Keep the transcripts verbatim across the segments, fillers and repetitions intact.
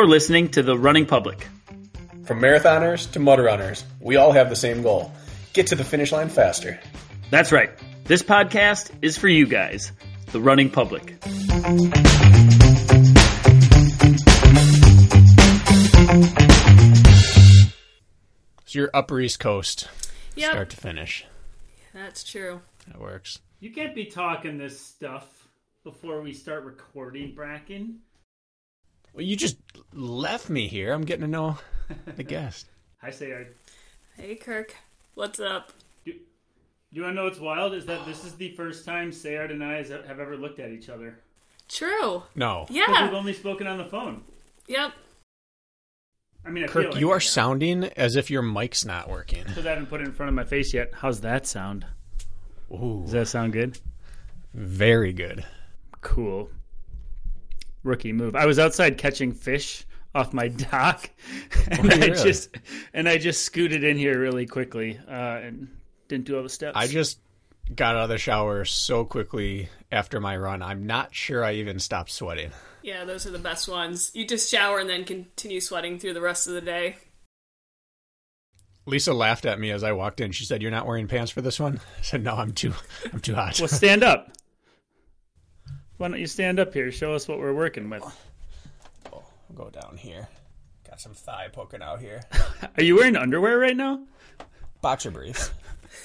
You're listening to The Running Public. From marathoners to mud runners, we all have the same goal. Get to the finish line faster. That's right. This podcast is for you guys, The Running Public. So you're Upper East Coast, yep. Start to finish. That's true. That works. You can't be talking this stuff before we start recording, Bracken. Well, you just left me here. I'm getting to know the guest. Hi, Sayard. Hey, Kirk. What's up? Do, do you want to know what's wild? Is that this is the first time Sayard and I have ever looked at each other. True. No. Yeah. We've only spoken on the phone. Yep. I mean, I Kirk, feel like you are right sounding as if your mic's not working. Because I haven't put it in front of my face yet. How's that sound? Ooh. Does that sound good? Very good. Cool. Rookie move. I was outside catching fish off my dock, and oh, I really? just and I just scooted in here really quickly uh, and didn't do all the steps. I just got out of the shower so quickly after my run. I'm not sure I even stopped sweating. Yeah, those are the best ones. You just shower and then continue sweating through the rest of the day. Lisa laughed at me as I walked in. She said, "You're not wearing pants for this one?" I said, "No, I'm too I'm too hot." Well, stand up. Why don't you stand up here? Show us what we're working with. Oh, I'll go down here. Got some thigh poking out here. Are you wearing underwear right now? Boxer briefs.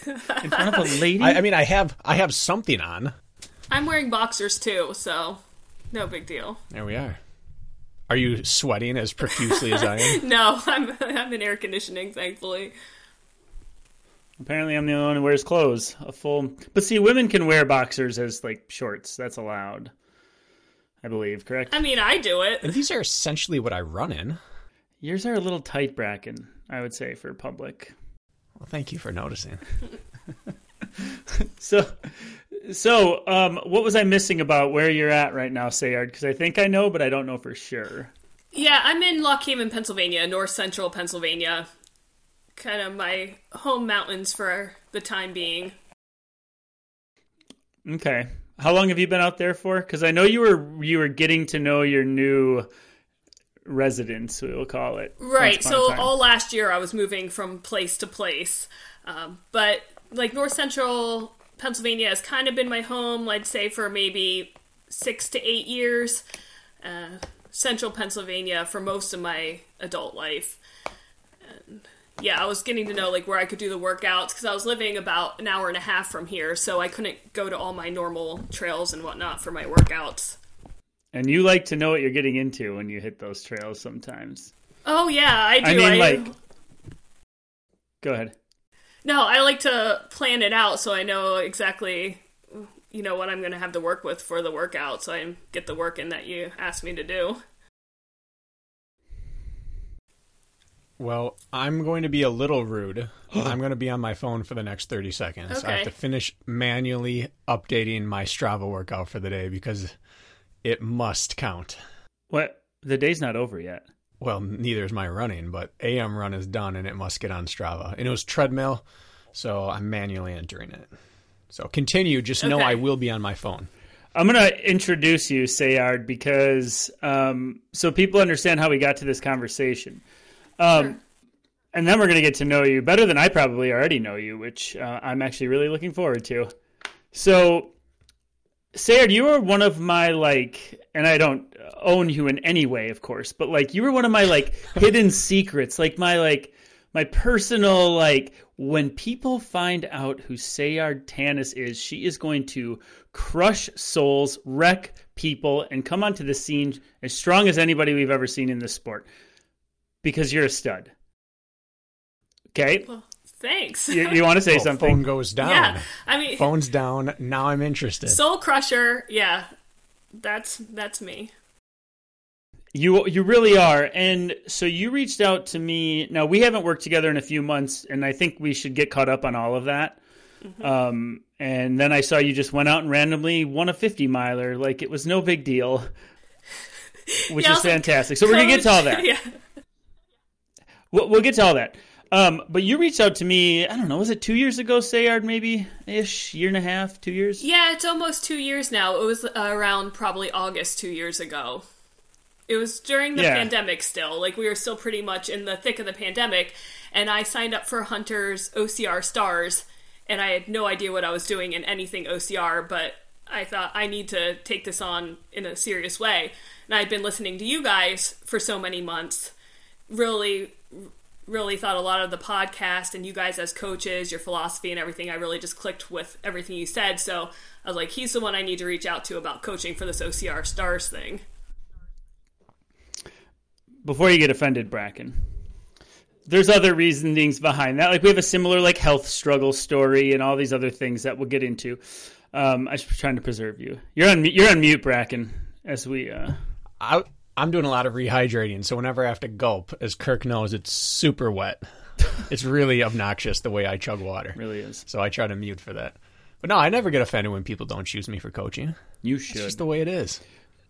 In front of a lady? I, I mean, I have I have something on. I'm wearing boxers too, so no big deal. There we are. Are you sweating as profusely as I am? No, I'm I'm in air conditioning, thankfully. Apparently I'm the only one who wears clothes. A full But see, women can wear boxers as like shorts. That's allowed. I believe, correct? I mean, I do it. And these are essentially what I run in. Yours are a little tight, Bracken, I would say, for public. Well, thank you for noticing. So so um, what was I missing about where you're at right now, Sayard? Because I think I know, but I don't know for sure. Yeah, I'm in Lockhaven, Pennsylvania, north central Pennsylvania. Kind of my home mountains for the time being. Okay. How long have you been out there for? Because I know you were you were getting to know your new residence, we will call it. Right. So all last year I was moving from place to place. Um, but like north central Pennsylvania has kind of been my home, I'd say, for maybe six to eight years. Uh, central Pennsylvania for most of my adult life. And yeah, I was getting to know like where I could do the workouts because I was living about an hour and a half from here, so I couldn't go to all my normal trails and whatnot for my workouts. And you like to know what you're getting into when you hit those trails sometimes. Oh, yeah, I do. I mean, I... like... Go ahead. No, I like to plan it out so I know exactly, you know, what I'm going to have to work with for the workout so I get the work in that you asked me to do. Well, I'm going to be a little rude. I'm going to be on my phone for the next thirty seconds. Okay. I have to finish manually updating my Strava workout for the day because it must count. What? The day's not over yet. Well, neither is my running, but A M run is done and it must get on Strava. And it was treadmill, so I'm manually entering it. So continue. Just know okay. I will be on my phone. I'm going to introduce you, Sayard, because um, so people understand how we got to this conversation. Um, sure. And then we're going to get to know you better than I probably already know you, which uh, I'm actually really looking forward to. So, Sayard, you were one of my, like, and I don't own you in any way, of course, but, like, you were one of my, like, hidden secrets, like, my, like, my personal, like, when people find out who Sayard Tanis is, she is going to crush souls, wreck people, and come onto the scene as strong as anybody we've ever seen in this sport. Because you're a stud. Okay? Well, thanks. you, you want to say oh, something? Phone goes down. Yeah, I mean... Phone's down. Now I'm interested. Soul crusher. Yeah. That's that's me. You you really are. And so you reached out to me. Now, we haven't worked together in a few months, and I think we should get caught up on all of that. Mm-hmm. Um, and then I saw you just went out and randomly won a fifty-miler. Like, it was no big deal, which yeah, is fantastic. Like, so we're going to get to all that. Yeah. We'll get to all that. Um, but you reached out to me, I don't know, was it two years ago, Sayard, maybe-ish? Year and a half, two years? Yeah, it's almost two years now. It was around probably August two years ago. It was during the yeah. pandemic still. Like, we were still pretty much in the thick of the pandemic. And I signed up for Hunter's O C R Stars, and I had no idea what I was doing in anything O C R, but I thought, I need to take this on in a serious way. And I'd been listening to you guys for so many months. Really, really thought a lot of the podcast and you guys as coaches, your philosophy and everything, I really just clicked with everything you said. So I was like, he's the one I need to reach out to about coaching for this O C R Stars thing. Before you get offended, Bracken, there's other reasonings behind that. Like, we have a similar, like, health struggle story and all these other things that we'll get into. Um, I was trying to preserve you. You're on, you're on mute, Bracken, as we... Uh... I, I'm doing a lot of rehydrating, so whenever I have to gulp, as Kirk knows, it's super wet. It's really obnoxious the way I chug water. It really is. So I try to mute for that. But no, I never get offended when people don't choose me for coaching. You should. It's just the way it is.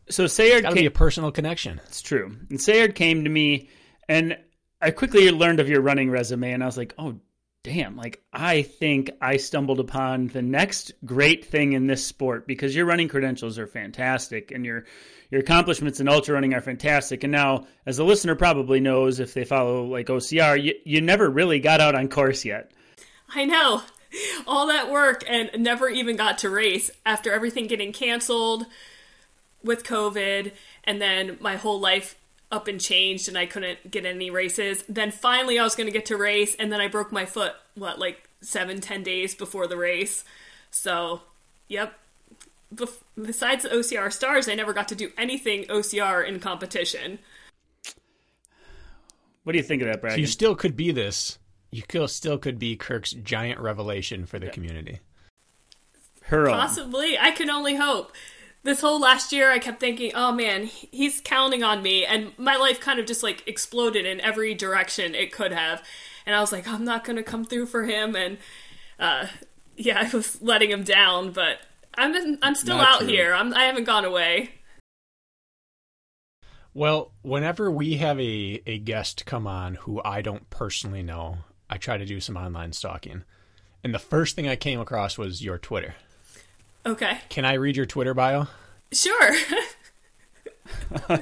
So Sayard, it's gotta came, be a personal connection. It's true. And Sayard came to me, and I quickly learned of your running resume, and I was like, oh, damn. Like, I think I stumbled upon the next great thing in this sport, because your running credentials are fantastic, and your your accomplishments in ultra running are fantastic. And now, as a listener probably knows, if they follow, like, O C R, you, you never really got out on course yet. I know. All that work and never even got to race after everything getting canceled with COVID, and then my whole life up and changed, and I couldn't get any races. Then finally I was going to get to race, and then I broke my foot, what, like seven, ten days before the race. So, yep. Bef- besides the O C R Stars, I never got to do anything O C R in competition. What do you think of that, Brad? So you still could be this. You still could be Kirk's giant revelation for the yeah. community. Her Possibly. Own. I can only hope. This whole last year, I kept thinking, oh, man, he's counting on me. And my life kind of just, like, exploded in every direction it could have. And I was like, I'm not going to come through for him. And, uh, yeah, I was letting him down. But I'm I'm still not out true. Here. I'm, I haven't gone away. Well, whenever we have a, a guest come on who I don't personally know, I try to do some online stalking. And the first thing I came across was your Twitter. Okay. Can I read your Twitter bio? Sure.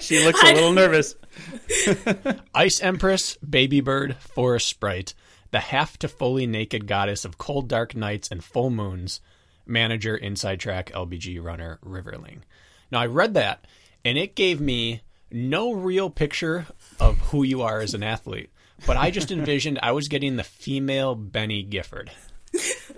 She looks a little nervous. Ice Empress, Baby Bird, Forest Sprite, the half to fully naked goddess of cold dark nights and full moons, manager, Inside Track, L B G runner, Riverling. Now, I read that, and it gave me no real picture of who you are as an athlete, but I just envisioned I was getting the female Benny Gifford.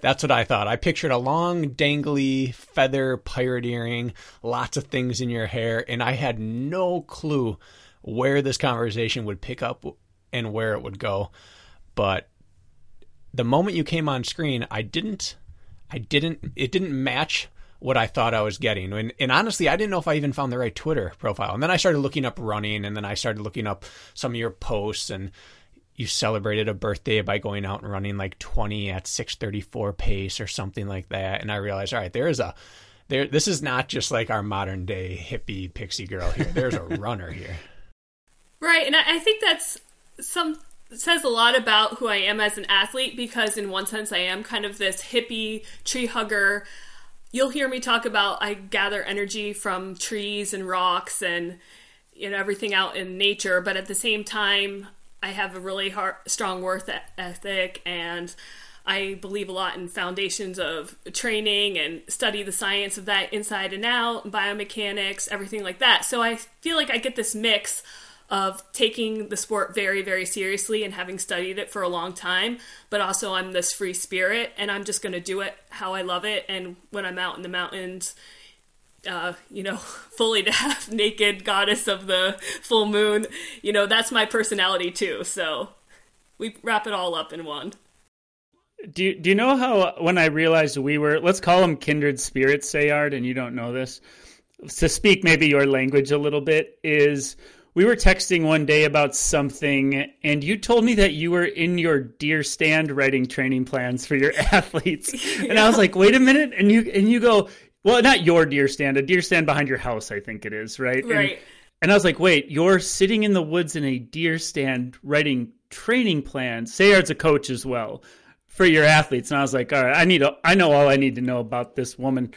That's what I thought. I pictured a long, dangly, feather, pirate earring, lots of things in your hair, and I had no clue where this conversation would pick up and where it would go. But the moment you came on screen, I didn't, I didn't, it didn't match what I thought I was getting. And, and honestly, I didn't know if I even found the right Twitter profile. And then I started looking up running, and then I started looking up some of your posts, and you celebrated a birthday by going out and running like twenty at six thirty-four pace or something like that. And I realized, all right, there is a, there, this is not just like our modern day hippie pixie girl here. There's a runner here. Right. And I think that's some says a lot about who I am as an athlete, because in one sense I am kind of this hippie tree hugger. You'll hear me talk about, I gather energy from trees and rocks and, you know, everything out in nature. But at the same time, I have a really hard, strong work ethic, and I believe a lot in foundations of training and study the science of that inside and out, biomechanics, everything like that. So I feel like I get this mix of taking the sport very, very seriously and having studied it for a long time, but also I'm this free spirit, and I'm just going to do it how I love it. And when I'm out in the mountains, Uh, you know, fully to half naked goddess of the full moon, you know, that's my personality too. So we wrap it all up in one. Do you, do you know how, when I realized we were, let's call them kindred spirits, Sayard, and you don't know this, to speak maybe your language a little bit, is we were texting one day about something, and you told me that you were in your deer stand writing training plans for your athletes. Yeah. And I was like, wait a minute. And you, and you go, well, not your deer stand, a deer stand behind your house, I think it is, right? Right. And, and I was like, wait, you're sitting in the woods in a deer stand writing training plans. Sayard's a coach as well for your athletes. And I was like, all right, I need a, I know all I need to know about this woman.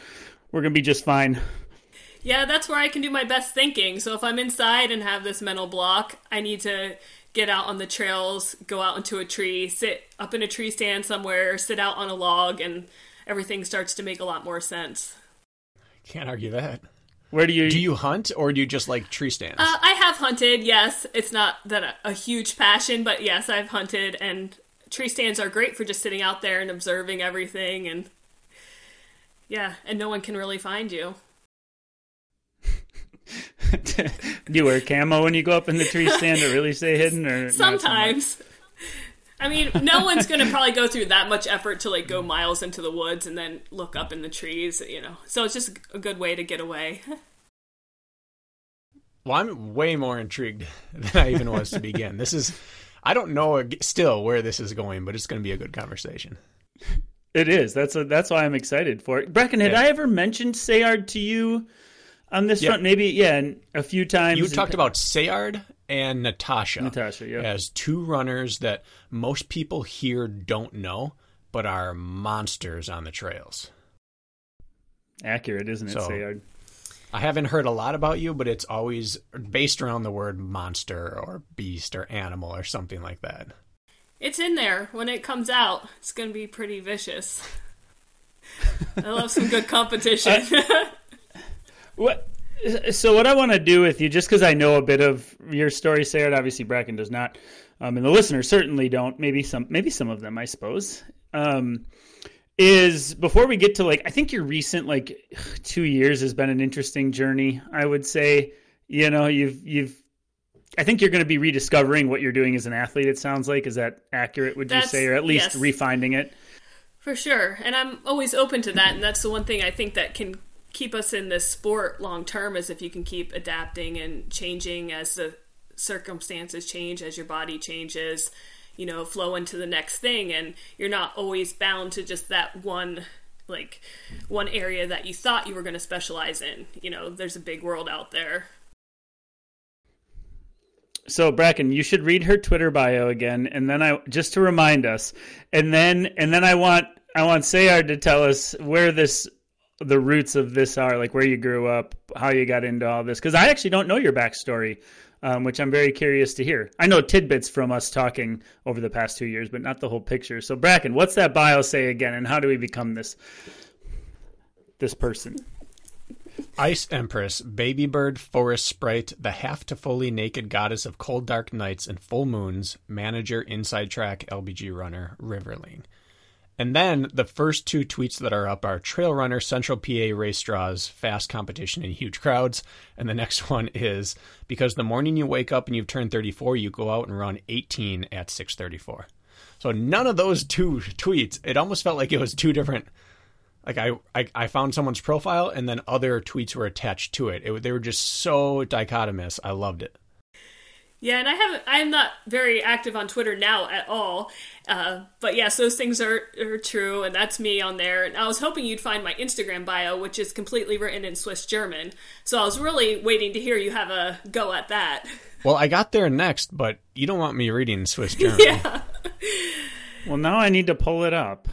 We're going to be just fine. yeah, that's where I can do my best thinking. So if I'm inside and have this mental block, I need to get out on the trails, go out into a tree, sit up in a tree stand somewhere, or sit out on a log, and everything starts to make a lot more sense. Can't argue that. Where do you do you hunt, or do you just like tree stands? Uh, I have hunted, yes. It's not that a, a huge passion, but yes, I've hunted, and tree stands are great for just sitting out there and observing everything, and yeah, and no one can really find you. Do you wear camo when you go up in the tree stand to really stay hidden, or sometimes? I mean, no one's going to probably go through that much effort to, like, go miles into the woods and then look up in the trees, you know. So it's just a good way to get away. Well, I'm way more intrigued than I even was to begin. This is, I don't know still where this is going, but it's going to be a good conversation. It is. That's a, that's why I'm excited for it. Brecken, had yeah. I ever mentioned Sayard to you on this yeah. front? Maybe, yeah, a few times. You talked in- about Sayard and Natasha, Natasha yeah. as two runners that most people here don't know, but are monsters on the trails. Accurate, isn't it, so, Sayard? I haven't heard a lot about you, but it's always based around the word monster or beast or animal or something like that. It's in there. When it comes out, it's going to be pretty vicious. I love some good competition. I, what? So what I want to do with you, just because I know a bit of your story, Sarah, obviously Brecken does not, um, and the listeners certainly don't, maybe some maybe some of them, I suppose, um, is before we get to, like, I think your recent, like, two years has been an interesting journey, I would say. You know, you've, you've, I think you're going to be rediscovering what you're doing as an athlete, it sounds like. Is that accurate, would That's, you say, or at least yes. refinding it? For sure, and I'm always open to that, and that's the one thing I think that can keep us in this sport long term is if you can keep adapting and changing as the circumstances change, as your body changes, you know, flow into the next thing, and you're not always bound to just that one, like, one area that you thought you were going to specialize in. You know, there's a big world out there. So Brecken, you should read her Twitter bio again, and then I just to remind us, and then and then I want I want Sayard to tell us where this. The roots of this are, like, where you grew up, how you got into all this, because I actually don't know your backstory, um, which I'm very curious to hear. I know tidbits from us talking over the past two years, but not the whole picture. So Brecken, what's that bio say again, and how do we become this this person? Ice Empress, Baby Bird, Forest Sprite, the half to fully naked goddess of cold dark nights and full moons, manager, Inside Track, L B G runner, Riverling. And then the first two tweets that are up are Trail Runner, Central P A Race Draws, Fast Competition in Huge Crowds. And the next one is, because the morning you wake up and you've turned thirty-four, you go out and run eighteen at six thirty-four. So none of those two tweets, it almost felt like it was two different. Like I, I, I found someone's profile and then other tweets were attached to it. it. They were just so dichotomous. I loved it. Yeah, and I haven't. I'm not very active on Twitter now at all. Uh, but yes, those things are, are true, and that's me on there. And I was hoping you'd find my Instagram bio, which is completely written in Swiss German. So I was really waiting to hear you have a go at that. Well, I got there next, but you don't want me reading Swiss German. Yeah. Well, now I need to pull it up.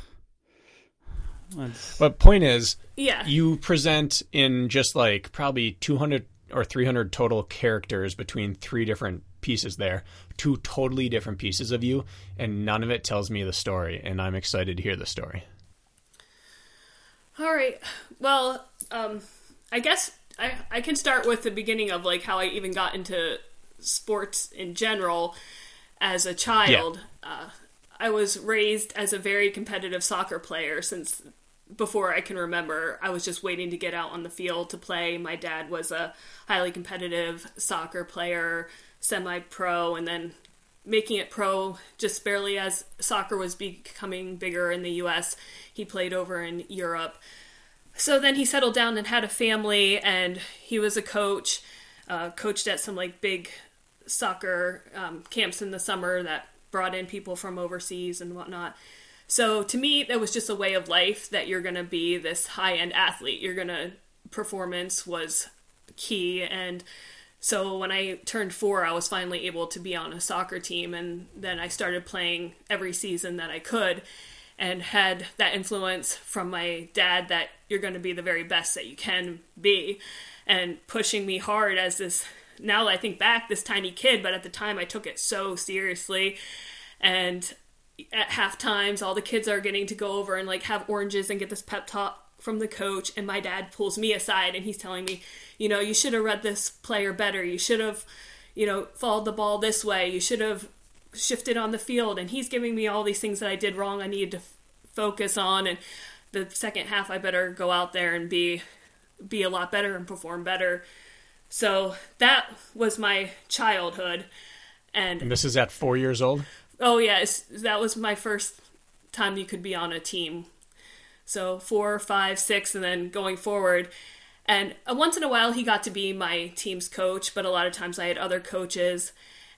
Let's... But point is, yeah, you present in just like probably two hundred or three hundred total characters between three different pieces there, two totally different pieces of you, and none of it tells me the story, and I'm excited to hear the story. All right. Well, um, I guess I, I can start with the beginning of, like, how I even got into sports in general as a child. Yeah. Uh, I was raised as a very competitive soccer player since before I can remember. I was just waiting to get out on the field to play. My dad was a highly competitive soccer player, semi-pro, and then making it pro just barely as soccer was becoming bigger in the U S He played over in Europe. So then he settled down and had a family, and he was a coach, uh, coached at some, like, big soccer um, camps in the summer that brought in people from overseas and whatnot. So to me, that was just a way of life that you're going to be this high-end athlete. You're going to, performance was key. And so when I turned four, I was finally able to be on a soccer team. And then I started playing every season that I could. and had that influence from my dad that you're going to be the very best that you can be, and pushing me hard as this, now that I think back, this tiny kid, but at the time I took it so seriously. And at half times, all the kids are getting to go over and like have oranges and get this pep talk from the coach, and my dad pulls me aside and he's telling me, you know, you should have read this player better, you should have, you know, followed the ball this way, you should have shifted on the field. And he's giving me all these things that I did wrong, I needed to f- focus on, and the second half I better go out there and be be a lot better and perform better. So that was my childhood. And, and this is at four years old? Oh yeah, it's, that was my first time you could be on a team. So four, five, six, and then going forward. And once in a while he got to be my team's coach, but a lot of times I had other coaches.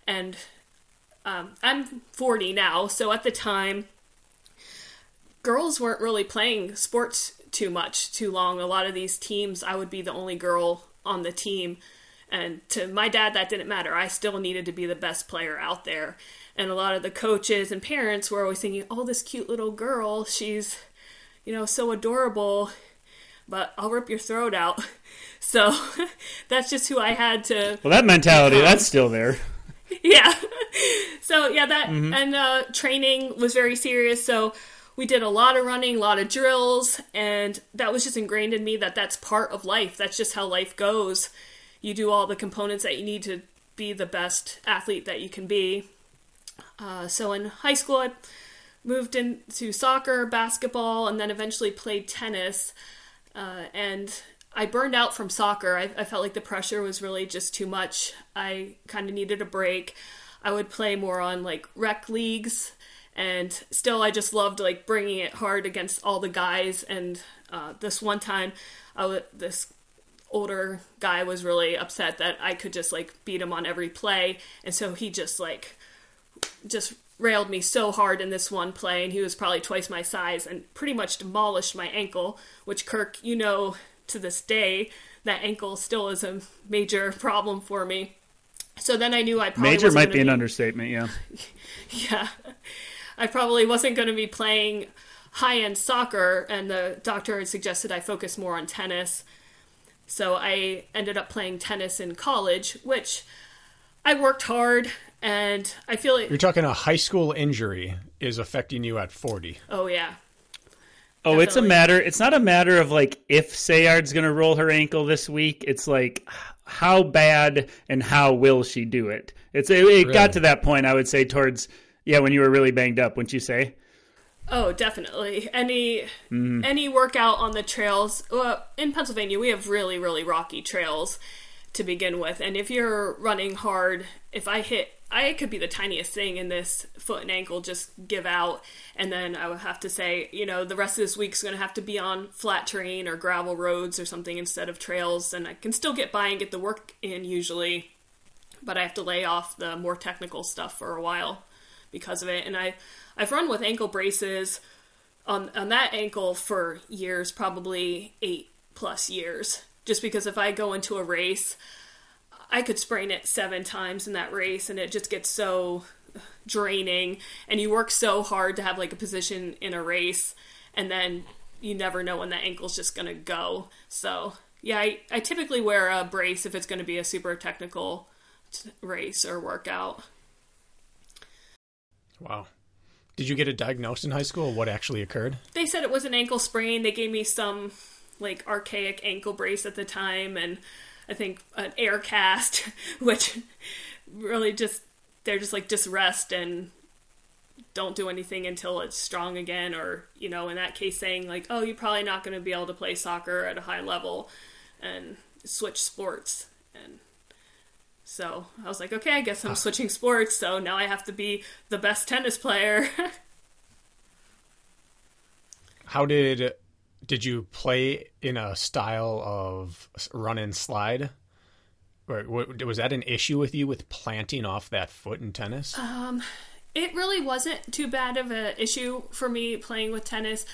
And um, I'm forty now, so at the time, girls weren't really playing sports too much, too long. A lot of these teams, I would be the only girl on the team. And to my dad, that didn't matter. I still needed to be the best player out there. And a lot of the coaches and parents were always thinking, oh, this cute little girl, she's, you know, so adorable, but I'll rip your throat out. So that's just who I had to... Well, that mentality, um, that's still there. Yeah. So, yeah, that... Mm-hmm. And uh, training was very serious, so... We did a lot of running, a lot of drills, and that was just ingrained in me that that's part of life. That's just how life goes. You do all the components that you need to be the best athlete that you can be. Uh, so in high school, I moved into soccer, basketball, and then eventually played tennis. Uh, and I burned out from soccer. I, I felt like the pressure was really just too much. I kind of needed a break. I would play more on like rec leagues. And still, I just loved like bringing it hard against all the guys. And uh, this one time, I w- this older guy was really upset that I could just like beat him on every play. And so he just like just railed me so hard in this one play. And he was probably twice my size and pretty much demolished my ankle, which, Kirk, you know, to this day, that ankle still is a major problem for me. So then I knew I probably major might be an be... understatement. Yeah. Yeah. I probably wasn't going to be playing high-end soccer, and the doctor had suggested I focus more on tennis. So I ended up playing tennis in college, which I worked hard, and I feel like... You're talking a high school injury is affecting you at forty. Oh, yeah. Oh, definitely. It's a matter... It's not a matter of, like, if Sayard's going to roll her ankle this week. It's like... How bad and how will she do it? It's It, it really? got to that point, I would say, towards... Yeah, when you were really banged up, wouldn't you say? Oh, definitely. Any mm. any workout on the trails. Well, in Pennsylvania, we have really, really rocky trails to begin with. And if you're running hard, if I hit, I could be the tiniest thing in this foot and ankle, just give out. And then I would have to say, you know, the rest of this week's going to have to be on flat terrain or gravel roads or something instead of trails. And I can still get by and get the work in usually, but I have to lay off the more technical stuff for a while because of it. And I, I've run with ankle braces on on that ankle for years, probably eight plus years, just because if I go into a race, I could sprain it seven times in that race, and it just gets so draining, and you work so hard to have like a position in a race, and then you never know when that ankle's just going to go. So yeah, I, I typically wear a brace if it's going to be a super technical t- race or workout. Wow. Did you get it diagnosed in high school? What actually occurred? They said it was an ankle sprain. They gave me some like archaic ankle brace at the time, and I think an air cast, which really just, they're just like, just rest and don't do anything until it's strong again. Or, you know, in that case saying like, oh, you're probably not going to be able to play soccer at a high level and switch sports. And so I was like, okay, I guess I'm switching sports. So now I have to be the best tennis player. How did, did you play in a style of run and slide? Or was that an issue with you with planting off that foot in tennis? Um, it really wasn't too bad of an issue for me playing with tennis.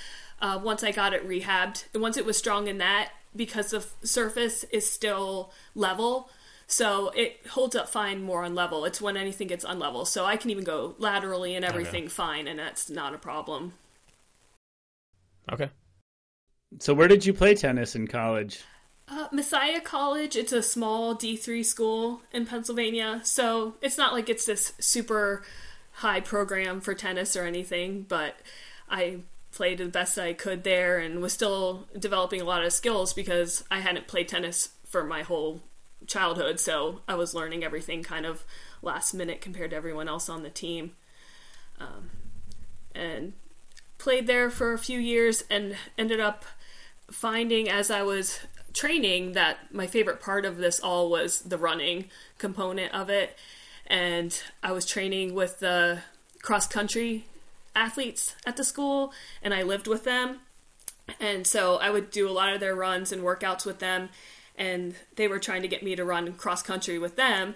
Uh, once I got it rehabbed, once it was strong in that, because the surface is still level, so it holds up fine more on level. It's when anything gets unlevel. So I can even go laterally and everything okay. fine, and that's not a problem. Okay. So where did you play tennis in college? Uh, Messiah College. It's a small D three school in Pennsylvania. So it's not like it's this super high program for tennis or anything, but I played the best I could there and was still developing a lot of skills because I hadn't played tennis for my whole childhood. So I was learning everything kind of last minute compared to everyone else on the team. Um, and played there for a few years and ended up finding as I was training that my favorite part of this all was the running component of it. And I was training with the cross country athletes at the school and I lived with them. And so I would do a lot of their runs and workouts with them. And they were trying to get me to run cross country with them.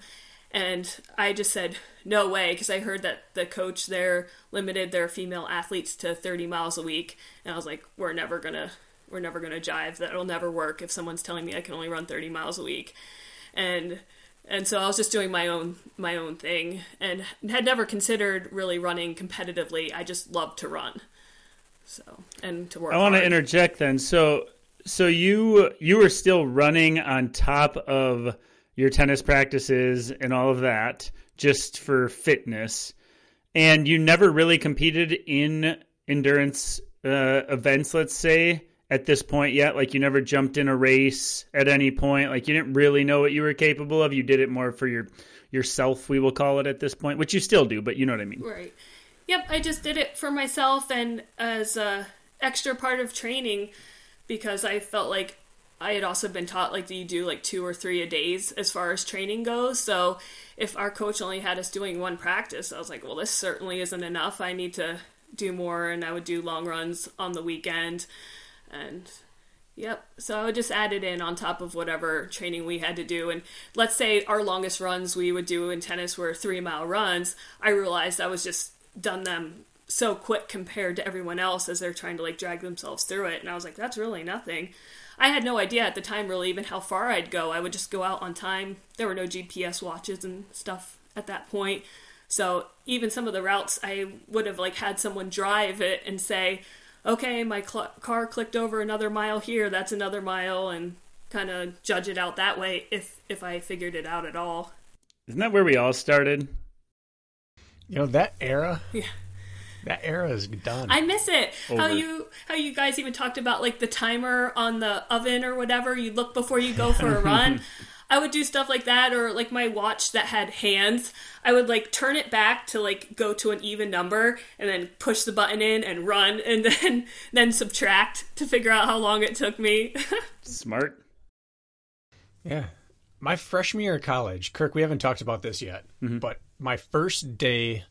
And I just said, no way, because I heard that the coach there limited their female athletes to thirty miles a week. And I was like, we're never going to, we're never going to jive. That'll never work if someone's telling me I can only run thirty miles a week. And, and so I was just doing my own, my own thing and had never considered really running competitively. I just love to run. So, and to work I want hard. to interject then. So, so you, you were still running on top of your tennis practices and all of that just for fitness. And you never really competed in endurance uh, events, let's say, at this point yet. Like you never jumped in a race at any point. Like you didn't really know what you were capable of. You did it more for your yourself, we will call it at this point, which you still do, but you know what I mean. Right. Yep. I just did it for myself and as a extra part of training because I felt like I had also been taught like that you do like two or three a days as far as training goes. So if our coach only had us doing one practice, I was like, well, this certainly isn't enough. I need to do more. And I would do long runs on the weekend. And yep. So I just added in on top of whatever training we had to do. And let's say our longest runs we would do in tennis were three mile runs. I realized I was just done them so quick compared to everyone else as they're trying to like drag themselves through it. And I was like, that's really nothing. I had no idea at the time really even how far I'd go. I would just go out on time. There were no G P S watches and stuff at that point. So even some of the routes, I would have like had someone drive it and say, okay, my cl- car clicked over another mile here. That's another mile and kind of judge it out that way if, if I figured it out at all. Isn't that where we all started? You know, that era? Yeah. That era is done. I miss it. Over. How you how you guys even talked about like the timer on the oven or whatever. You look before you go for a run. I would do stuff like that or like my watch that had hands. I would like turn it back to like go to an even number and then push the button in and run and then then subtract to figure out how long it took me. Smart. Yeah. My freshman year of college, Kirk, we haven't talked about this yet, mm-hmm. but my first day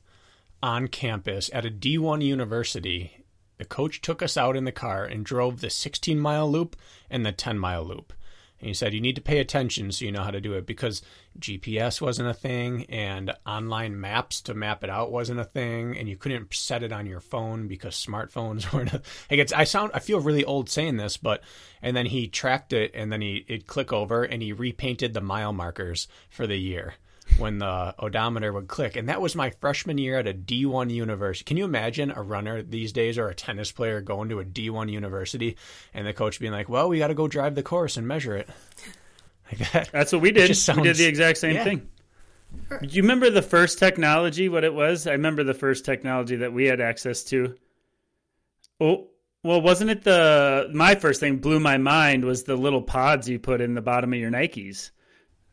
on campus at a D one university, the coach took us out in the car and drove the sixteen mile loop and the ten mile loop. And he said, you need to pay attention so you know how to do it because G P S wasn't a thing and online maps to map it out wasn't a thing. And you couldn't set it on your phone because smartphones weren't a, I guess I sound, I feel really old saying this, but, and then he tracked it and then he, it'd click over and he repainted the mile markers for the year when the odometer would click. And that was my freshman year at a D one university. Can you imagine a runner these days or a tennis player going to a D one university and the coach being like, well, we got to go drive the course and measure it like that? That's what we did. Sounds, we did the exact same yeah. thing. Do you remember the first technology, what it was? I remember the first technology that we had access to. Oh, well, wasn't it the, my first thing blew my mind was the little pods you put in the bottom of your Nikes.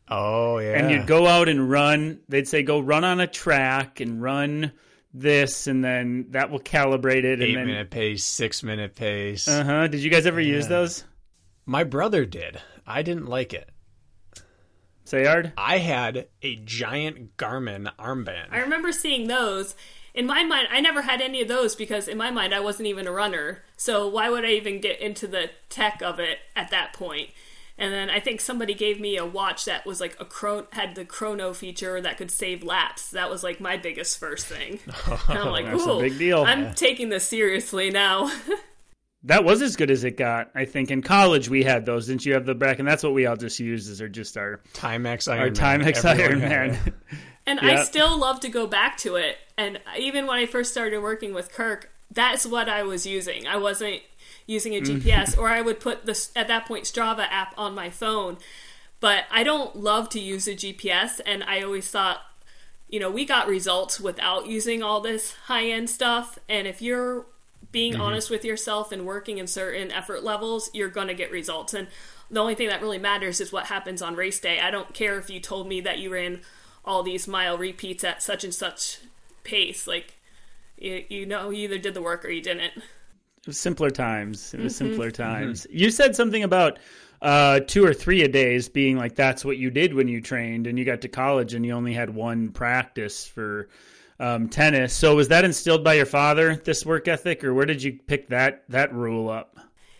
Oh, yeah. And you'd go out and run. They'd say, go run on a track and run this, and then that will calibrate it. Eight-minute pace, six-minute pace. Uh-huh. Did you guys ever yeah. use those? My brother did. I didn't like it. Sayard? I had a giant Garmin armband. I remember seeing those. In my mind, I never had any of those because in my mind, I wasn't even a runner. So why would I even get into the tech of it at that point? And then I think somebody gave me a watch that was like a chron- had the chrono feature that could save laps. That was like my biggest first thing. And I'm like, ooh, big deal. I'm yeah. taking this seriously now. That was as good as it got. I think in college we had those. Didn't you have the bracket? And that's what we all just used is are just our Timex Iron our Man. Our Timex Iron Man. And yeah. I still love to go back to it. And even when I first started working with Kirk, that's what I was using. I wasn't using a G P S, or I would put the, at that point, Strava app on my phone. But I don't love to use a G P S, and I always thought, you know, we got results without using all this high-end stuff, and if you're being mm-hmm. honest with yourself and working in certain effort levels, you're going to get results. And the only thing that really matters is what happens on race day. I don't care if you told me that you ran all these mile repeats at such and such pace. Like, you, you know, you either did the work or you didn't. It was simpler times. It was mm-hmm. simpler times. Mm-hmm. You said something about uh, two or three a days being like, that's what you did when you trained, and you got to college and you only had one practice for um, tennis. So was that instilled by your father, this work ethic, or where did you pick that, that rule up?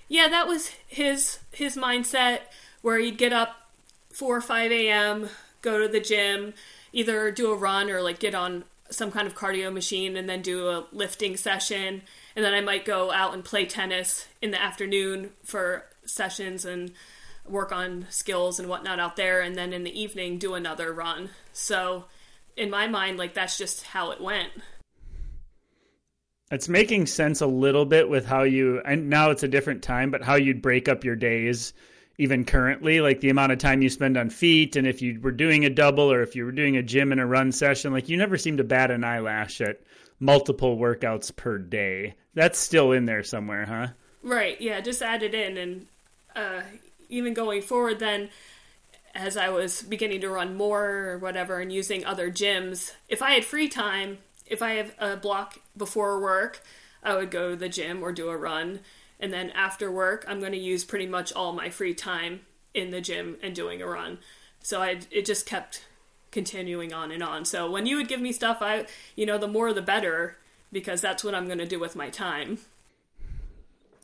Yeah, that was his, his mindset, where he'd get up four or five a.m., go to the gym, either do a run or like get on some kind of cardio machine and then do a lifting session. And then I might go out and play tennis in the afternoon for sessions and work on skills and whatnot out there. And then in the evening, do another run. So in my mind, like, that's just how it went. It's making sense a little bit with how you, and now it's a different time, but how you'd break up your days even currently, like the amount of time you spend on feet. And if you were doing a double, or if you were doing a gym and a run session, like, you never seem to bat an eyelash at multiple workouts per day. That's still in there somewhere, huh? Right. Yeah. Just add it in. And uh, even going forward then, as I was beginning to run more or whatever and using other gyms, if I had free time, if I have a block before work, I would go to the gym or do a run. And then after work, I'm going to use pretty much all my free time in the gym and doing a run. So I, it just kept continuing on and on. So when you would give me stuff, I, you know, the more the better, because that's what I'm going to do with my time.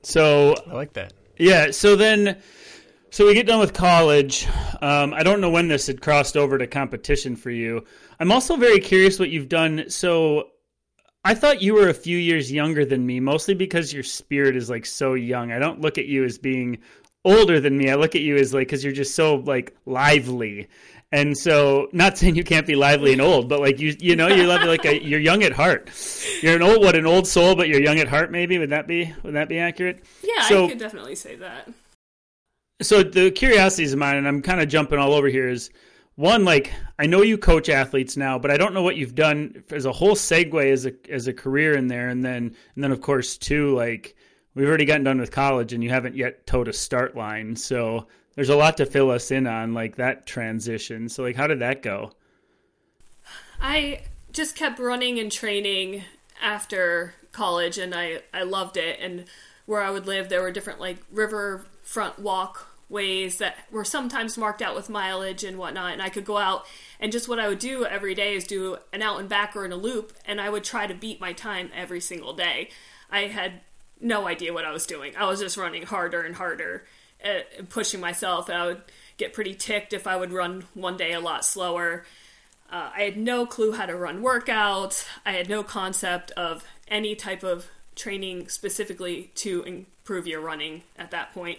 So I like that. Yeah. So then, so we get done with college. Um, I don't know when this had crossed over to competition for you. I'm also very curious what you've done. So I thought you were a few years younger than me, mostly because your spirit is like so young. I don't look at you as being older than me. I look at you as like, cause you're just so like lively. And so, not saying you can't be lively and old, but like you, you know, you're like a, you're young at heart. You're an old, what an old soul, but you're young at heart. Maybe would that be would that be accurate? Yeah, so, I could definitely say that. So the curiosities of mine, and I'm kind of jumping all over here, is one, like, I know you coach athletes now, but I don't know what you've done as a whole segue as a as a career in there, and then and then of course two, like, we've already gotten done with college, and you haven't yet towed a start line, so. There's a lot to fill us in on, like, that transition. So, like, how did that go? I just kept running and training after college, and I, I loved it. And where I would live, there were different, like, riverfront walkways that were sometimes marked out with mileage and whatnot. And I could go out, and just what I would do every day is do an out and back or in a loop, and I would try to beat my time every single day. I had no idea what I was doing. I was just running harder and harder and pushing myself, and I would get pretty ticked if I would run one day a lot slower. Uh, I had no clue how to run workouts. I had no concept of any type of training specifically to improve your running at that point.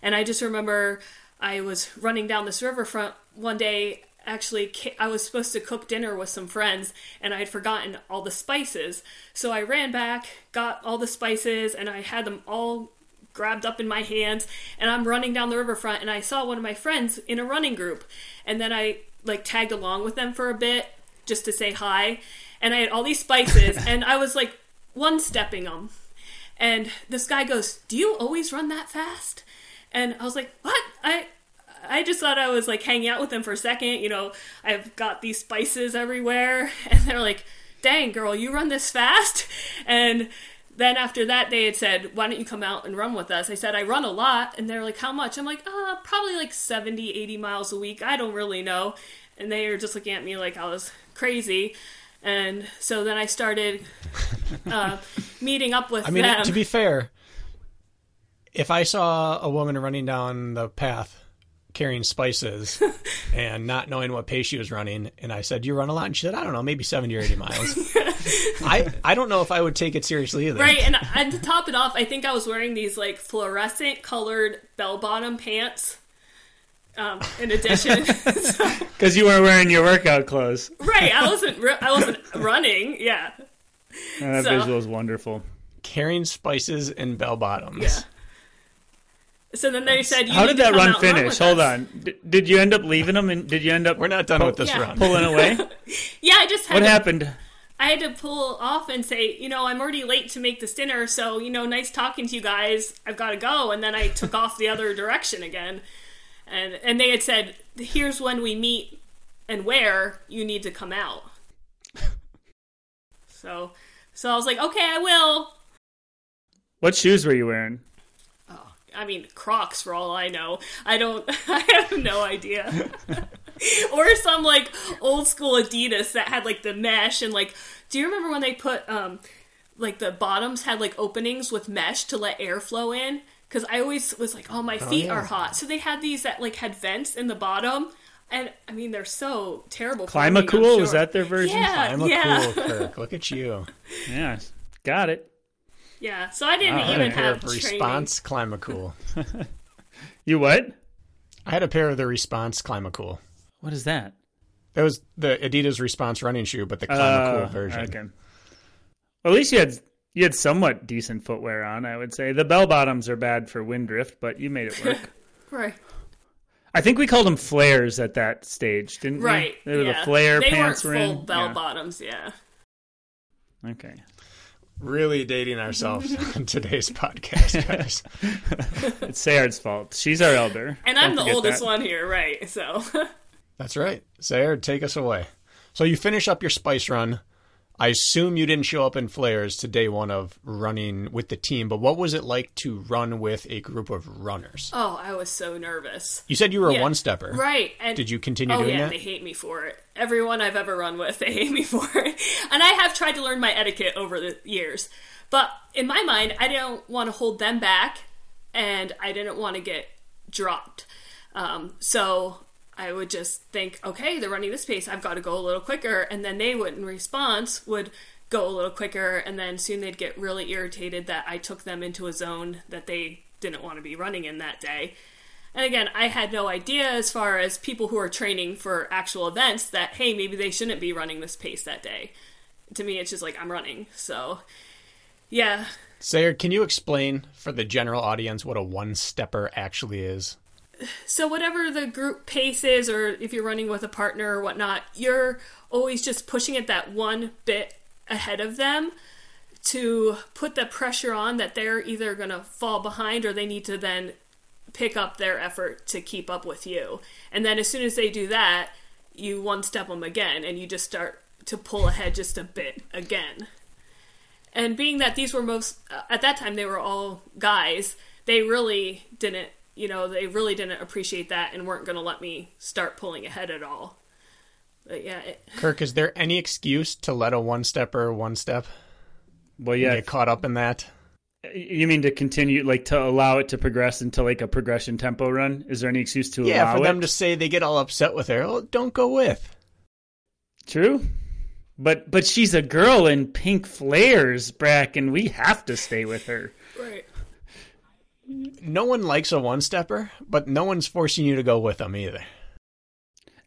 And I just remember I was running down this riverfront one day. Actually, I was supposed to cook dinner with some friends, and I had forgotten all the spices. So I ran back, got all the spices, and I had them all grabbed up in my hands, and I'm running down the riverfront, and I saw one of my friends in a running group, and then I like tagged along with them for a bit just to say hi, and I had all these spices and I was like one stepping them, and this guy goes, "Do you always run that fast?" And I was like, what? I I just thought I was like hanging out with them for a second, you know, I've got these spices everywhere, and they're like, "Dang girl, you run this fast?" And then after that, they had said, "Why don't you come out and run with us?" I said, "I run a lot." And they're like, "How much?" I'm like, uh, probably like seventy, eighty miles a week. I don't really know. And they were just looking at me like I was crazy. And so then I started uh, meeting up with I mean, them. To be fair, if I saw a woman running down the path carrying spices and not knowing what pace she was running, and I said, "You run a lot," and she said, "I don't know, maybe seventy or eighty miles." I, I don't know if I would take it seriously either. Right, and, and to top it off, I think I was wearing these like fluorescent colored bell-bottom pants um, in addition. Because so, you weren't wearing your workout clothes. Right, I wasn't I wasn't running, yeah. Oh, that so, visual is wonderful. carrying spices and bell bottoms. Yeah. So then they said, you "How did that run finish? Run Hold us. on, D- did you end up leaving them? And did you end up? We're not done pull, with this yeah. run. Pulling away. yeah, I just. Had what to, happened? I had to pull off and say, you know, I'm already late to make this dinner, so you know, nice talking to you guys. I've got to go. And then I took off the other direction again, and and they had said, here's when we meet and where you need to come out. so, so I was like, okay, I will. What shoes were you wearing? I mean, Crocs for all I know. I don't, I have no idea. Or some like old school Adidas that had like the mesh and like, do you remember when they put um, like the bottoms had like openings with mesh to let air flow in? Because I always was like, oh, my feet oh, yeah. are hot. So they had these that like had vents in the bottom. And I mean, they're so terrible. Climacool, for me, I'm sure. Is that their version? Yeah, Climacool, yeah. Kirk, look at you. Yeah, got it. Yeah, so I didn't I even have a Response Climacool. You what? I had a pair of the Response Climacool. What is that? That was the Adidas Response running shoe, but the Climacool uh, version. Okay. Well, at least you had you had somewhat decent footwear on, I would say. The bell bottoms are bad for wind drift, but you made it work. Right. I think we called them flares at that stage, didn't right. we? Right. They were yeah. the flare they pants were in. They weren't full bell yeah. bottoms, yeah. Okay. Really dating ourselves on today's podcast, guys. It's Sayard's fault. She's our elder. And I'm Don't the oldest that. one here, right? So that's right. Sayard, take us away. So you finish up your spice run. I assume you didn't show up in flares to day one of running with the team, but what was it like to run with a group of runners? Oh, I was so nervous. You said you were yeah. a one-stepper. Right. And, Did you continue oh, doing yeah, that? Oh, yeah, they hate me for it. Everyone I've ever run with, they hate me for it. And I have tried to learn my etiquette over the years. But in my mind, I didn't want to hold them back, and I didn't want to get dropped. Um, so... I would just think, okay, they're running this pace. I've got to go a little quicker. And then they would, in response, would go a little quicker. And then soon they'd get really irritated that I took them into a zone that they didn't want to be running in that day. And again, I had no idea as far as people who are training for actual events that, hey, maybe they shouldn't be running this pace that day. To me, it's just like, I'm running. So, yeah. Sayard, can you explain for the general audience what a one-stepper actually is? So whatever the group pace is, or if you're running with a partner or whatnot, you're always just pushing it that one bit ahead of them to put the pressure on that they're either going to fall behind or they need to then pick up their effort to keep up with you. And then as soon as they do that, you one-step them again, and you just start to pull ahead just a bit again. And being that these were most, at that time they were all guys, they really didn't You know, they really didn't appreciate that and weren't going to let me start pulling ahead at all. But yeah. It... Kirk, is there any excuse to let a one-stepper one-step? Well, yeah. Get caught up in that? You mean to continue, like to allow it to progress into like a progression tempo run? Is there any excuse to yeah, allow it? Yeah, for them to say they get all upset with her, oh, don't go with. True. But but she's a girl in pink flares, Brack, and we have to stay with her. Right. No one likes a one-stepper, but no one's forcing you to go with them either.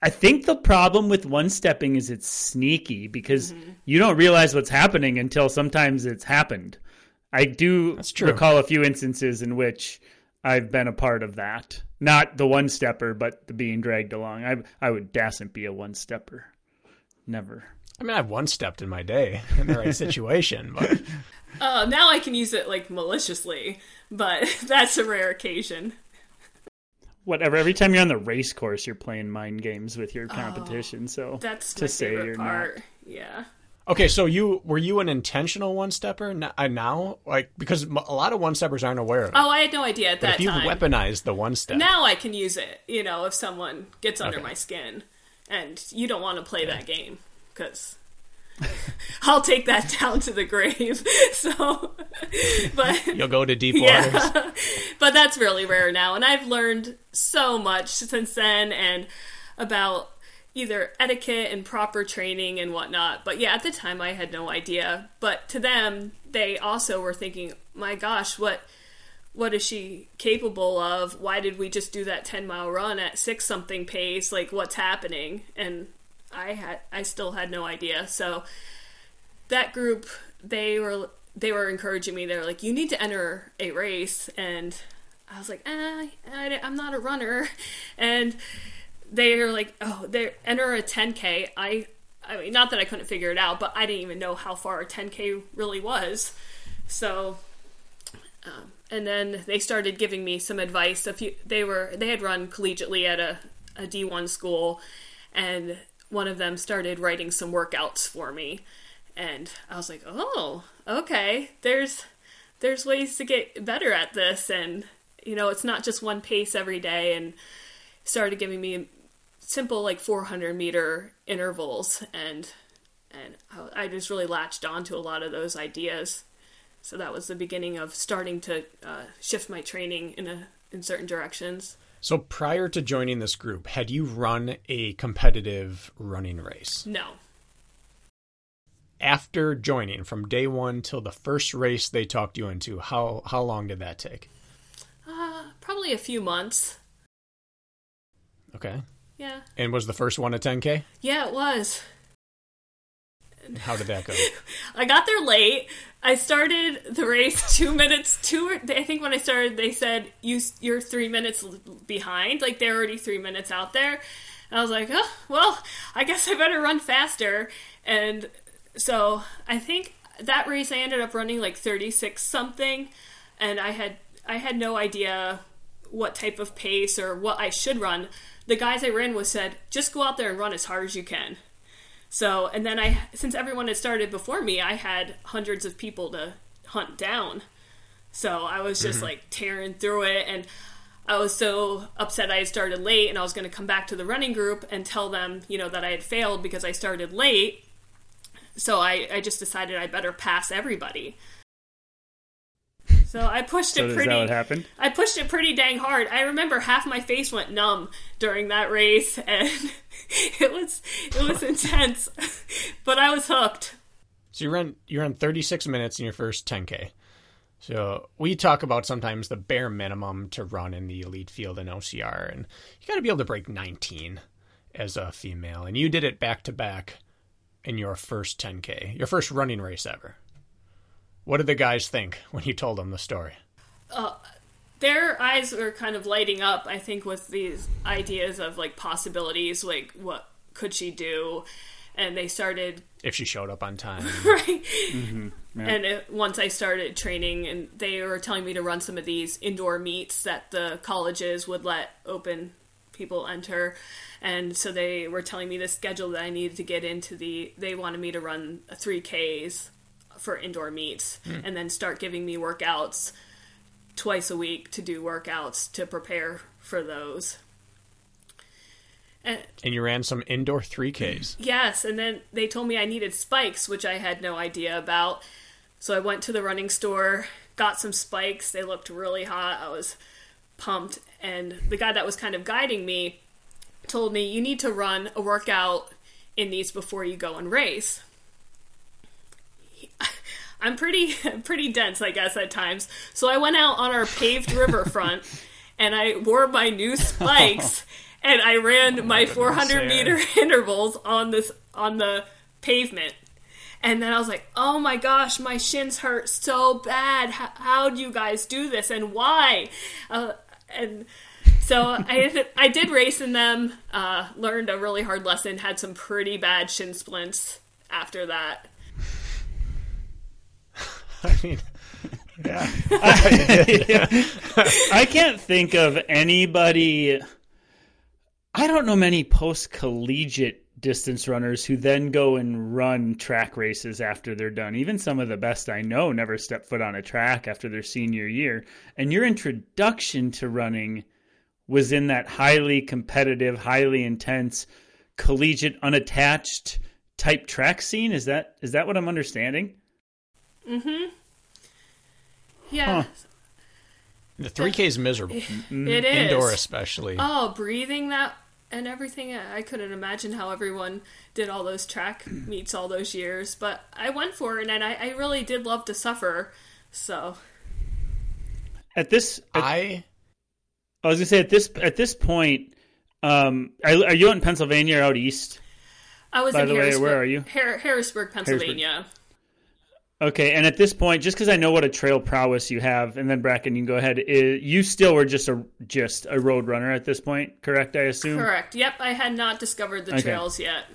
I think the problem with one-stepping is it's sneaky because mm-hmm. you don't realize what's happening until sometimes it's happened. I do recall a few instances in which I've been a part of that. Not the one-stepper, but the being dragged along. I I would dasn't be a one-stepper. Never. I mean, I've one-stepped in my day in the right situation, but... Uh, now I can use it, like, maliciously, but that's a rare occasion. Whatever. Every time you're on the race course, you're playing mind games with your competition, oh, so... That's to my say favorite you're part, not... yeah. Okay, so you were you an intentional one-stepper now? Like, because a lot of one-steppers aren't aware of it. Oh, I had no idea at that time. But if you weaponized the one-step... Now I can use it, you know, if someone gets under okay. my skin, and you don't want to play okay. that game. Because I'll take that down to the grave. So, but you'll go to deep waters. Yeah, but that's really rare now, and I've learned so much since then, and about either etiquette and proper training and whatnot. But yeah, at the time I had no idea. But to them, they also were thinking, "My gosh, what, what is she capable of? Why did we just do that ten mile run at six something pace? Like, what's happening?" And I had, I still had no idea. So that group, they were they were encouraging me. They were like, you need to enter a race. And I was like, eh, I, I'm not a runner. And they were like, oh, they enter a ten K. I, I mean, not that I couldn't figure it out, but I didn't even know how far a ten K really was. So, um, and then they started giving me some advice. A few, they were, they had run collegiately at a, a D one school, and one of them started writing some workouts for me. And I was like, oh, okay, there's there's ways to get better at this. And, you know, it's not just one pace every day. And started giving me simple, like, four hundred meter intervals. And and I just really latched onto a lot of those ideas. So that was the beginning of starting to uh, shift my training in a in certain directions. So prior to joining this group, had you run a competitive running race? No. After joining, from day one till the first race they talked you into, how how long did that take? Uh, probably a few months. Okay. Yeah. And was the first one a ten K? Yeah, it was. How did that go? I got there late. I started the race two minutes, two, I think when I started, they said, you, you're three minutes behind. Like, they're already three minutes out there. And I was like, oh, well, I guess I better run faster. And so I think that race I ended up running like thirty-six something, and I had I had no idea what type of pace or what I should run. The guys I ran with said, just go out there and run as hard as you can. So, and then I, since everyone had started before me, I had hundreds of people to hunt down. So I was just mm-hmm. like tearing through it, and I was so upset I had started late, and I was going to come back to the running group and tell them, you know, that I had failed because I started late. So I, I just decided I better pass everybody. So I pushed so it pretty. Is that what happened? I pushed it pretty dang hard. I remember half my face went numb during that race, and it was it was intense. But I was hooked. So you ran you ran thirty-six minutes in your first ten K. So we talk about sometimes the bare minimum to run in the elite field in O C R, and you got to be able to break nineteen as a female, and you did it back to back. In your first ten K, your first running race ever. What did the guys think when you told them the story? Uh, their eyes were kind of lighting up, I think, with these ideas of, like, possibilities, like, what could she do? And they started... If she showed up on time. Right. Mm-hmm. Yeah. And it, once I started training, and they were telling me to run some of these indoor meets that the colleges would let open people enter, and so they were telling me the schedule that I needed to get into. The they wanted me to run three Ks for indoor meets, mm. and then start giving me workouts twice a week to do workouts to prepare for those. And, and you ran some indoor three Ks. Yes, and then they told me I needed spikes, which I had no idea about. So I went to the running store, got some spikes. They looked really hot. I was pumped. And the guy that was kind of guiding me told me, you need to run a workout in these before you go and race. He, I'm pretty pretty dense, I guess, at times. So I went out on our paved riverfront, and I wore my new spikes, oh. and I ran oh my, my four hundred meter intervals on this on the pavement. And then I was like, oh my gosh, my shins hurt so bad. How, how do you guys do this, and why? Uh, And so I, I did race in them, uh, learned a really hard lesson, had some pretty bad shin splints after that. I mean, yeah. I, yeah. I can't think of anybody, I don't know many post-collegiate distance runners who then go and run track races after they're done. Even some of the best I know never step foot on a track after their senior year. And your introduction to running was in that highly competitive, highly intense, collegiate, unattached type track scene. Is that is that what I'm understanding? Mm-hmm. Yeah. Huh. The three K is miserable. It is. Indoor especially. Oh, breathing that... And everything, I couldn't imagine how everyone did all those track meets all those years. But I went for it, and I, I really did love to suffer. So, at this, at, I, I was gonna say at this at this point, um, are, are you out in Pennsylvania or out east? I was by in the Harrisburg, way, where are you? Har- Harrisburg, Pennsylvania. Harrisburg. Okay, and at this point, just because I know what a trail prowess you have, and then Bracken, you can go ahead. Is, you still were just a just a road runner at this point, correct? I assume. Correct. Yep, I had not discovered the okay. trails yet.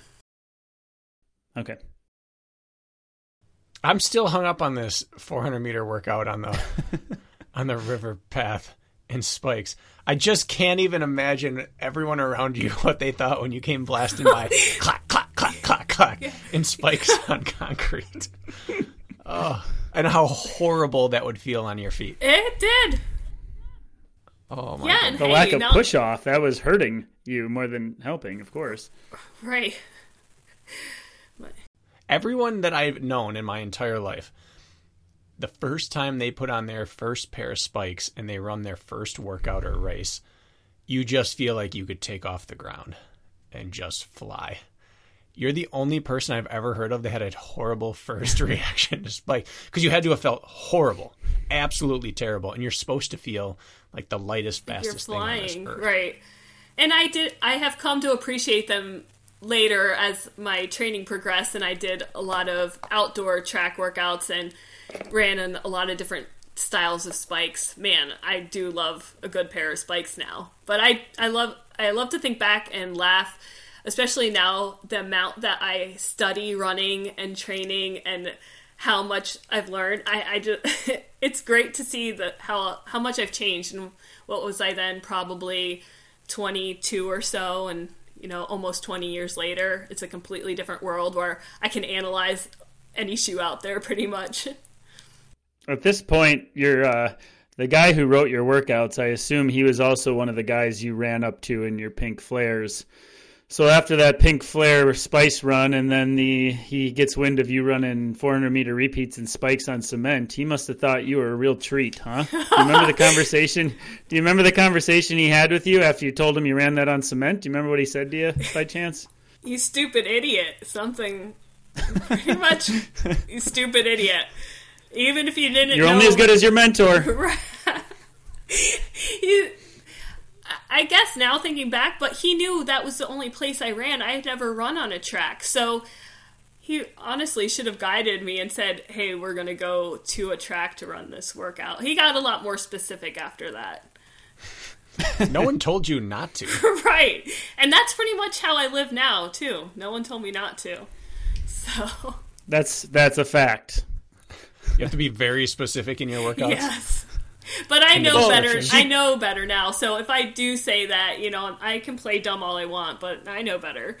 Okay. I'm still hung up on this four hundred meter workout on the on the river path and spikes. I just can't even imagine everyone around you what they thought when you came blasting by, clack, clack, clack, clack, clack, and spikes on concrete. Oh, and how horrible that would feel on your feet. It did. Oh my yeah, God. The hey, lack of no. push off, that was hurting you more than helping, of course. Right. But everyone that I've known in my entire life, the first time they put on their first pair of spikes and they run their first workout or race, you just feel like you could take off the ground and just fly. You're the only person I've ever heard of that had a horrible first reaction to spike, because you had to have felt horrible, absolutely terrible, and you're supposed to feel like the lightest, fastest thing on this earth. You're flying, right? And I did. I have come to appreciate them later as my training progressed, and I did a lot of outdoor track workouts and ran in a lot of different styles of spikes. Man, I do love a good pair of spikes now. But I, I love, I love to think back and laugh. Especially now, the amount that I study running and training and how much I've learned, I, I just, it's great to see the how how much I've changed. And what was I then? Probably twenty-two or so, and you know, almost twenty years later, it's a completely different world where I can analyze any shoe out there pretty much. At this point, you're uh, the guy who wrote your workouts. I assume he was also one of the guys you ran up to in your Pink Flares. So after that Pink Flare spice run, and then the he gets wind of you running four hundred meter repeats and spikes on cement, he must have thought you were a real treat, huh? Do you remember the conversation? Do you remember the conversation he had with you after you told him you ran that on cement? Do you remember what he said to you by chance? You stupid idiot. Something pretty much. You stupid idiot. Even if you didn't You're know... only as good as your mentor. you... I guess now thinking back, but he knew that was the only place I ran. I had never run on a track. So he honestly should have guided me and said, hey, we're going to go to a track to run this workout. He got a lot more specific after that. No one told you not to. Right. And that's pretty much how I live now, too. No one told me not to. So That's that's a fact. You have to be very specific in your workouts. Yes. But I know better. I know better now. So if I do say that, you know, I can play dumb all I want, but I know better.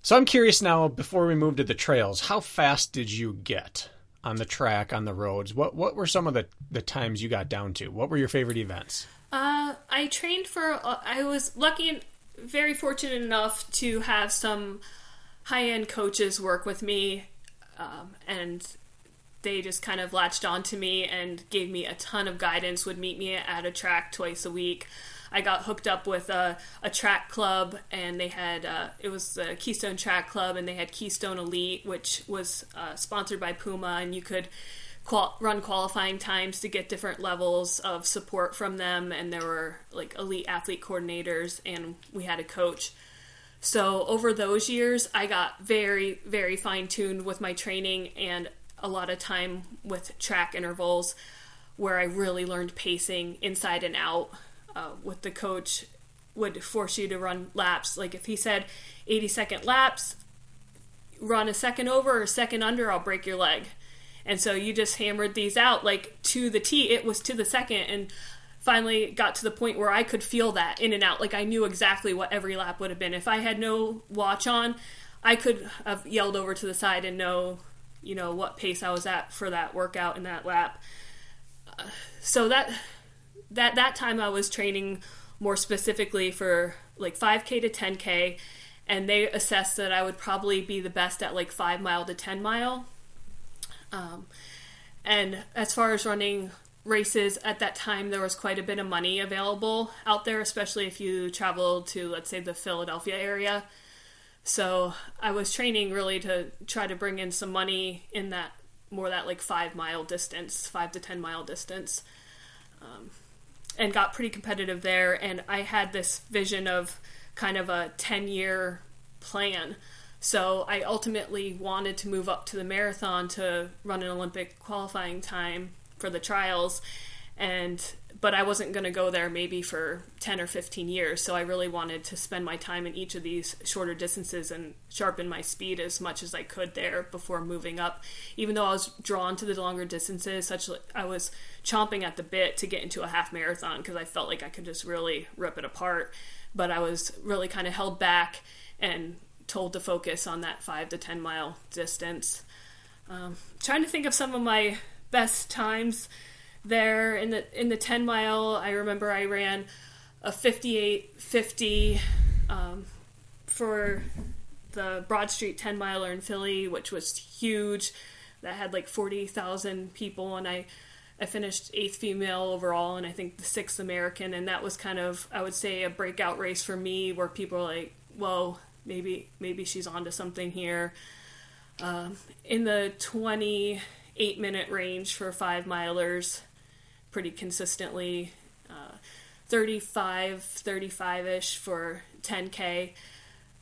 So I'm curious now, before we move to the trails, how fast did you get on the track, on the roads? What what were some of the, the times you got down to? What were your favorite events? Uh, I trained for, uh, I was lucky and very fortunate enough to have some high-end coaches work with me, um, and they just kind of latched on to me and gave me a ton of guidance, would meet me at a track twice a week. I got hooked up with a, a track club, and they had, uh, it was the Keystone Track Club, and they had Keystone Elite, which was uh, sponsored by Puma, and you could qual- run qualifying times to get different levels of support from them, and there were like elite athlete coordinators, and we had a coach. So over those years, I got very, very fine-tuned with my training and a lot of time with track intervals where I really learned pacing inside and out. Uh, with the coach would force you to run laps. Like if he said eighty second laps, run a second over or a second under, I'll break your leg. And so you just hammered these out like to the T. It was to the second, and finally got to the point where I could feel that in and out. Like I knew exactly what every lap would have been. If I had no watch on, I could have yelled over to the side and know, you know, what pace I was at for that workout and that lap. Uh, so that that that time I was training more specifically for like five K to ten K, and they assessed that I would probably be the best at like five mile to ten mile. Um, and as far as running races, at that time there was quite a bit of money available out there, especially if you traveled to, let's say, the Philadelphia area. So I was training really to try to bring in some money in that more that like five mile distance, five to ten mile distance, um, and got pretty competitive there. And I had this vision of kind of a ten year plan. So I ultimately wanted to move up to the marathon to run an Olympic qualifying time for the trials, and but I wasn't going to go there maybe for ten or fifteen years. So I really wanted to spend my time in each of these shorter distances and sharpen my speed as much as I could there before moving up. Even though I was drawn to the longer distances, such like I was chomping at the bit to get into a half marathon because I felt like I could just really rip it apart. But I was really kind of held back and told to focus on that five to ten mile distance. Um, trying to think of some of my best times there. In the in the ten mile, I remember I ran a fifty-eight fifty um, for the Broad Street ten miler in Philly, which was huge. That had like forty thousand people, and I, I finished eighth female overall, and I think the sixth American, and that was kind of, I would say, a breakout race for me where people were like, whoa, Maybe maybe she's onto something here. Um, in the twenty-eight minute range for five milers, pretty consistently. Uh, thirty-five, thirty-five-ish for ten K.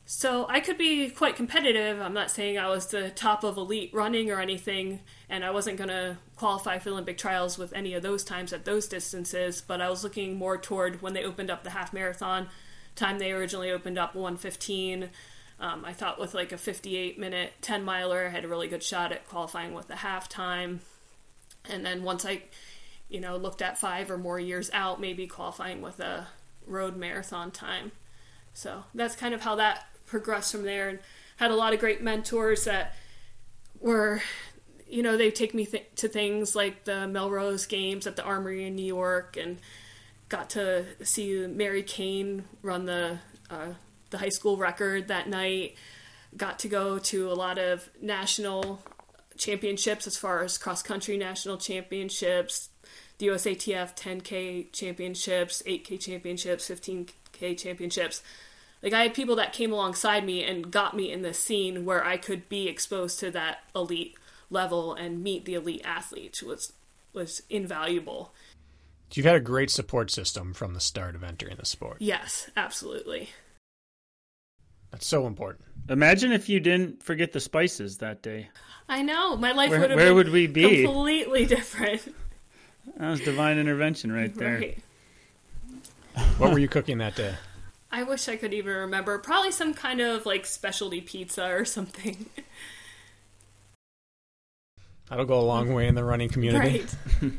So I could be quite competitive. I'm not saying I was the top of elite running or anything, and I wasn't going to qualify for Olympic trials with any of those times at those distances, but I was looking more toward when they opened up the half marathon time. They originally opened up one fifteen. Um, I thought with like a fifty-eight minute ten miler, I had a really good shot at qualifying with the half time. And then once I, you know, looked at five or more years out, maybe qualifying with a road marathon time. So that's kind of how that progressed from there, and had a lot of great mentors that were, you know, they take me th- to things like the Melrose Games at the Armory in New York, and got to see Mary Cain run the uh, the high school record that night. Got to go to a lot of national championships as far as cross-country national championships, the U S A T F ten K championships, eight K championships, fifteen K championships. Like, I had people that came alongside me and got me in this scene where I could be exposed to that elite level and meet the elite athletes, which was, was invaluable. You've had a great support system from the start of entering the sport. Yes, absolutely. That's so important. Imagine if you didn't forget the spices that day. I know. My life where, would have where been would we be? Completely different. That was divine intervention right there. Right. What were you cooking that day? I wish I could even remember. Probably some kind of like specialty pizza or something. That'll go a long way in the running community. Right.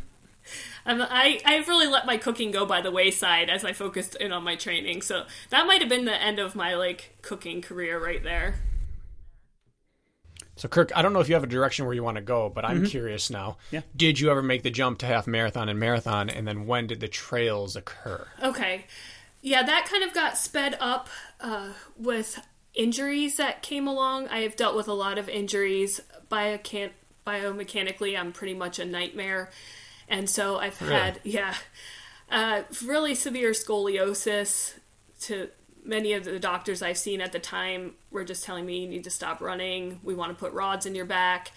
I'm, I, I've really let my cooking go by the wayside as I focused in on my training. So that might have been the end of my like cooking career right there. So Kirk, I don't know if you have a direction where you want to go, but I'm mm-hmm. curious now. Yeah. Did you ever make the jump to half marathon and marathon? And then when did the trails occur? Okay. Yeah, that kind of got sped up uh, with injuries that came along. I have dealt with a lot of injuries. Bio- can- biomechanically, I'm pretty much a nightmare. And so I've really? had, yeah, uh, really severe scoliosis. To many of the doctors I've seen at the time were just telling me, you need to stop running. We want to put rods in your back.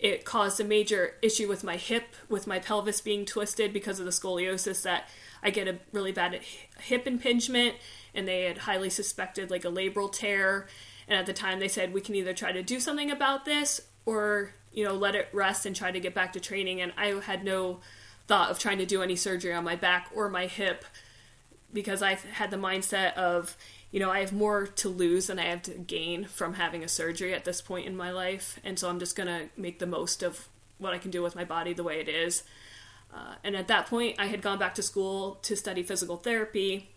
It caused a major issue with my hip, with my pelvis being twisted because of the scoliosis, that I get a really bad hip impingement. And they had highly suspected like a labral tear. And at the time they said, we can either try to do something about this or, you know, let it rest and try to get back to training. And I had no thought of trying to do any surgery on my back or my hip, because I had the mindset of, you know, I have more to lose than I have to gain from having a surgery at this point in my life. And so I'm just going to make the most of what I can do with my body the way it is. Uh, and at that point, I had gone back to school to study physical therapy.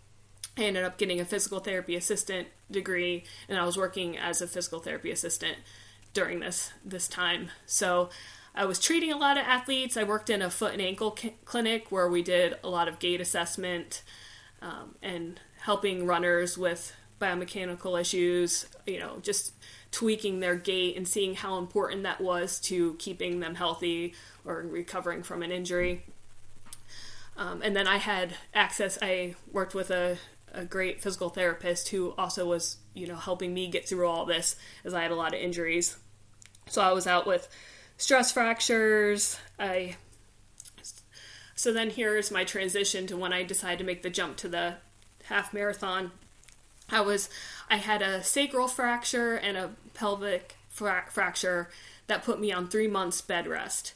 I ended up getting a physical therapy assistant degree, and I was working as a physical therapy assistant during this this time. So I was treating a lot of athletes. I worked in a foot and ankle c- clinic where we did a lot of gait assessment um, and helping runners with biomechanical issues, you know, just tweaking their gait and seeing how important that was to keeping them healthy or recovering from an injury. Um, and then I had access, I worked with a a great physical therapist who also was, you know, helping me get through all this, as I had a lot of injuries. So I was out with stress fractures. I, so then here's my transition to when I decided to make the jump to the half marathon. I was, I had a sacral fracture and a pelvic fra- fracture that put me on three months bed rest.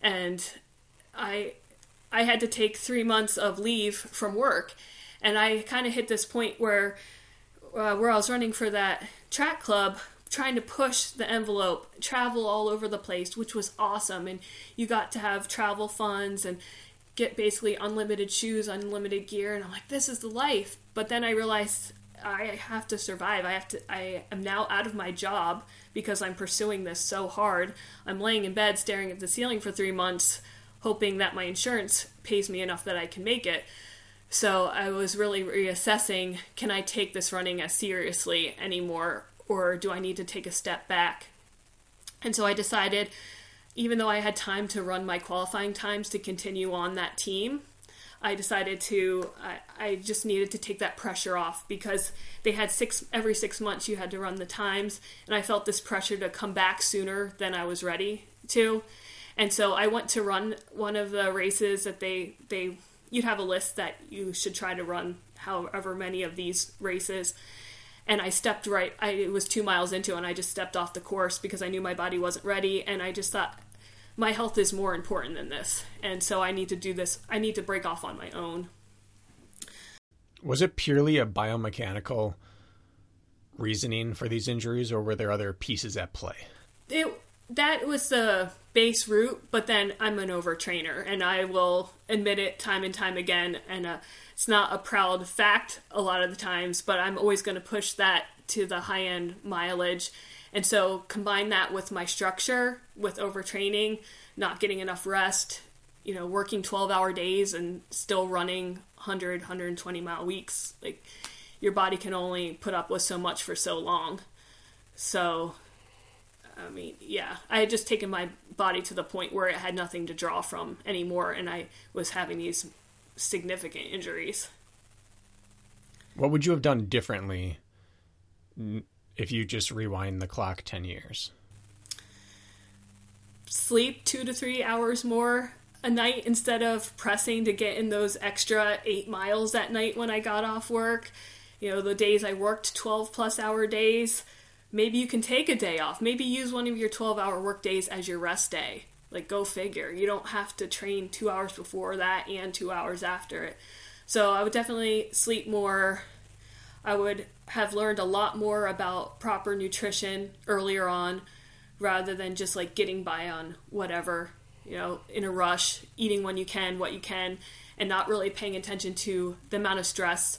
And I, I had to take three months of leave from work. And I kind of hit this point where, uh, where I was running for that track club, trying to push the envelope, travel all over the place, which was awesome. And you got to have travel funds and get basically unlimited shoes, unlimited gear. And I'm like, this is the life. But then I realized I have to survive. I have to, I am now out of my job because I'm pursuing this so hard. I'm laying in bed staring at the ceiling for three months, hoping that my insurance pays me enough that I can make it. So I was really reassessing, can I take this running as seriously anymore, or do I need to take a step back? And so I decided, even though I had time to run my qualifying times to continue on that team, I decided to, I, I just needed to take that pressure off, because they had six, every six months you had to run the times, and I felt this pressure to come back sooner than I was ready to. And so I went to run one of the races that they, they you'd have a list that you should try to run however many of these races. And I stepped right, I, it was two miles into, and I just stepped off the course because I knew my body wasn't ready. And I just thought, my health is more important than this. And so I need to do this. I need to break off on my own. Was it purely a biomechanical reasoning for these injuries, or were there other pieces at play? It, that was the base route, but then I'm an overtrainer, and I will admit it time and time again. And uh, it's not a proud fact a lot of the times, but I'm always going to push that to the high end mileage. And so combine that with my structure, with overtraining, not getting enough rest, you know, working twelve hour days and still running one hundred, one hundred twenty mile weeks. Like, your body can only put up with so much for so long. So, I mean, yeah, I had just taken my body to the point where it had nothing to draw from anymore. And I was having these significant injuries. What would you have done differently if you just rewind the clock ten years? Sleep two to three hours more a night instead of pressing to get in those extra eight miles at night when I got off work. You know, the days I worked twelve plus hour days, maybe you can take a day off. Maybe use one of your twelve hour work days as your rest day. Like, go figure. You don't have to train two hours before that and two hours after it. So I would definitely sleep more. I would have learned a lot more about proper nutrition earlier on, rather than just like getting by on whatever, you know, in a rush, eating when you can, what you can, and not really paying attention to the amount of stress.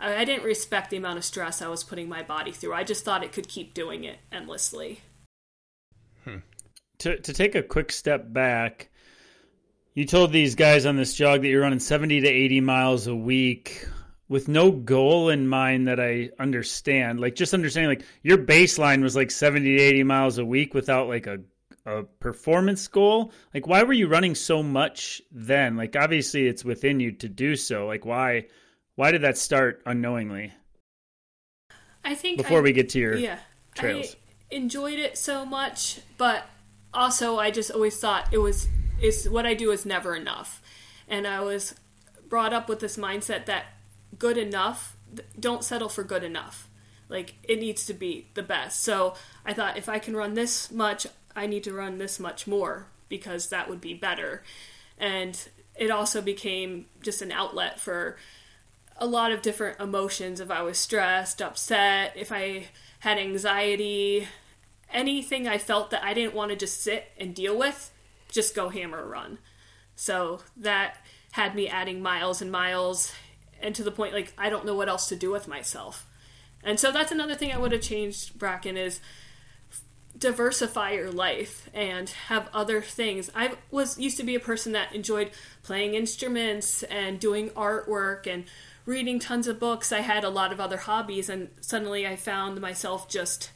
I didn't respect the amount of stress I was putting my body through. I just thought it could keep doing it endlessly. Hmm. To to take a quick step back, you told these guys on this jog that you're running seventy to eighty miles a week, with no goal in mind that I understand. Like, just understanding, like, your baseline was like seventy to eighty miles a week without like a, a performance goal. Like, why were you running so much then? Like, obviously it's within you to do so. Like, why, why did that start unknowingly? I think before I, we get to your yeah, trails. I enjoyed it so much, but also I just always thought it was, it's what I do is never enough. And I was brought up with this mindset that good enough, don't settle for good enough. Like, it needs to be the best. So I thought, if I can run this much, I need to run this much more, because that would be better. And it also became just an outlet for a lot of different emotions. If I was stressed, upset, if I had anxiety, anything I felt that I didn't want to just sit and deal with, just go hammer a run. So that had me adding miles and miles, and to the point, like, I don't know what else to do with myself. And so that's another thing I would have changed, Bracken, is diversify your life and have other things. I was used to be a person that enjoyed playing instruments and doing artwork and reading tons of books. I had a lot of other hobbies, and suddenly I found myself just,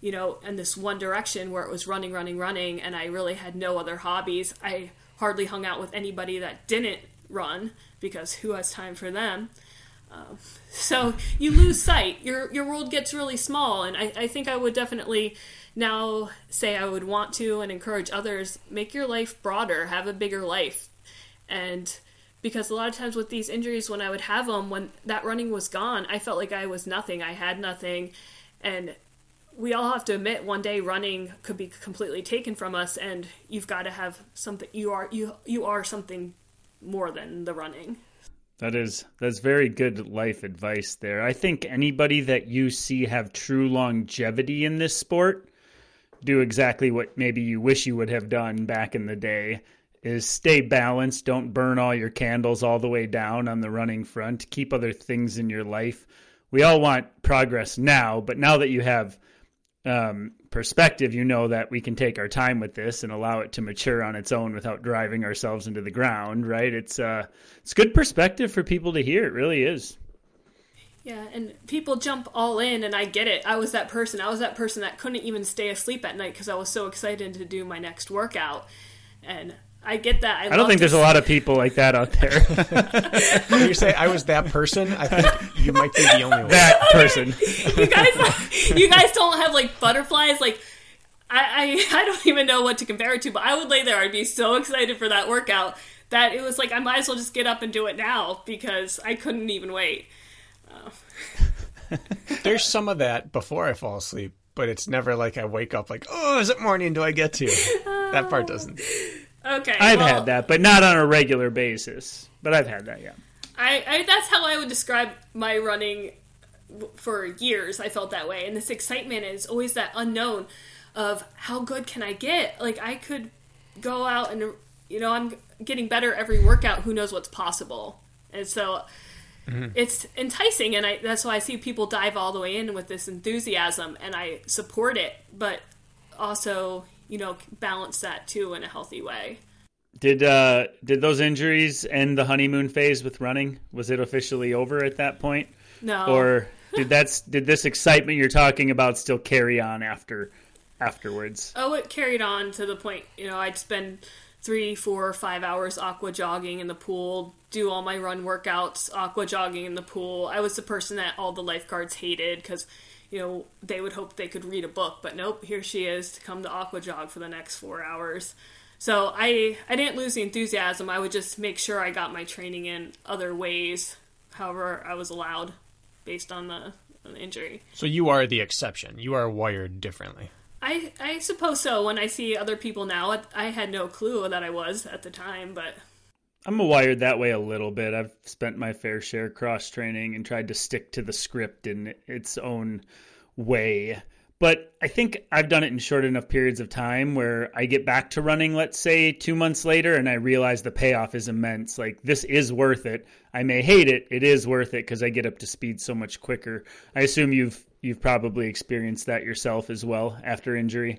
you know, in this one direction where it was running, running, running, and I really had no other hobbies. I hardly hung out with anybody that didn't run, because who has time for them? Um, so you lose sight. Your your world gets really small. And I, I think I would definitely now say I would want to and encourage others, make your life broader, have a bigger life, and because a lot of times with these injuries, when I would have them, when that running was gone, I felt like I was nothing. I had nothing. And we all have to admit, one day running could be completely taken from us, and you've got to have something. You are you you are something more than the running. That is that's very good life advice there. I think anybody that you see have true longevity in this sport do exactly what maybe you wish you would have done back in the day, is stay balanced. Don't burn all your candles all the way down on the running front. Keep other things in your life. We all want progress now, but now that you have um, perspective, you know that we can take our time with this and allow it to mature on its own without driving ourselves into the ground, right? It's uh, it's good perspective for people to hear. It really is. Yeah, and people jump all in, and I get it. I was that person. I was that person that couldn't even stay asleep at night because I was so excited to do my next workout, and I get that. I, I don't think there's see. a lot of people like that out there. When you say I was that person, I think you might be the only one. That person. You guys, you guys don't have like butterflies. Like I, I, I don't even know what to compare it to. But I would lay there. I'd be so excited for that workout that it was like I might as well just get up and do it now because I couldn't even wait. Oh. There's some of that before I fall asleep, but it's never like I wake up like, oh, is it morning? Do I get to? That part doesn't. Okay, I've well, had that, but not on a regular basis. But I've had that, yeah. I, I that's how I would describe my running for years. I felt that way, and this excitement is always that unknown of how good can I get? Like I could go out and you know I'm getting better every workout. Who knows what's possible? And so mm-hmm. it's enticing, and I that's why I see people dive all the way in with this enthusiasm, and I support it, but also, you know, balance that too in a healthy way. Did uh, did those injuries end the honeymoon phase with running? Was it officially over at that point? No. Or did that's did this excitement you're talking about still carry on after afterwards? Oh, it carried on to the point, you know, I'd spend three, four, five hours aqua jogging in the pool, do all my run workouts, aqua jogging in the pool. I was the person that all the lifeguards hated because, you know, they would hope they could read a book, but nope, here she is to come to aqua jog for the next four hours. So I, I didn't lose the enthusiasm. I would just make sure I got my training in other ways, however I was allowed based on the, on the injury. So you are the exception. You are wired differently. I, I suppose so. When I see other people now, I had no clue that I was at the time, but I'm wired that way a little bit. I've spent my fair share cross training and tried to stick to the script in its own way. But I think I've done it in short enough periods of time where I get back to running, let's say two months later, and I realize the payoff is immense. Like, this is worth it. I may hate it. It is worth it because I get up to speed so much quicker. I assume you've you've probably experienced that yourself as well after injury.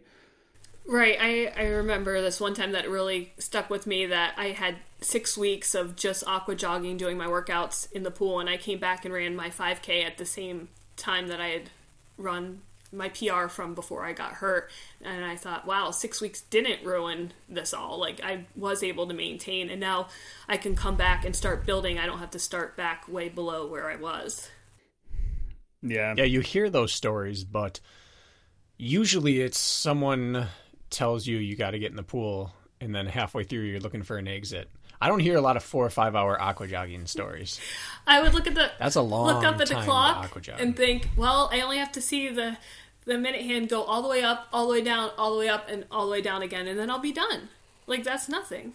Right. I, I remember this one time that really stuck with me, that I had six weeks of just aqua jogging, doing my workouts in the pool, and I came back and ran my five K at the same time that I had run my P R from before I got hurt. And I thought, wow, six weeks didn't ruin this all. Like, I was able to maintain, and now I can come back and start building. I don't have to start back way below where I was. Yeah. Yeah, you hear those stories, but usually it's someone tells you you got to get in the pool, and then halfway through you're looking for an exit. I don't hear a lot of four or five hour aqua jogging stories. I would look at the that's a long look up at the clock and think, well, I only have to see the the minute hand go all the way up, all the way down, all the way up, and all the way down again, and then I'll be done. Like, that's nothing.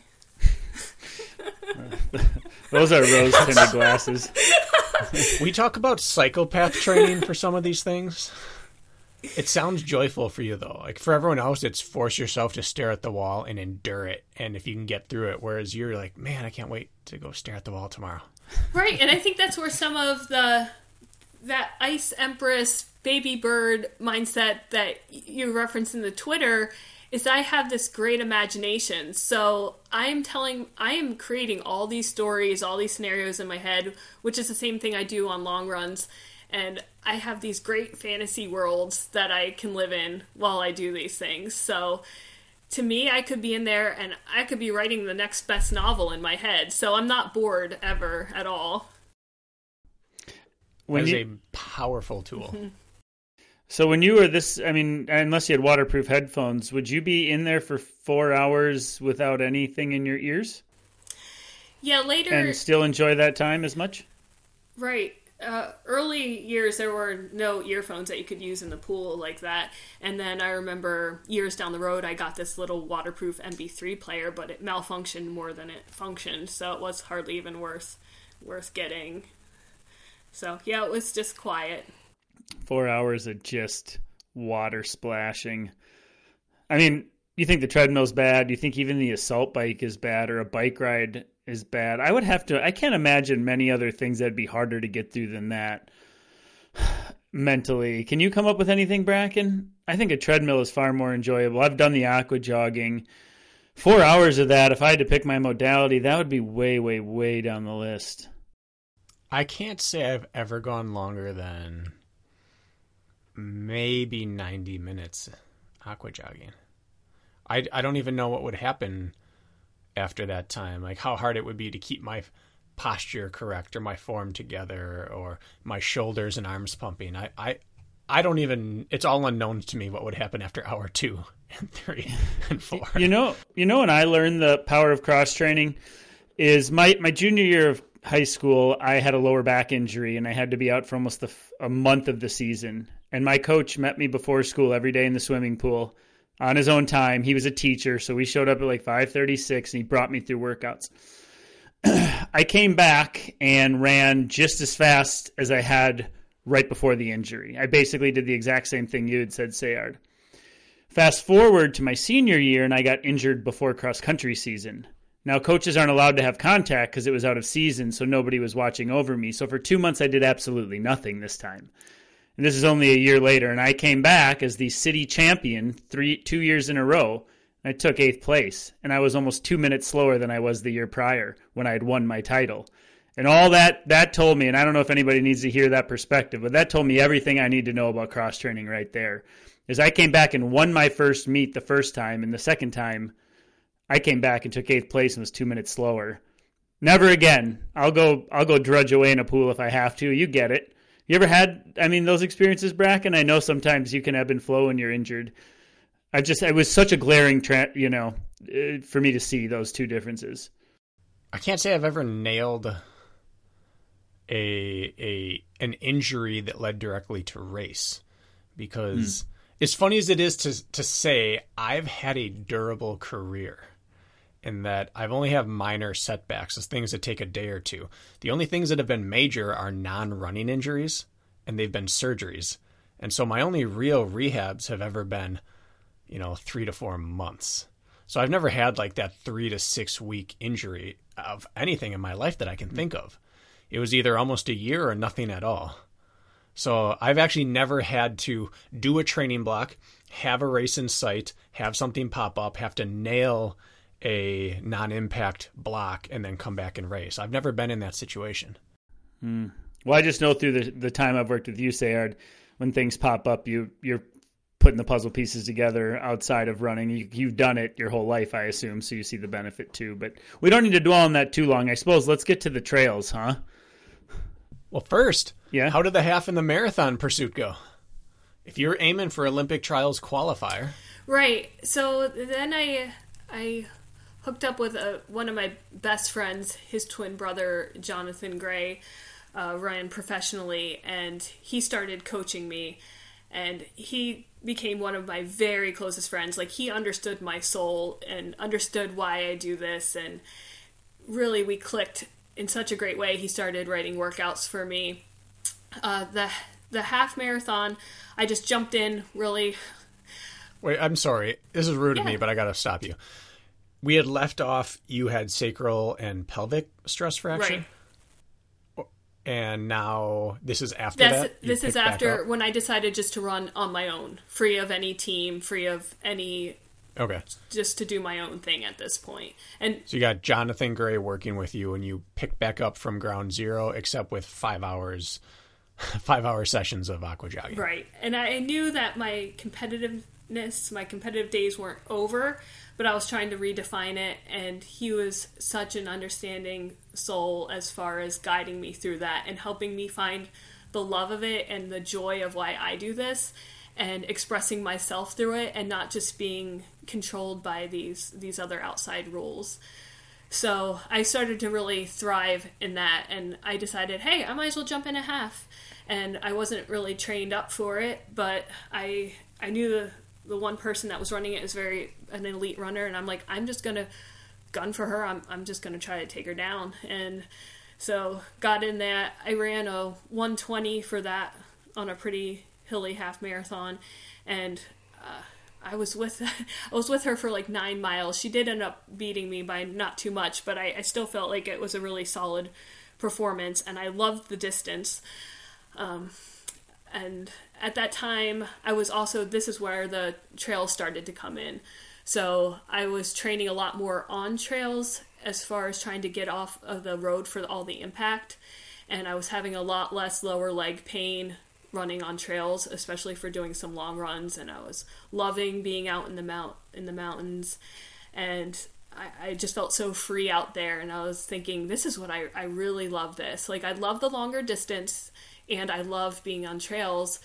Those are rose tinted glasses. We talk about psychopath training for some of these things. It sounds joyful for you, though. Like, for everyone else, it's force yourself to stare at the wall and endure it. And if you can get through it, whereas you're like, man, I can't wait to go stare at the wall tomorrow. Right. And I think that's where some of the, that ice empress, baby bird mindset that you reference in the Twitter is I have this great imagination. So I'm telling, I am creating all these stories, all these scenarios in my head, which is the same thing I do on long runs. And I have these great fantasy worlds that I can live in while I do these things. So to me, I could be in there and I could be writing the next best novel in my head. So I'm not bored ever at all. That is a powerful tool. Mm-hmm. So when you were this, I mean, unless you had waterproof headphones, would you be in there for four hours without anything in your ears? Yeah, later. And still enjoy that time as much? Right. Uh, early years, there were no earphones that you could use in the pool like that. And then I remember years down the road, I got this little waterproof M P three player, but it malfunctioned more than it functioned. So it was hardly even worth worth getting. So, yeah, it was just quiet. Four hours of just water splashing. I mean, you think the treadmill's bad? You think even the assault bike is bad or a bike ride is bad? I would have to, I can't imagine many other things that'd be harder to get through than that mentally. Can you come up with anything, Bracken? I think a treadmill is far more enjoyable. I've done the aqua jogging. Four hours of that, if I had to pick my modality, that would be way, way, way down the list. I can't say I've ever gone longer than maybe ninety minutes aqua jogging. I, I don't even know what would happen after that time, like how hard it would be to keep my posture correct or my form together or my shoulders and arms pumping. I, I, I don't even, it's all unknown to me what would happen after hour two and three and four. You know, you know, when I learned the power of cross training is my, my junior year of high school, I had a lower back injury and I had to be out for almost the, a month of the season. And my coach met me before school every day in the swimming pool on his own time. He was a teacher, so we showed up at like five thirty-six, and he brought me through workouts. I came back and ran just as fast as I had right before the injury. I basically did the exact same thing you had said, Sayard. Fast forward to my senior year, and I got injured before cross-country season. Now, coaches aren't allowed to have contact because it was out of season, so nobody was watching over me. So for two months, I did absolutely nothing this time. And this is only a year later, and I came back as the city champion three, two years in a row, and I took eighth place, and I was almost two minutes slower than I was the year prior when I had won my title. And all that, that told me, and I don't know if anybody needs to hear that perspective, but that told me everything I need to know about cross-training right there, is I came back and won my first meet the first time, and the second time I came back and took eighth place and was two minutes slower. Never again. I'll go, I'll go drudge away in a pool if I have to. You get it. You ever had, I mean, those experiences, Bracken? I know sometimes you can ebb and flow when you're injured. I've just, it was such a glaring, tra- you know, for me to see those two differences. I can't say I've ever nailed a, a an injury that led directly to race. Because mm. as funny as it is to, to say, I've had a durable career. In that I've only have minor setbacks, those things that take a day or two. The only things that have been major are non-running injuries, and they've been surgeries. And so my only real rehabs have ever been, you know, three to four months. So I've never had like that three to six week injury of anything in my life that I can think of. It was either almost a year or nothing at all. So I've actually never had to do a training block, have a race in sight, have something pop up, have to nail a non-impact block and then come back and race. I've never been in that situation. Mm. Well, I just know through the, the time I've worked with you, Sayard, when things pop up, you, you're putting the puzzle pieces together outside of running. You, you've done it your whole life, I assume, so you see the benefit too. But we don't need to dwell on that too long. I suppose let's get to the trails, huh? Well, first, yeah. How did the half and the marathon pursuit go? If you're aiming for Olympic trials qualifier. Right. So then I... I... hooked up with a, one of my best friends, his twin brother, Jonathan Gray, uh, ran professionally, and he started coaching me, and he became one of my very closest friends. Like, he understood my soul and understood why I do this, and really we clicked in such a great way. He started writing workouts for me. Uh, the, the half marathon, I just jumped in really. Wait, I'm sorry. This is rude yeah. of me, but I got to stop you. We had left off, you had sacral and pelvic stress fracture. Right. And now this is after That's, that? This is after when I decided just to run on my own, free of any team, free of any... Okay. Just to do my own thing at this point. And so you got Jonathan Gray working with you, and you picked back up from ground zero, except with five hours, five-hour sessions of aqua jogging. Right. And I knew that my competitiveness, my competitive days weren't over, but I was trying to redefine it, and he was such an understanding soul as far as guiding me through that and helping me find the love of it and the joy of why I do this and expressing myself through it and not just being controlled by these these other outside rules. So I started to really thrive in that, and I decided, hey, I might as well jump in a half. And I wasn't really trained up for it, but I I knew the, the one person that was running it was very an elite runner, and I'm like, I'm just going to gun for her. I'm I'm just going to try to take her down. And so got in that. I ran a one twenty for that on a pretty hilly half marathon, and uh, I was with I was with her for like nine miles. She did end up beating me by not too much, but I, I still felt like it was a really solid performance, and I loved the distance. Um, and at that time I was also, this is where the trails started to come in. So I was training a lot more on trails as far as trying to get off of the road for all the impact. And I was having a lot less lower leg pain running on trails, especially for doing some long runs. And I was loving being out in the mount in the mountains, and I, I just felt so free out there. And I was thinking, this is what I, I really love this. Like, I love the longer distance, and I love being on trails.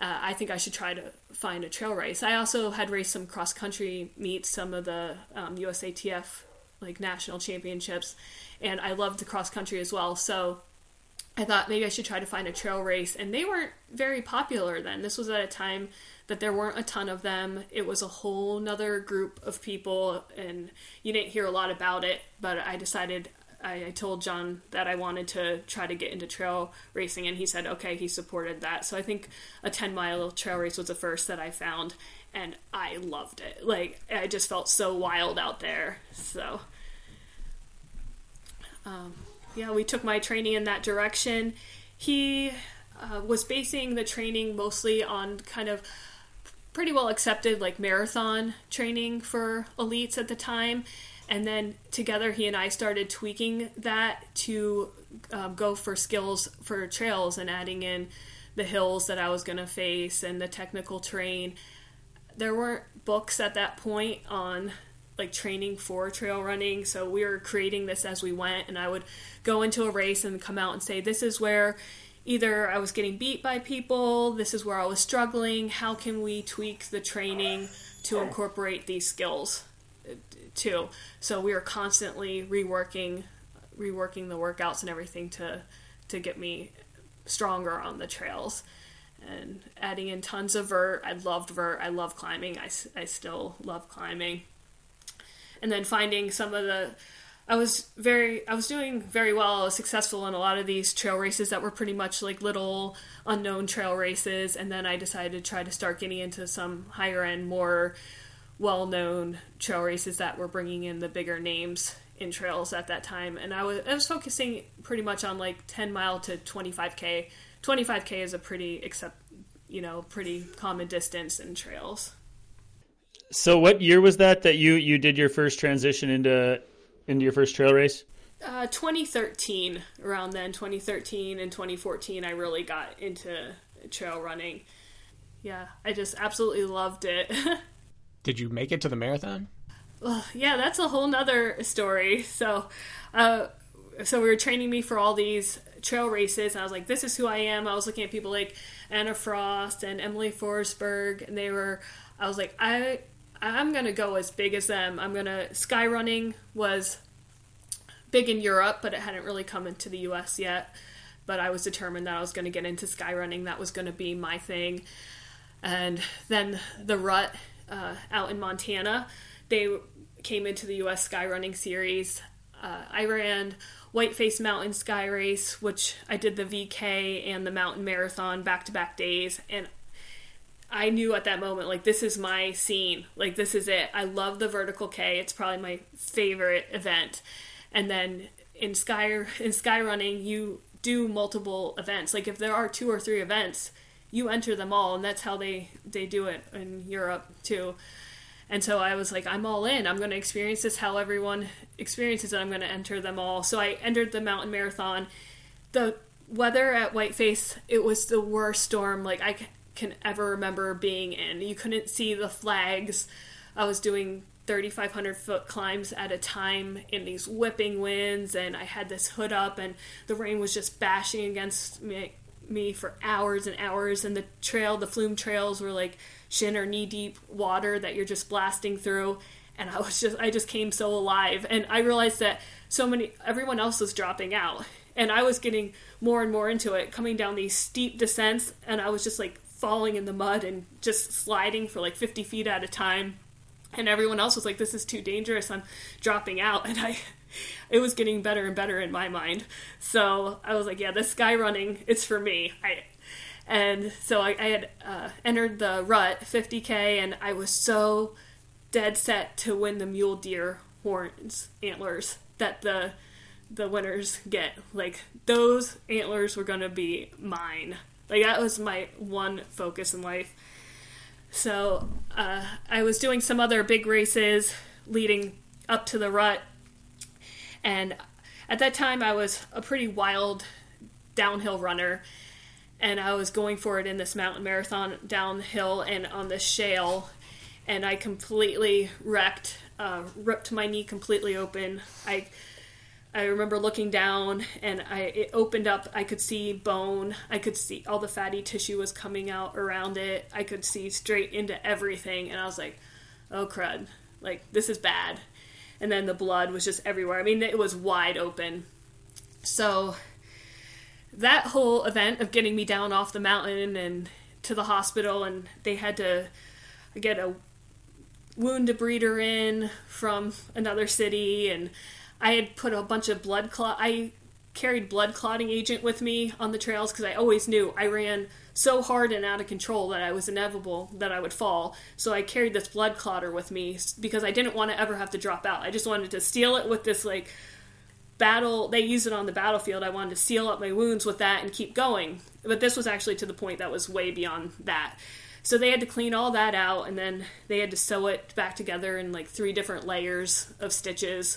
Uh, I think I should try to find a trail race. I also had raced some cross-country meets, some of the um, U S A T F, like, national championships, and I loved the cross-country as well. So I thought maybe I should try to find a trail race, and they weren't very popular then. This was at a time that there weren't a ton of them. It was a whole nother group of people, and you didn't hear a lot about it, but I decided... I told John that I wanted to try to get into trail racing, and he said, okay, he supported that. So I think a ten mile trail race was the first that I found, and I loved it. Like, I just felt so wild out there. So, um, yeah, we took my training in that direction. He uh, was basing the training mostly on kind of pretty well accepted, like, marathon training for elites at the time. And then together he and I started tweaking that to um, go for skills for trails and adding in the hills that I was going to face and the technical terrain. There weren't books at that point on, like, training for trail running, so we were creating this as we went, and I would go into a race and come out and say, this is where either I was getting beat by people, this is where I was struggling, how can we tweak the training to incorporate these skills too? So we were constantly reworking reworking the workouts and everything to to get me stronger on the trails, and adding in tons of vert. I loved vert. I love climbing. I, I still love climbing. And then finding some of the I was very I was doing very well. I was successful in a lot of these trail races that were pretty much like little unknown trail races, and then I decided to try to start getting into some higher end, more well-known trail races that were bringing in the bigger names in trails at that time. And I was I was focusing pretty much on, like, ten mile to twenty-five K. twenty-five K is a pretty except you know pretty common distance in trails. So what year was that that you you did your first transition into into your first trail race? Uh, twenty thirteen, around then. Twenty thirteen and twenty fourteen I really got into trail running. Yeah, I just absolutely loved it. Did you make it to the marathon? Well, yeah, that's a whole nother story. So uh, so we were training me for all these trail races, and I was like, this is who I am. I was looking at people like Anna Frost and Emily Forsberg, and they were, I was like, I, I'm going to go as big as them. I'm going to, sky running was big in Europe, but it hadn't really come into the U S yet. But I was determined that I was going to get into sky running. That was going to be my thing. And then the Rut Uh, out in Montana, they came into the U S Skyrunning Series. Uh, I ran Whiteface Mountain Sky Race, which I did the V K and the Mountain Marathon back-to-back days, and I knew at that moment, like, this is my scene. Like, this is it. I love the vertical K. It's probably my favorite event. And then in sky in skyrunning, you do multiple events. Like, if there are two or three events, you enter them all, and that's how they, they do it in Europe, too. And so I was like, I'm all in. I'm going to experience this how everyone experiences it. I'm going to enter them all. So I entered the mountain marathon. The weather at Whiteface, it was the worst storm, like, I can ever remember being in. You couldn't see the flags. I was doing thirty-five hundred foot climbs at a time in these whipping winds, and I had this hood up, and the rain was just bashing against me. me for hours and hours, and the trail the flume trails were like shin or knee deep water that you're just blasting through, And I was just, I just came so alive. And I realized that so many, everyone else was dropping out. And I was getting more and more into it, coming down these steep descents. And I was just like falling in the mud and just sliding for like fifty feet at a time. And everyone else was like, this is too dangerous. I'm dropping out. And I, it was getting better and better in my mind. So I was like, yeah, this sky running, it's for me. I, and so I, I had uh, entered the Rut fifty K, and I was so dead set to win the mule deer horns antlers that the the winners get. Like, those antlers were gonna be mine. Like, that was my one focus in life. So uh, I was doing some other big races leading up to the Rut, and at that time I was a pretty wild downhill runner, and I was going for it in this mountain marathon downhill and on this shale. And I completely wrecked, uh, ripped my knee completely open. I I remember looking down, and I it opened up. I could see bone. I could see all the fatty tissue was coming out around it. I could see straight into everything. And I was like, oh, crud. Like, this is bad. And then the blood was just everywhere. I mean, it was wide open. So that whole event of getting me down off the mountain and to the hospital, and they had to get a wound debrider in from another city, and I had put a bunch of blood clot. I carried blood clotting agent with me on the trails because I always knew I ran so hard and out of control that I was inevitable that I would fall. So I carried this blood clotter with me because I didn't want to ever have to drop out. I just wanted to seal it with this, like, battle. They use it on the battlefield. I wanted to seal up my wounds with that and keep going. But this was actually to the point that was way beyond that. So they had to clean all that out, and then they had to sew it back together in like three different layers of stitches.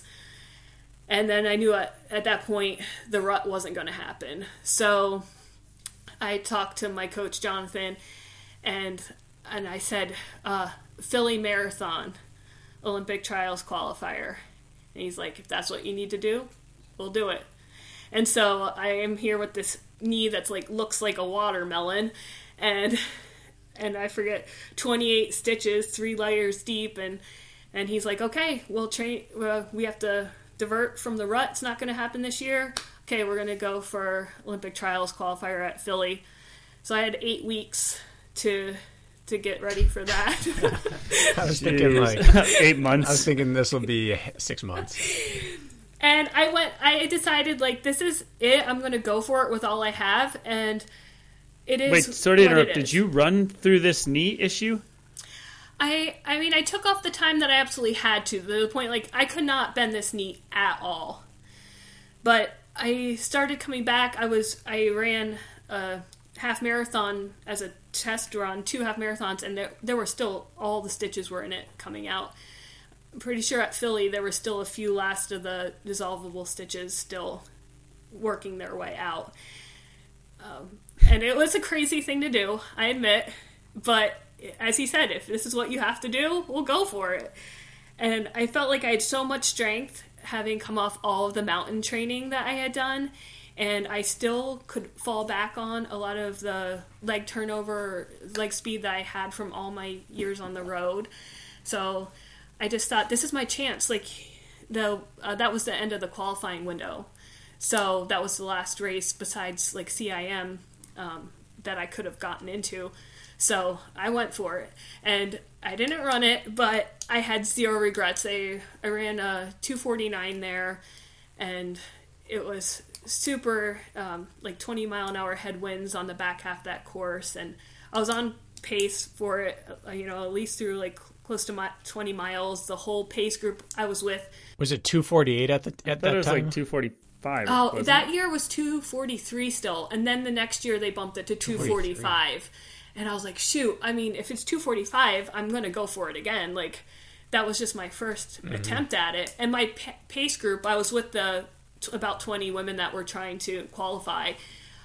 And then I knew at, at that point the Rut wasn't going to happen. So I talked to my coach, Jonathan, and and I said, uh, Philly Marathon, Olympic Trials qualifier. And he's like, if that's what you need to do, we'll do it. And so I am here with this knee that's like, looks like a watermelon, and... and I forget, twenty-eight stitches, three layers deep, and and he's like, okay, we'll train, uh, we have to divert from the Rut, it's not going to happen this year, okay, we're going to go for Olympic Trials qualifier at Philly. So I had eight weeks to to get ready for that. I was Jeez. thinking like eight months. I was thinking this will be six months. And I went, I decided, like, this is it, I'm going to go for it with all I have, and... It is. Wait, sorry to interrupt. Did you run through this knee issue? I I mean, I took off the time that I absolutely had to, to the point, like, I could not bend this knee at all. But I started coming back. I was I ran a half marathon as a test run, two half marathons, and there there were still, all the stitches were in it coming out. I'm pretty sure at Philly there were still a few last of the dissolvable stitches still working their way out. Um, and it was a crazy thing to do, I admit, but as he said, if this is what you have to do, we'll go for it. And I felt like I had so much strength having come off all of the mountain training that I had done, and I still could fall back on a lot of the leg turnover, leg speed that I had from all my years on the road. So I just thought, this is my chance. Like, the uh, that was the end of the qualifying window. So that was the last race besides, like, C I M um, that I could have gotten into. So I went for it. And I didn't run it, but I had zero regrets. I, I ran a two forty-nine there, and it was super, um, like, twenty mile an hour headwinds on the back half of that course. And I was on pace for it, you know, at least through, like, close to my twenty miles. The whole pace group I was with. Was it two forty-eight at the at I that time? It was, like, two forty. Five, oh, that it? year was two forty-three still, and then the next year they bumped it to two forty-five, and I was like, shoot, I mean, if it's two forty-five, I'm going to go for it again. Like, that was just my first mm-hmm. attempt at it, and my p- pace group, I was with the t- about twenty women that were trying to qualify.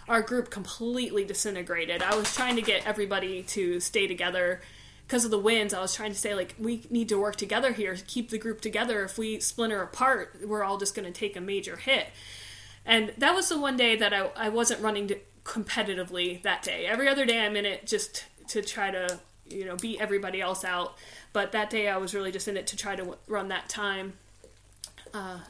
Our group completely disintegrated. I was trying to get everybody to stay together because of the winds. I was trying to say, like, we need to work together here, keep the group together. If we splinter apart, we're all just going to take a major hit. And that was the one day that I, I wasn't running to competitively that day. Every other day I'm in it just to try to you know, beat everybody else out. But that day I was really just in it to try to w- run that time. Uh,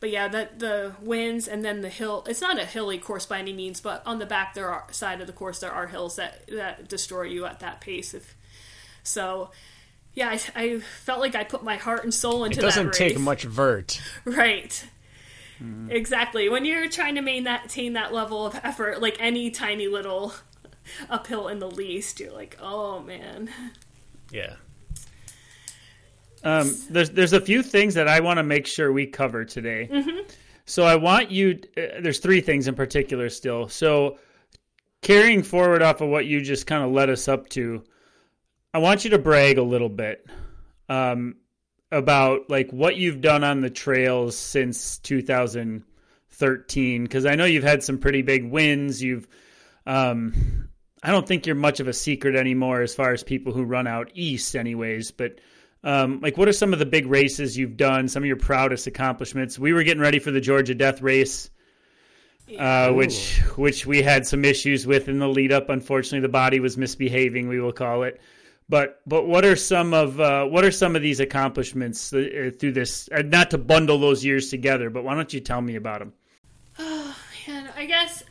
but yeah, that the winds and then the hill, it's not a hilly course by any means, but on the back there are, side of the course, there are hills that, that destroy you at that pace. If, so yeah, I, I felt like I put my heart and soul into that race. It doesn't take much vert. Right. Mm-hmm. Exactly. When you're trying to maintain that level of effort, like any tiny little uphill in the least, you're like, oh man. Yeah. Um, there's there's a few things that I want to make sure we cover today. Mm-hmm. So I want you, uh, there's three things in particular still. So carrying forward off of what you just kind of led us up to, I want you to brag a little bit um, about like what you've done on the trails since two thousand thirteen. Cause I know you've had some pretty big wins. You've, um, I don't think you're much of a secret anymore as far as people who run out east anyways, but Um, like what are some of the big races you've done? Some of your proudest accomplishments? We were getting ready for the Georgia Death Race, uh, which, which we had some issues with in the lead up. Unfortunately, the body was misbehaving, we will call it. But, but what are some of, uh, what are some of these accomplishments through this, uh, not to bundle those years together, but why don't you tell me about them? Oh man, I guess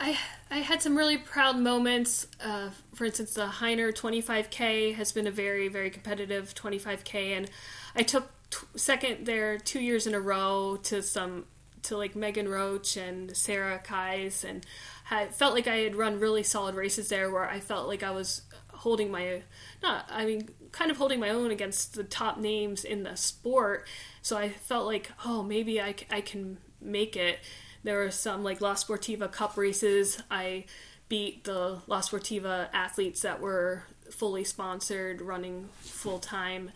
I, I had some really proud moments. Uh, for instance, the Heiner twenty-five K has been a very, very competitive twenty-five K, and I took t- second there two years in a row to some to like Megan Roach and Sarah Kyes, and had, felt like I had run really solid races there where I felt like I was holding my not I mean kind of holding my own against the top names in the sport. So I felt like, oh, maybe I, c- I can make it. There were some, like, La Sportiva Cup races. I beat the La Sportiva athletes that were fully sponsored, running full-time.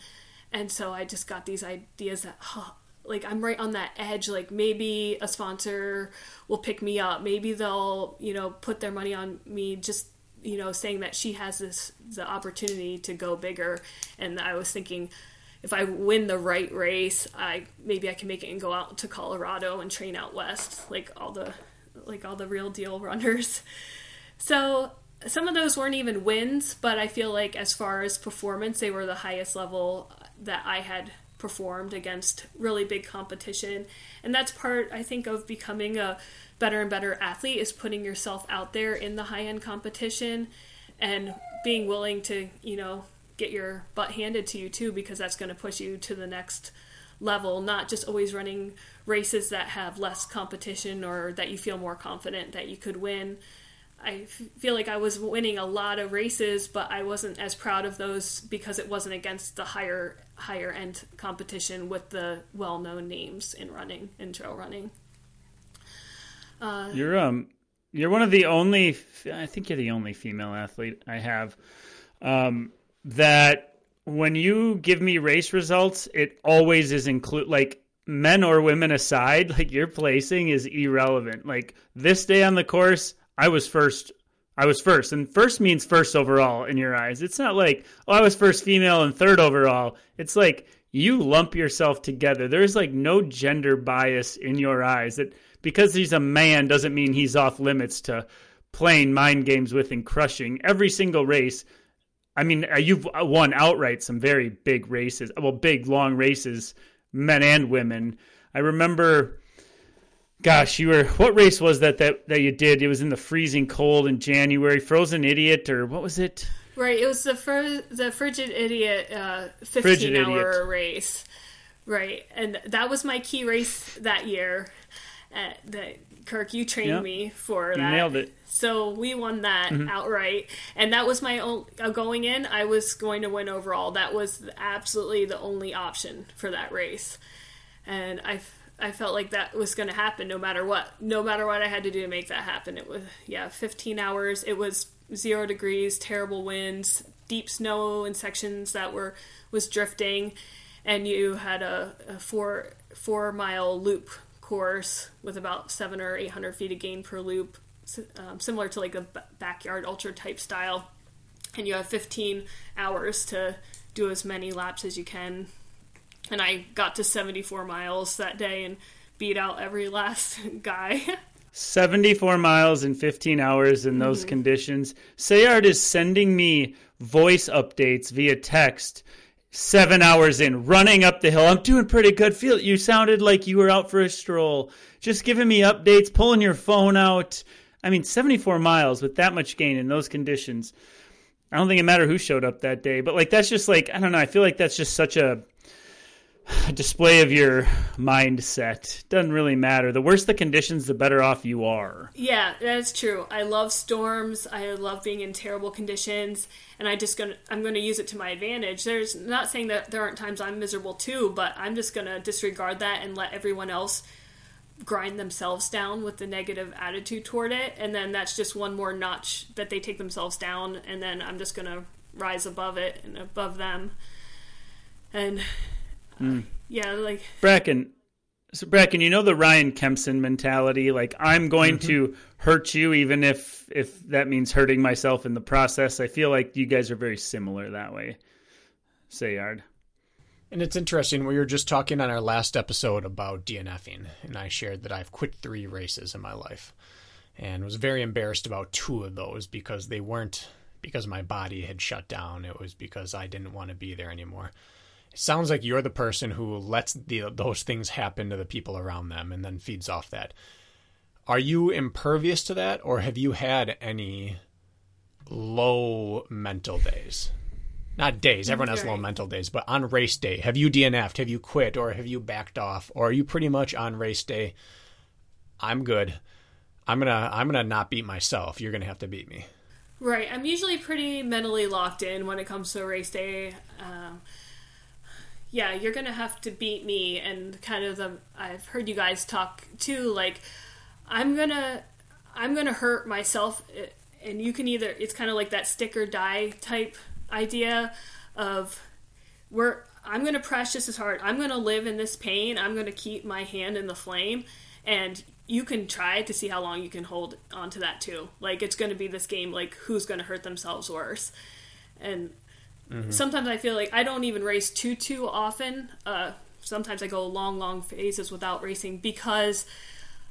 And so I just got these ideas that, huh, like, I'm right on that edge. Like, maybe a sponsor will pick me up. Maybe they'll, you know, put their money on me, just, you know, saying that she has this the opportunity to go bigger. And I was thinking, if I win the right race, I maybe I can make it and go out to Colorado and train out west, like all the like all the real deal runners. So some of those weren't even wins, but I feel like as far as performance, they were the highest level that I had performed against really big competition. And that's part, I think, of becoming a better and better athlete is putting yourself out there in the high-end competition and being willing to, you know, get your butt handed to you too, because that's going to push you to the next level, not just always running races that have less competition or that you feel more confident that you could win. I feel like I was winning a lot of races, but I wasn't as proud of those because it wasn't against the higher higher end competition with the well-known names in running and trail running. Uh, you're um you're one of the only I think you're the only female athlete I have um that when you give me race results, it always is include, like, men or women aside, like, your placing is irrelevant. Like, this day on the course, I was first. I was first. And first means first overall in your eyes. It's not like, oh, I was first female and third overall. It's like you lump yourself together. There's, like, no gender bias in your eyes. That because he's a man doesn't mean he's off limits to playing mind games with and crushing every single race. I mean, you've won outright some very big races, well, big, long races, men and women. I remember, gosh, you were, what race was that, that that you did? It was in the freezing cold in January, Frozen Idiot, or what was it? Right, it was the fr- the Frigid Idiot uh, fifteen-hour race. Right, and that was my key race that year. At the, Kirk, you trained yep. me for that. You nailed it. So we won that mm-hmm. outright. And that was my own uh, going in. I was going to win overall. That was absolutely the only option for that race. And I, I felt like that was going to happen no matter what. No matter what I had to do to make that happen. It was, yeah, fifteen hours. It was zero degrees, terrible winds, deep snow in sections that were was drifting. And you had a, a four four mile loop course with about seven or eight hundred feet of gain per loop, um, similar to like a b- backyard ultra type style, and you have fifteen hours to do as many laps as you can. And I got to seventy-four miles that day and beat out every last guy. seventy-four miles in fifteen hours in those mm-hmm. conditions. Sayard is sending me voice updates via text seven hours in, running up the hill. I'm doing pretty good. Feel you sounded like you were out for a stroll. Just giving me updates, pulling your phone out. I mean, seventy-four miles with that much gain in those conditions. I don't think it mattered who showed up that day. But, like, that's just, like, I don't know. I feel like that's just such a display of your mindset. Doesn't really matter. The worse the conditions, the better off you are. Yeah, that's true. I love storms. I love being in terrible conditions, and I just gonna I'm gonna use it to my advantage. There's not saying that there aren't times I'm miserable too, but I'm just gonna disregard that and let everyone else grind themselves down with the negative attitude toward it, and then that's just one more notch that they take themselves down, and then I'm just gonna rise above it and above them. And Mm. yeah, like Bracken, so Bracken, you know the Ryan Kempson mentality, like I'm going mm-hmm. to hurt you, even if if that means hurting myself in the process. I feel like you guys are very similar that way, Sayard. And it's interesting, we were just talking on our last episode about DNFing, and I shared that I've quit three races in my life, and was very embarrassed about two of those because they weren't because my body had shut down. It was because I didn't want to be there anymore. Sounds like you're the person who lets the, those things happen to the people around them and then feeds off that. Are you impervious to that, or have you had any low mental days? Not days. Everyone has low mental days, but on race day, have you D N F'd? Have you quit, or have you backed off, or are you pretty much on race day? I'm good. I'm gonna. I'm gonna not beat myself. You're gonna have to beat me. Right. I'm usually pretty mentally locked in when it comes to race day. Um, yeah, you're going to have to beat me, and kind of the, I've heard you guys talk too, like, I'm going to, I'm going to hurt myself, and you can either, it's kind of like that stick or die type idea of we're, I'm going to press just as hard. I'm going to live in this pain. I'm going to keep my hand in the flame, and you can try to see how long you can hold onto that too. Like, it's going to be this game, like, who's going to hurt themselves worse. And mm-hmm. sometimes I feel like I don't even race too, too often. Uh, sometimes I go long, long phases without racing because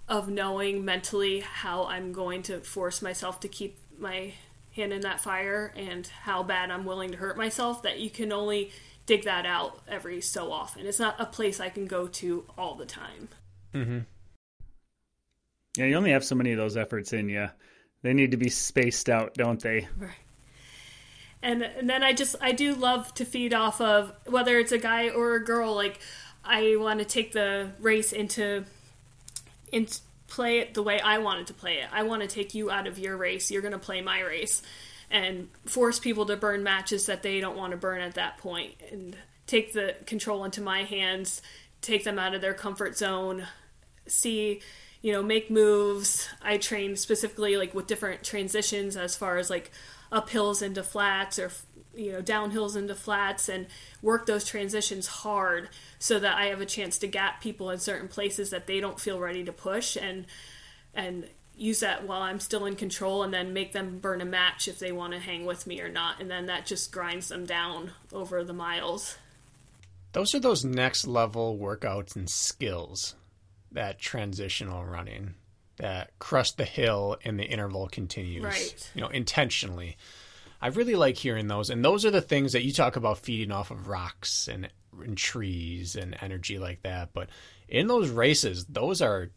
of knowing mentally how I'm going to force myself to keep my hand in that fire and how bad I'm willing to hurt myself, that you can only dig that out every so often. It's not a place I can go to all the time. Mm-hmm. Yeah, you only have so many of those efforts in you. They need to be spaced out, don't they? Right. And, and then I just, I do love to feed off of, whether it's a guy or a girl, like, I want to take the race into, into play it the way I wanted to play it. I want to take you out of your race. You're going to play my race, and force people to burn matches that they don't want to burn at that point, and take the control into my hands, take them out of their comfort zone, see, you know, make moves. I train specifically, like, with different transitions as far as, like, uphills into flats, or, you know, downhills into flats, and work those transitions hard so that I have a chance to gap people in certain places that they don't feel ready to push, and and use that while I'm still in control, and then make them burn a match if they want to hang with me or not. And then that just grinds them down over the miles. Those are those next level workouts and skills, that transitional running, that crush the hill and the interval continues, right. You know, intentionally. I really like hearing those. And those are the things that you talk about, feeding off of rocks and, and trees and energy like that. But in those races, those are,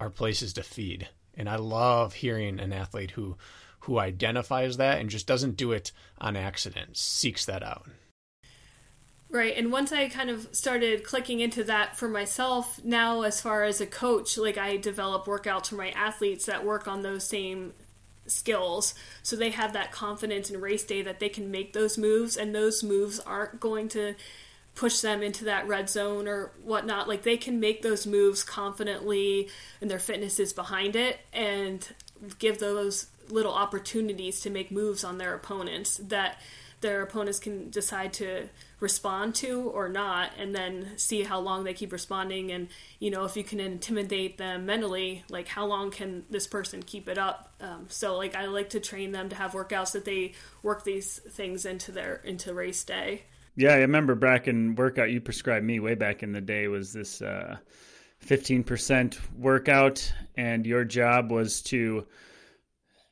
are places to feed. And I love hearing an athlete who, who identifies that and just doesn't do it on accident, seeks that out. Right, and once I kind of started clicking into that for myself, now as far as a coach, like, I develop workouts for my athletes that work on those same skills, so they have that confidence in race day that they can make those moves, and those moves aren't going to push them into that red zone or whatnot. Like, they can make those moves confidently, and their fitness is behind it, and give those little opportunities to make moves on their opponents that their opponents can decide to respond to or not, and then see how long they keep responding. And, you know, if you can intimidate them mentally, like, how long can this person keep it up? Um, so, like, I like to train them to have workouts that they work these things into their into race day. Yeah, I remember Bracken workout you prescribed me way back in the day was this uh, fifteen percent workout, and your job was to,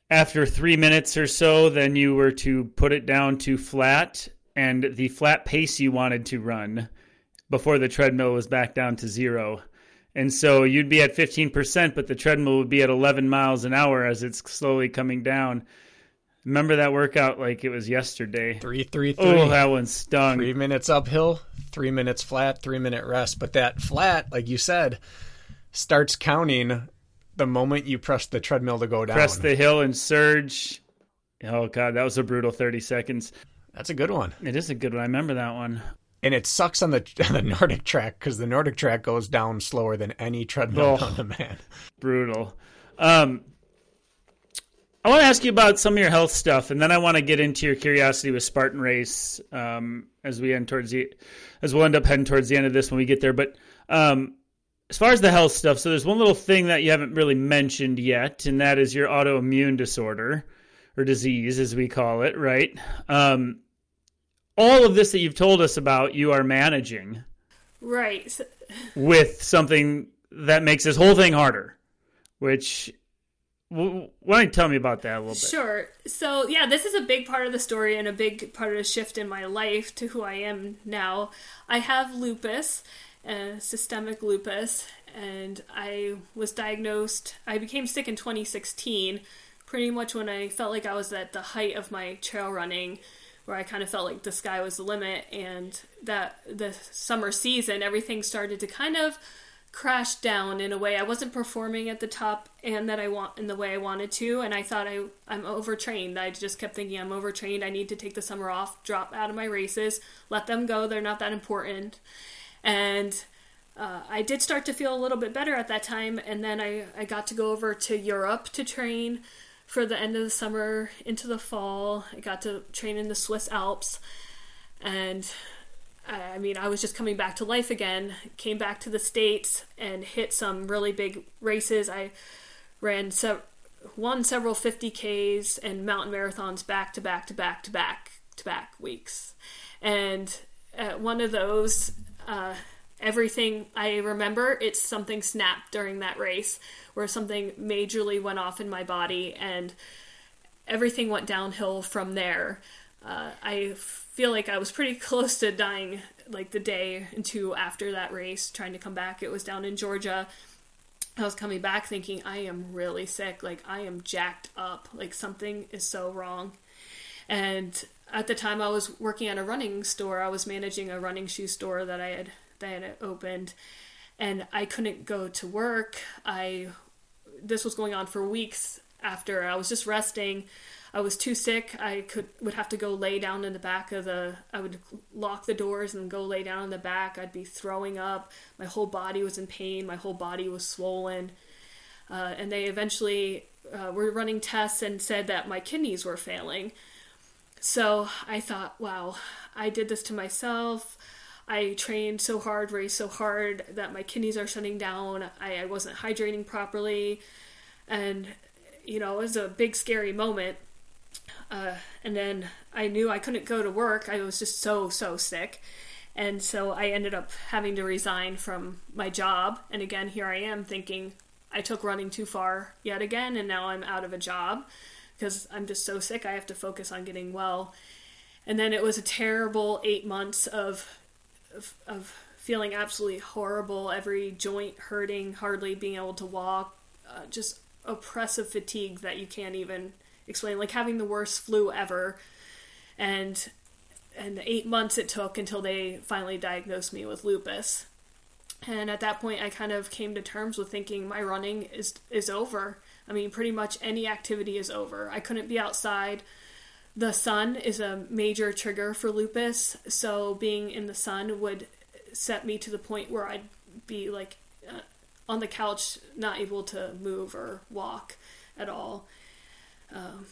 after three minutes or so, then you were to put it down to flat and the flat pace you wanted to run before the treadmill was back down to zero. And so you'd be at fifteen percent, but the treadmill would be at eleven miles an hour as it's slowly coming down. Remember that workout like it was yesterday. Three, three, three. Oh, that one stung. Three minutes uphill, three minutes flat, three minute rest. But that flat, like you said, starts counting the moment you press the treadmill to go down. Press the hill and surge. Oh, God, that was a brutal thirty seconds. That's a good one. It is a good one. I remember that one. And it sucks on the, on the Nordic track because the Nordic track goes down slower than any treadmill oh, on the man. Brutal. Um I want to ask you about some of your health stuff, and then I want to get into your curiosity with Spartan Race um, as we end towards the, as we'll end up heading towards the end of this when we get there. But um, as far as the health stuff, so there's one little thing that you haven't really mentioned yet, and that is your autoimmune disorder or disease, as we call it, right? Um, all of this that you've told us about, you are managing, right, with something that makes this whole thing harder, which. Why don't you tell me about that a little bit? Sure. So, yeah, this is a big part of the story and a big part of the shift in my life to who I am now. I have lupus, uh, systemic lupus, and I was diagnosed, I became sick in twenty sixteen, pretty much when I felt like I was at the height of my trail running, where I kind of felt like the sky was the limit, and that the summer season, everything started to kind of crashed down in a way. I wasn't performing at the top and that I want in the way I wanted to, and I thought I I'm overtrained. I just kept thinking I'm overtrained. I need to take the summer off, drop out of my races, let them go. They're not that important. And uh, I did start to feel a little bit better at that time, and then I I got to go over to Europe to train for the end of the summer into the fall. I got to train in the Swiss Alps, and I mean, I was just coming back to life again, came back to the States and hit some really big races. I ran, se- won several fifty Ks and mountain marathons back to back to back to back to back weeks. And at one of those, uh, everything I remember, it's something snapped during that race where something majorly went off in my body and everything went downhill from there. Uh, I feel like I was pretty close to dying like the day and two after that race, trying to come back. It was down in Georgia. I was coming back thinking, I am really sick. Like, I am jacked up. Like, something is so wrong. And at the time, I was working at a running store. I was managing a running shoe store that I had, that had opened. And I couldn't go to work. I this was going on for weeks after. I was just resting. I was too sick. I could would have to go lay down in the back of the, I would lock the doors and go lay down in the back. I'd be throwing up. My whole body was in pain. My whole body was swollen. Uh, and they eventually uh, were running tests and said that my kidneys were failing. So I thought, wow, I did this to myself. I trained so hard, raced so hard that my kidneys are shutting down. I, I wasn't hydrating properly. And, you know, it was a big, scary moment. Uh, and then I knew I couldn't go to work. I was just so, so sick. And so I ended up having to resign from my job. And again, here I am thinking I took running too far yet again. And now I'm out of a job because I'm just so sick. I have to focus on getting well. And then it was a terrible eight months of, of, of feeling absolutely horrible. Every joint hurting, hardly being able to walk, uh, just oppressive fatigue that you can't even explain, like having the worst flu ever. And and the eight months it took until they finally diagnosed me with lupus. And at that point I kind of came to terms with thinking my running is is over. I mean, pretty much any activity is over. I couldn't be outside. The sun is a major trigger for lupus, so being in the sun would set me to the point where I'd be like uh, on the couch, not able to move or walk at all. Um,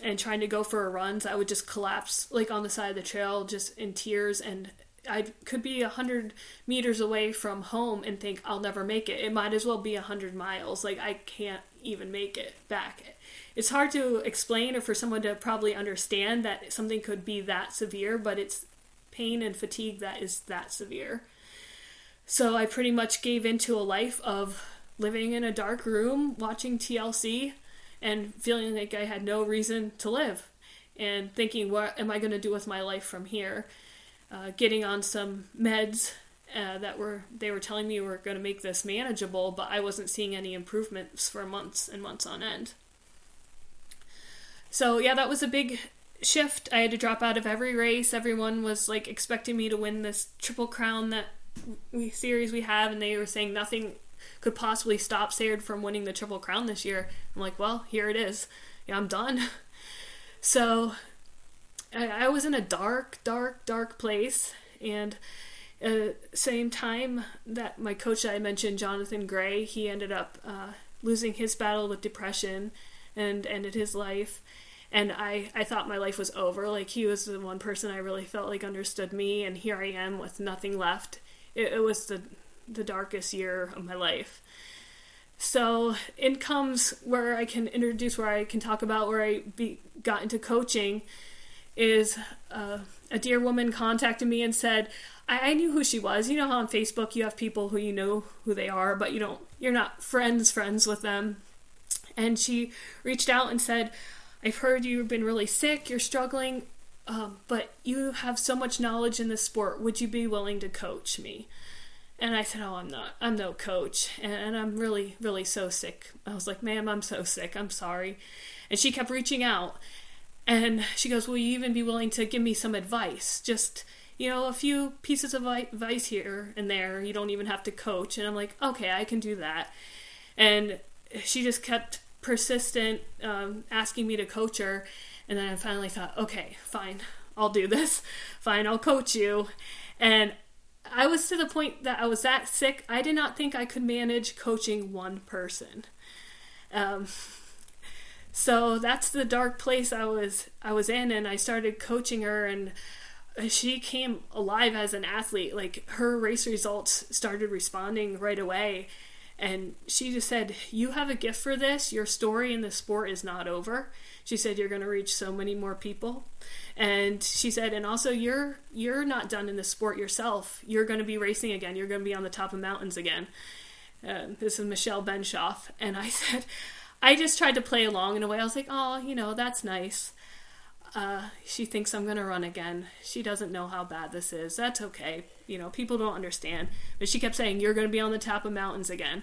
and trying to go for a runs, I would just collapse like on the side of the trail, just in tears. And I could be a hundred meters away from home and think I'll never make it. It might as well be a hundred miles. Like I can't even make it back. It's hard to explain or for someone to probably understand that something could be that severe, but it's pain and fatigue that is that severe. So I pretty much gave into a life of living in a dark room, watching T L C, and feeling like I had no reason to live, and thinking, what am I going to do with my life from here? Uh, getting on some meds uh, that were they were telling me were going to make this manageable, but I wasn't seeing any improvements for months and months on end. So yeah, that was a big shift. I had to drop out of every race. Everyone was like expecting me to win this Triple Crown that we series we have, and they were saying nothing could possibly stop Sayard from winning the Triple Crown this year. I'm like, well, here it is. Yeah, I'm done. So I, I was in a dark, dark, dark place. And uh, same time that my coach that I mentioned, Jonathan Gray, he ended up uh, losing his battle with depression and ended his life. And I, I thought my life was over. Like, he was the one person I really felt like understood me. And here I am with nothing left. It, it was the... the darkest year of my life. So in comes where I can introduce, where I can talk about where I be, got into coaching is uh, a dear woman contacted me and said, I, I knew who she was. You know how on Facebook you have people who you know who they are, but you don't, you're not friends friends with them. And she reached out and said, I've heard you've been really sick, you're struggling, um, but you have so much knowledge in this sport. Would you be willing to coach me? And I said, oh, I'm not, I'm no coach. And, and I'm really, really so sick. I was like, ma'am, I'm so sick. I'm sorry. And she kept reaching out. And she goes, will you even be willing to give me some advice? Just, you know, a few pieces of advice here and there. You don't even have to coach. And I'm like, okay, I can do that. And she just kept persistent, um, asking me to coach her. And then I finally thought, okay, fine, I'll do this. Fine, I'll coach you. And I was to the point that I was that sick, I did not think I could manage coaching one person. Um, so that's the dark place I was I was in, and I started coaching her, and she came alive as an athlete. Like, her race results started responding right away, and she just said, you have a gift for this. Your story in the sport is not over. She said, you're going to reach so many more people. And she said, and also you're you're not done in this sport yourself. You're going to be racing again. You're going to be on the top of mountains again. Uh, this is Michelle Benshoff. And I said, I just tried to play along in a way. I was like, oh, you know, that's nice. Uh, she thinks I'm going to run again. She doesn't know how bad this is. That's okay. You know, people don't understand. But she kept saying, you're going to be on the top of mountains again.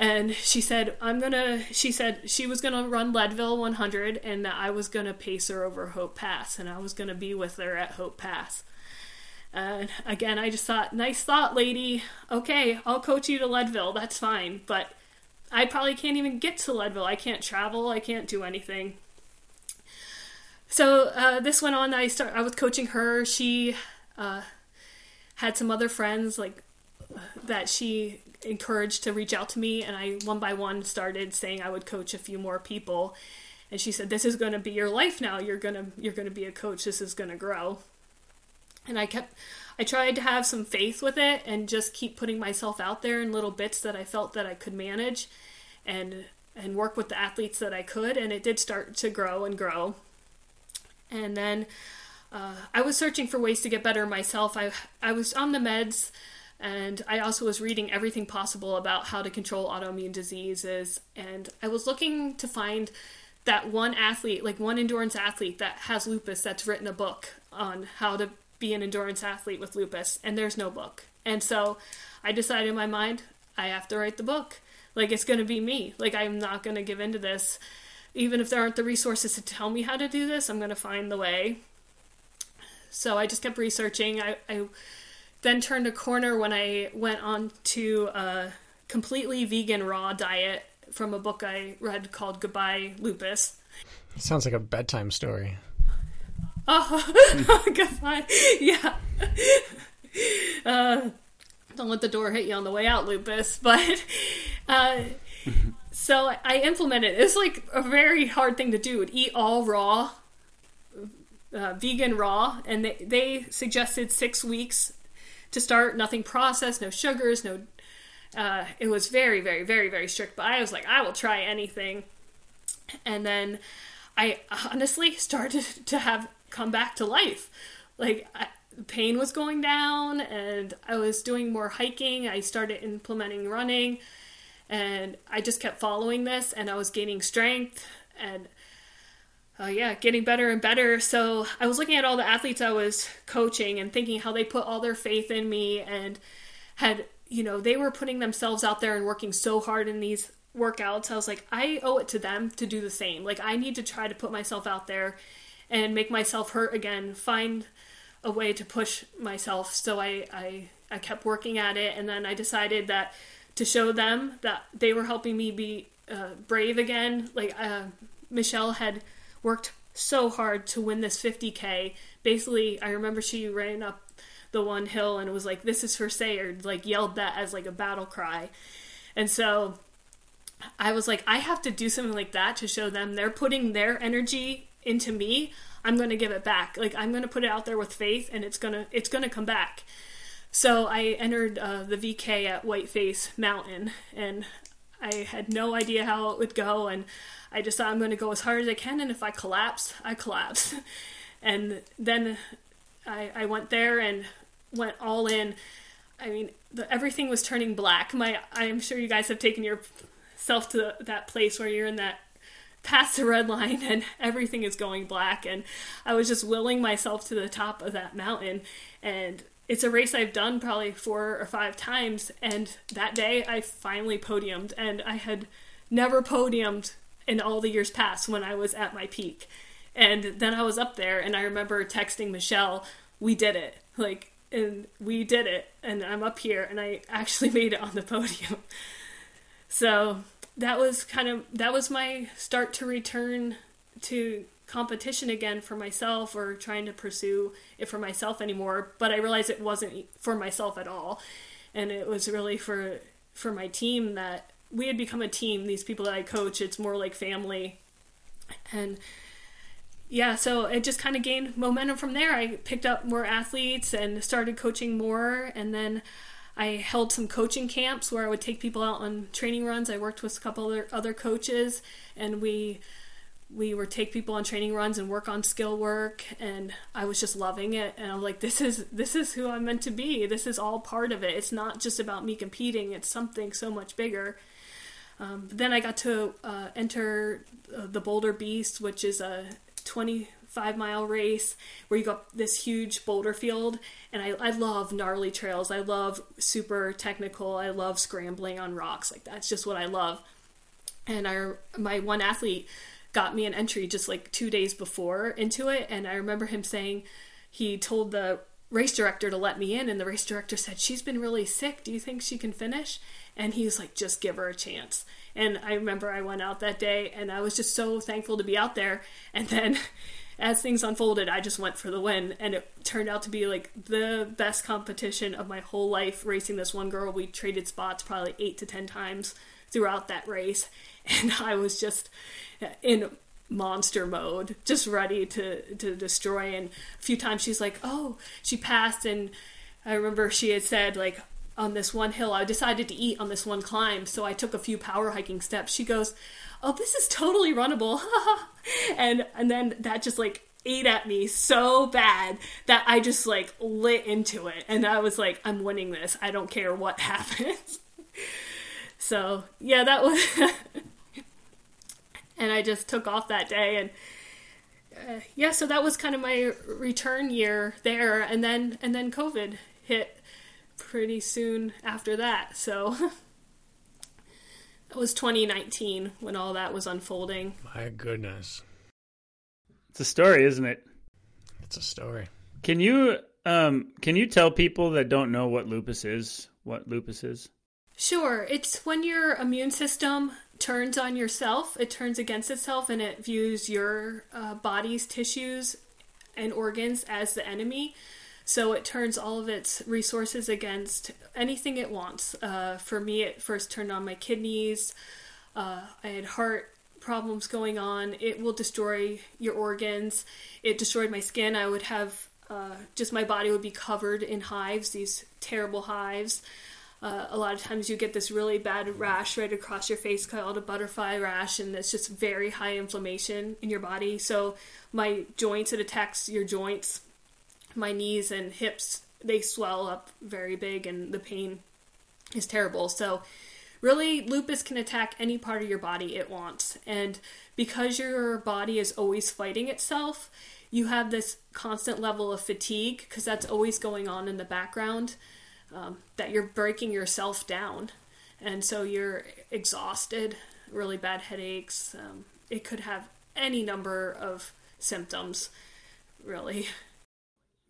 And she said, I'm going to, she said she was going to run Leadville one hundred and that I was going to pace her over Hope Pass. And I was going to be with her at Hope Pass. And again, I just thought, nice thought, lady. Okay, I'll coach you to Leadville. That's fine. But I probably can't even get to Leadville. I can't travel. I can't do anything. So uh, this went on. I, start, I was coaching her. She uh, had some other friends, like, that she encouraged to reach out to me, and I one by one started saying I would coach a few more people. And she said, this is going to be your life now. You're going to you're going to be a coach. This is going to grow. And I kept I tried to have some faith with it and just keep putting myself out there in little bits that I felt that I could manage and and work with the athletes that I could, and it did start to grow and grow. And then uh, I was searching for ways to get better myself. I I was on the meds. And I also was reading everything possible about how to control autoimmune diseases. And I was looking to find that one athlete, like one endurance athlete that has lupus, that's written a book on how to be an endurance athlete with lupus. And there's no book. And so I decided in my mind, I have to write the book. Like, it's going to be me. Like, I'm not going to give into this. Even if there aren't the resources to tell me how to do this, I'm going to find the way. So I just kept researching. I... I Then turned a corner when I went on to a completely vegan raw diet from a book I read called Goodbye Lupus. It sounds like a bedtime story. Oh, goodbye. Yeah. Uh, don't let the door hit you on the way out, Lupus. But uh, so I implemented it. It's like a very hard thing to do. Eat all raw, uh, vegan raw. And they, they suggested six weeks to start, nothing processed, no sugars, no, uh, it was very, very, very, very strict, but I was like, I will try anything. And then I honestly started to have come back to life. Like, I, pain was going down and I was doing more hiking. I started implementing running and I just kept following this and I was gaining strength and uh, yeah, getting better and better. So I was looking at all the athletes I was coaching and thinking how they put all their faith in me and had, you know, they were putting themselves out there and working so hard in these workouts. I was like, I owe it to them to do the same. Like, I need to try to put myself out there and make myself hurt again, find a way to push myself. So I, I, I kept working at it. And then I decided that to show them that they were helping me be uh, brave again. Like, uh, Michelle had worked so hard to win this fifty K. Basically, I remember she ran up the one hill and was like, "This is for Sayard," like yelled that as like a battle cry. And so I was like, I have to do something like that to show them they're putting their energy into me. I'm going to give it back. Like, I'm going to put it out there with faith and it's going to, it's going to come back. So I entered uh, the V K at Whiteface Mountain and I had no idea how it would go. And I just thought, I'm going to go as hard as I can. And if I collapse, I collapse. And then I, I went there and went all in. I mean, the, everything was turning black. My, I'm sure you guys have taken your self to that place where you're in that past the red line and everything is going black, and I was just willing myself to the top of that mountain. And it's a race I've done probably four or five times, and that day I finally podiumed, and I had never podiumed in all the years past when I was at my peak. And then I was up there and I remember texting Michelle, "We did it," like, and we did it, and I'm up here and I actually made it on the podium. So that was kind of, that was my start to return to competition again for myself, or trying to pursue it for myself anymore. But I realized it wasn't for myself at all. And it was really for, for my team. That we had become a team. These people that I coach, it's more like family. And yeah, so it just kind of gained momentum from there. I picked up more athletes and started coaching more. And then I held some coaching camps where I would take people out on training runs. I worked with a couple other, other coaches, and we we would take people on training runs and work on skill work, and I was just loving it. And I'm like, this is this is who I'm meant to be. This is all part of it. It's not just about me competing. It's something so much bigger. Um, but then I got to uh, enter uh, the Boulder Beast, which is a twenty-five mile race where you go up this huge boulder field. And I, I love gnarly trails. I love super technical. I love scrambling on rocks. Like, that's just what I love. And I, my one athlete got me an entry just like two days before into it. And I remember him saying, he told the race director to let me in. And the race director said, "She's been really sick. Do you think she can finish?" And he was like, "Just give her a chance." And I remember I went out that day and I was just so thankful to be out there. And then as things unfolded, I just went for the win, and it turned out to be like the best competition of my whole life racing this one girl. We traded spots probably eight to ten times throughout that race, and I was just in monster mode, just ready to, to destroy. And a few times she's like, "Oh," she passed, and I remember she had said, like, on this one hill, I decided to eat on this one climb, so I took a few power hiking steps. She goes, "Oh, this is totally runnable." and and then that just like ate at me so bad that I just like lit into it. And I was like, I'm winning this. I don't care what happens. So yeah, that was, and I just took off that day. And uh, yeah, so that was kind of my return year there. And then, and then COVID hit pretty soon after that. So that was twenty nineteen when all that was unfolding. My goodness. It's a story, isn't it? It's a story. Can you um can you tell people that don't know what lupus is, what lupus is? Sure. It's when your immune system turns on yourself, it turns against itself, and it views your uh, body's tissues and organs as the enemy. So it turns all of its resources against anything it wants. Uh, for me, it first turned on my kidneys. Uh, I had heart problems going on. It will destroy your organs. It destroyed my skin. I would have, uh, just my body would be covered in hives, these terrible hives. Uh, a lot of times you get this really bad rash right across your face called a butterfly rash, and it's just very high inflammation in your body. So my joints, it attacks your joints. my knees and hips, they swell up very big and the pain is terrible. So really, lupus can attack any part of your body it wants. And because your body is always fighting itself, you have this constant level of fatigue, because that's always going on in the background, um, that you're breaking yourself down. And so you're exhausted, really bad headaches. Um, it could have any number of symptoms, really.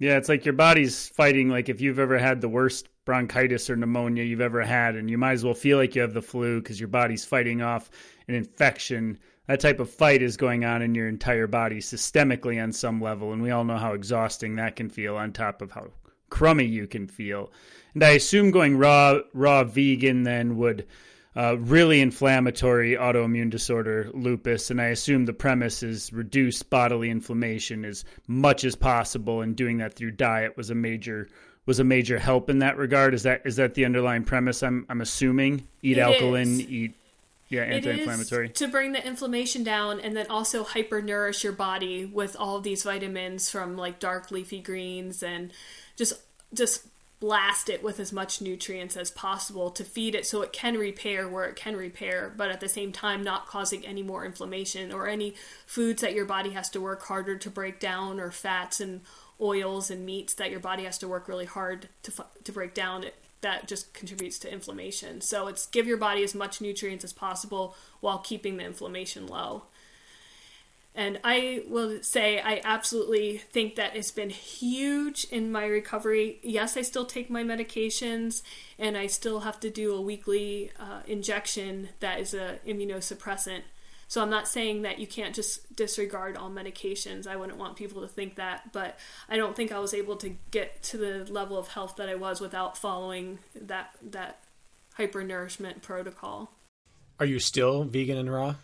Yeah, it's like your body's fighting, like if you've ever had the worst bronchitis or pneumonia you've ever had, and you might as well feel like you have the flu because your body's fighting off an infection. That type of fight is going on in your entire body systemically on some level, and we all know how exhausting that can feel on top of how crummy you can feel. And I assume going raw raw vegan then would uh, really inflammatory autoimmune disorder, lupus, and I assume the premise is reduce bodily inflammation as much as possible, and doing that through diet was a major was a major help in that regard. Is that is that the underlying premise, I'm I'm assuming? Eat it alkaline, is. eat... Yeah, anti-inflammatory. It is to bring the inflammation down, and then also hyper-nourish your body with all of these vitamins from like dark leafy greens, and just just blast it with as much nutrients as possible to feed it so it can repair where it can repair, but at the same time not causing any more inflammation or any foods that your body has to work harder to break down, or fats and oils and meats that your body has to work really hard to to break down. It that just contributes to inflammation. So it's give your body as much nutrients as possible while keeping the inflammation low. And I will say I absolutely think that it's been huge in my recovery. Yes, I still take my medications, and I still have to do a weekly uh, injection that is a immunosuppressant. So I'm not saying that you can't just disregard all medications. I wouldn't want people to think that, but I don't think I was able to get to the level of health that I was without following that that hypernourishment protocol. Are you still vegan and raw?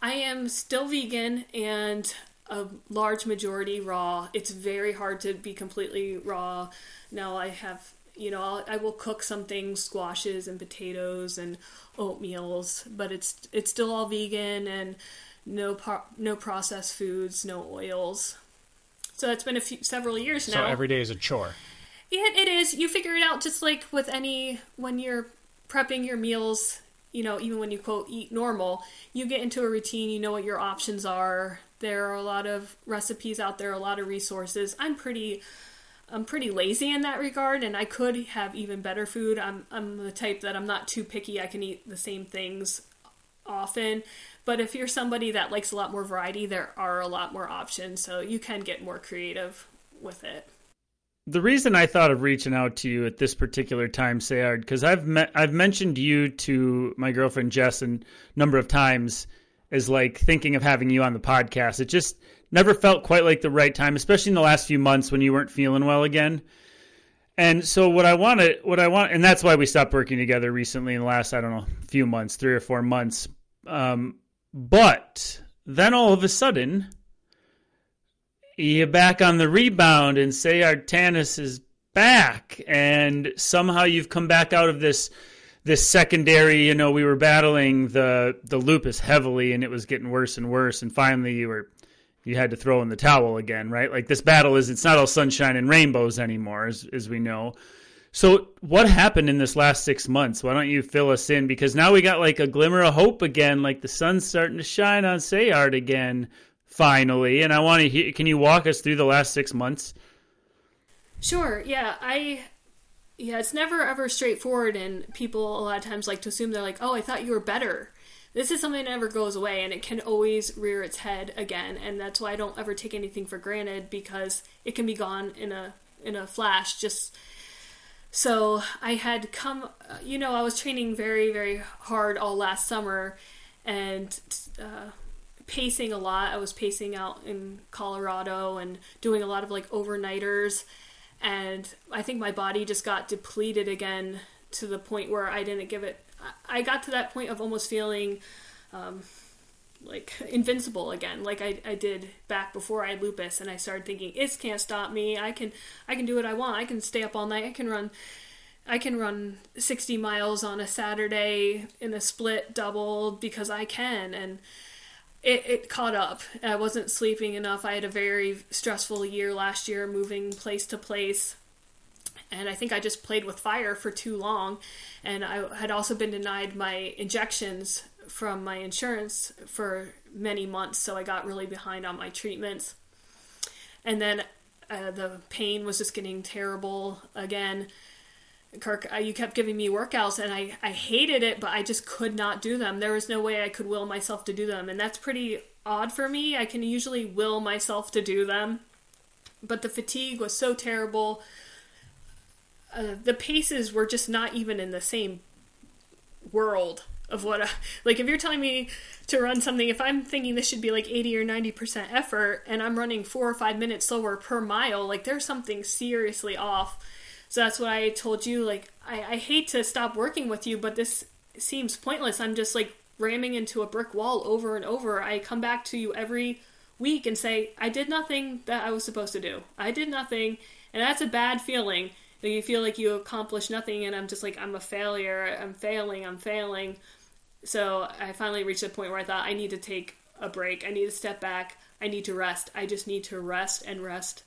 I am still vegan and a large majority raw. It's very hard to be completely raw. Now I have... You know, I'll, I will cook some things, squashes and potatoes and oatmeals, but it's it's still all vegan and no par- no processed foods, no oils. So it's been a few several years now. So every day is a chore. It it is. You figure it out, just like with any when you're prepping your meals. You know, even when you quote eat normal, you get into a routine. You know what your options are. There are a lot of recipes out there, a lot of resources. I'm pretty. I'm pretty lazy in that regard, and I could have even better food. I'm I'm the type that I'm not too picky. I can eat the same things often. But if you're somebody that likes a lot more variety, there are a lot more options, so you can get more creative with it. The reason I thought of reaching out to you at this particular time, Sayard, because I've me- I've mentioned you to my girlfriend Jess a number of times as like thinking of having you on the podcast. It just... never felt quite like the right time, especially in the last few months when you weren't feeling well again. And so what I wanted, what I want, and that's why we stopped working together recently in the last, I don't know, few months, three or four months. Um, but then all of a sudden, you're back on the rebound, and Sayard Tanis is back. And somehow you've come back out of this This secondary, you know, we were battling the the lupus heavily, and it was getting worse and worse. And finally you were... you had to throw in the towel again, right? Like this battle is, it's not all sunshine and rainbows anymore, as, as we know. So what happened in this last six months? Why don't you fill us in? Because now we got like a glimmer of hope again, like the sun's starting to shine on Sayard again, finally. And I want to hear, can you walk us through the last six months? Sure. Yeah. I, yeah, it's never ever straightforward. And people a lot of times like to assume they're like, oh, I thought you were better. This is something that never goes away, and it can always rear its head again, and that's why I don't ever take anything for granted, because it can be gone in a in a flash. Just so I had come, you know, I was training very, very hard all last summer, and uh, pacing a lot. I was pacing out in Colorado and doing a lot of like overnighters, and I think my body just got depleted again to the point where I didn't give it. I got to that point of almost feeling um, like invincible again, like I, I did back before I had lupus, and I started thinking, "It can't stop me. I can, I can do what I want. I can stay up all night. I can run, I can run sixty miles on a Saturday in a split double because I can." And it, it caught up. I wasn't sleeping enough. I had a very stressful year last year, moving place to place. And I think I just played with fire for too long. And I had also been denied my injections from my insurance for many months. So I got really behind on my treatments. And then uh, the pain was just getting terrible again. Kirk, I, you kept giving me workouts, and I, I hated it, but I just could not do them. There was no way I could will myself to do them. And that's pretty odd for me. I can usually will myself to do them. But the fatigue was so terrible. Uh, the paces were just not even in the same world of what, I, like if you're telling me to run something, if I'm thinking this should be like eighty or ninety percent effort and I'm running four or five minutes slower per mile, like there's something seriously off. So that's what I told you, like, I, I hate to stop working with you, but this seems pointless. I'm just like ramming into a brick wall over and over. I come back to you every week and say, I did nothing that I was supposed to do. I did nothing. And that's a bad feeling. You feel like you accomplished nothing, and I'm just like, I'm a failure, I'm failing, I'm failing. So I finally reached a point where I thought, I need to take a break, I need to step back, I need to rest, I just need to rest and rest.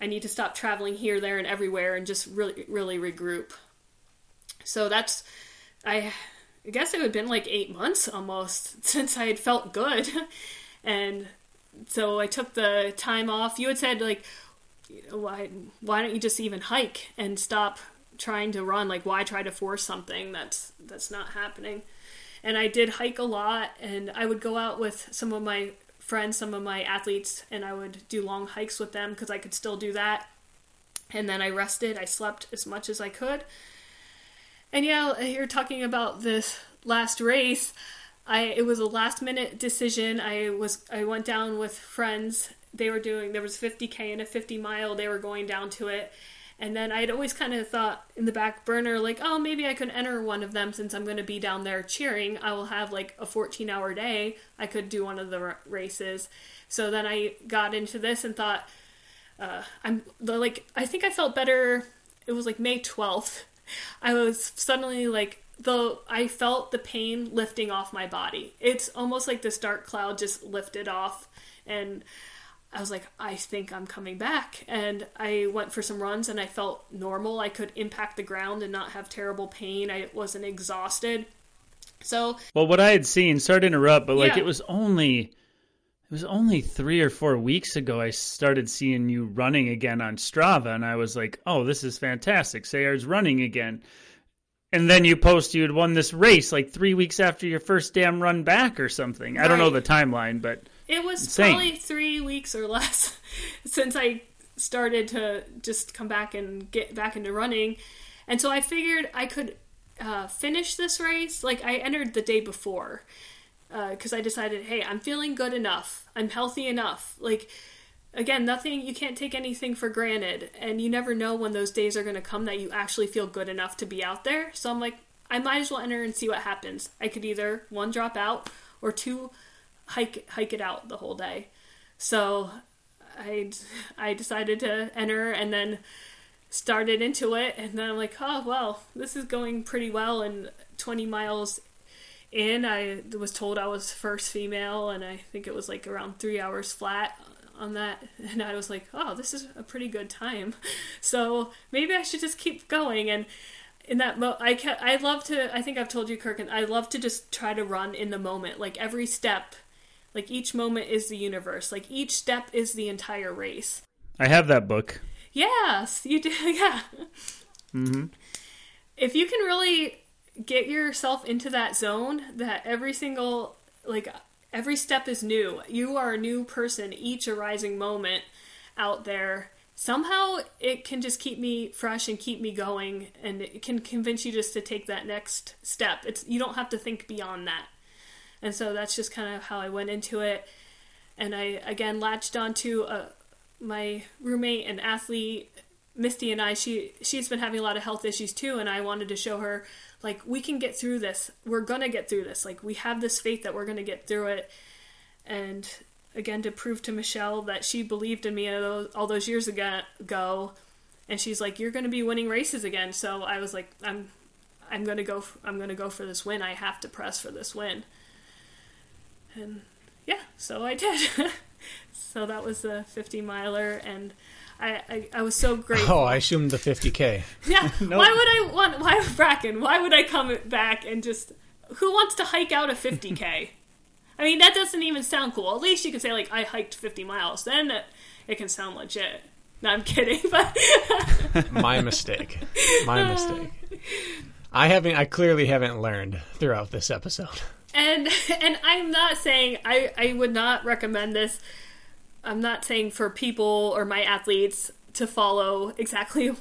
I need to stop traveling here, there, and everywhere, and just really, really regroup. So that's, I, I guess it would have been like eight months almost since I had felt good. And so I took the time off. You had said, like, you know, why why don't you just even hike and stop trying to run? Like, why try to force something that's that's not happening? And I did hike a lot, and I would go out with some of my friends, some of my athletes, and I would do long hikes with them because I could still do that. And then I rested. I slept as much as I could. And yeah, you're talking about this last race. I it was a last minute decision. I was I went down with friends. They were doing, there was fifty K and a fifty mile, they were going down to it. And then I'd always kind of thought in the back burner, like, oh, maybe I could enter one of them since I'm going to be down there cheering. I will have like a fourteen hour day. I could do one of the races. So then I got into this and thought, uh, I'm like, I think I felt better. It was like May twelfth. I was suddenly like, though I felt the pain lifting off my body. It's almost like this dark cloud just lifted off, and I was like, I think I'm coming back. And I went for some runs and I felt normal. I could impact the ground and not have terrible pain. I wasn't exhausted. So, well, what I had seen, sorry to interrupt, but like yeah. it was only, it was only three or four weeks ago. I started seeing you running again on Strava, and I was like, oh, this is fantastic. Sayard's running again. And then you post you had won this race like three weeks after your first damn run back or something. Right. I don't know the timeline, but it was insane. Probably three weeks or less since I started to just come back and get back into running. And so I figured I could uh, finish this race. Like, I entered the day before because uh, I decided, hey, I'm feeling good enough. I'm healthy enough. Like, again, nothing, you can't take anything for granted. And you never know when those days are going to come that you actually feel good enough to be out there. So I'm like, I might as well enter and see what happens. I could either, one, drop out, or two, hike hike it out the whole day. So I, I decided to enter and then started into it. And then I'm like, oh, well, this is going pretty well. And twenty miles in, I was told I was first female. And I think it was like around three hours flat on that. And I was like, oh, this is a pretty good time. So maybe I should just keep going. And in that mo- I kept, I love to, I think I've told you, Kirk, and I love to just try to run in the moment. Like, every step, like each moment is the universe. Like, each step is the entire race. I have that book. Yes, you do. Yeah. Mm-hmm. If you can really get yourself into that zone, that every single, like every step is new. You are a new person, each arising moment out there. Somehow it can just keep me fresh and keep me going, and it can convince you just to take that next step. It's, you don't have to think beyond that. And so that's just kind of how I went into it. And I, again, latched onto uh, my roommate and athlete, Misty, and I. She, she's been having a lot of health issues too, and I wanted to show her, like, we can get through this. We're going to get through this. Like, we have this faith that we're going to get through it. And again, to prove to Michelle that she believed in me all those years ago. And she's like, you're going to be winning races again. So I was like, I'm I'm going to go I'm going to go for this win. I have to press for this win. And yeah, so I did. So that was the fifty miler, and I, I, I was so grateful. Oh, I assumed the fifty K. Yeah. Nope. Why would I want, why, Bracken, why would I come back and just, who wants to hike out a fifty K? I mean, that doesn't even sound cool. At least you can say, like, I hiked fifty miles. Then it, it can sound legit. No, I'm kidding. But My mistake. My mistake. I haven't, I clearly haven't learned throughout this episode. And and I'm not saying, I, I would not recommend this. I'm not saying for people or my athletes to follow exactly,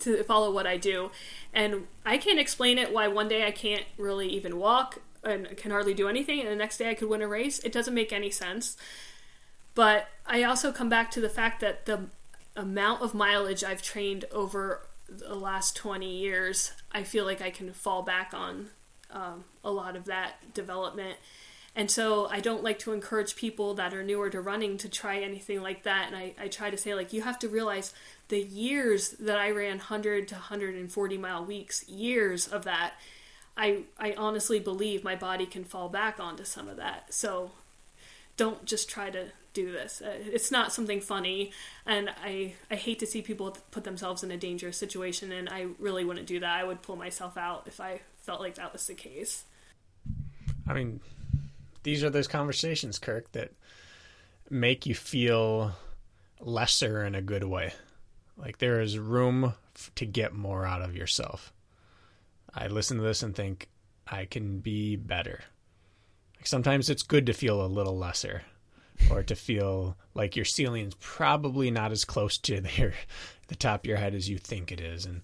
to follow what I do. And I can't explain it why one day I can't really even walk and can hardly do anything, and the next day I could win a race. It doesn't make any sense. But I also come back to the fact that the amount of mileage I've trained over the last twenty years, I feel like I can fall back on um, a lot of that development. And so I don't like to encourage people that are newer to running to try anything like that. And I, I try to say, like, you have to realize the years that I ran one hundred to one hundred forty mile weeks, years of that, I, I honestly believe my body can fall back onto some of that. So don't just try to do this. It's not something funny. And I, I hate to see people put themselves in a dangerous situation. And I really wouldn't do that. I would pull myself out if I felt like that was the case. I mean, these are those conversations, Kirk, that make you feel lesser in a good way. Like, there is room to get more out of yourself. I listen to this and think, I can be better. Like, sometimes it's good to feel a little lesser, or to feel like your ceiling's probably not as close to their, the top of your head as you think it is. And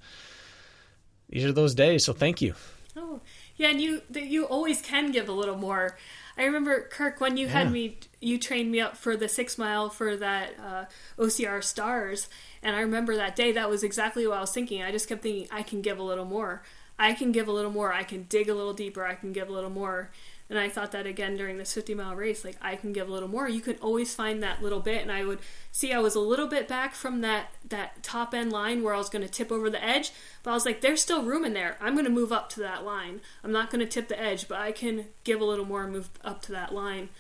these are those days, so thank you. Oh, yeah, and you you always can give a little more. I remember, Kirk, when you yeah. had me, you trained me up for the six mile for that uh, O C R Stars. And I remember that day, that was exactly what I was thinking. I just kept thinking, I can give a little more. I can give a little more. I can dig a little deeper. I can give a little more. And I thought that again during this fifty mile race, like, I can give a little more. You can always find that little bit. And I would see I was a little bit back from that, that top end line where I was going to tip over the edge. But I was like, there's still room in there. I'm going to move up to that line. I'm not going to tip the edge, but I can give a little more and move up to that line.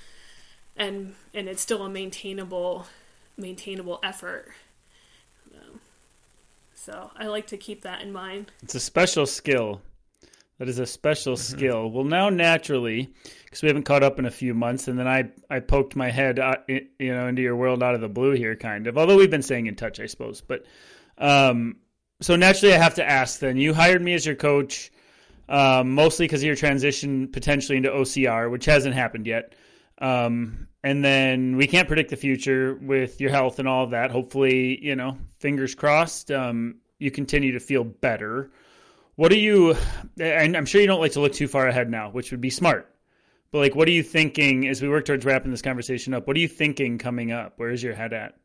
And and it's still a maintainable, maintainable effort. So I like to keep that in mind. It's a special skill. That is a special mm-hmm. skill. Well, now naturally, because we haven't caught up in a few months, and then I, I poked my head out, you know, into your world out of the blue here, kind of. Although we've been staying in touch, I suppose. But um, so naturally, I have to ask then. You hired me as your coach, um, mostly because of your transition potentially into O C R, which hasn't happened yet. Um, and then we can't predict the future with your health and all of that. Hopefully, you know, fingers crossed, um, you continue to feel better. What do you, and I'm sure you don't like to look too far ahead now, which would be smart, but like, what are you thinking as we work towards wrapping this conversation up? What are you thinking coming up? Where is your head at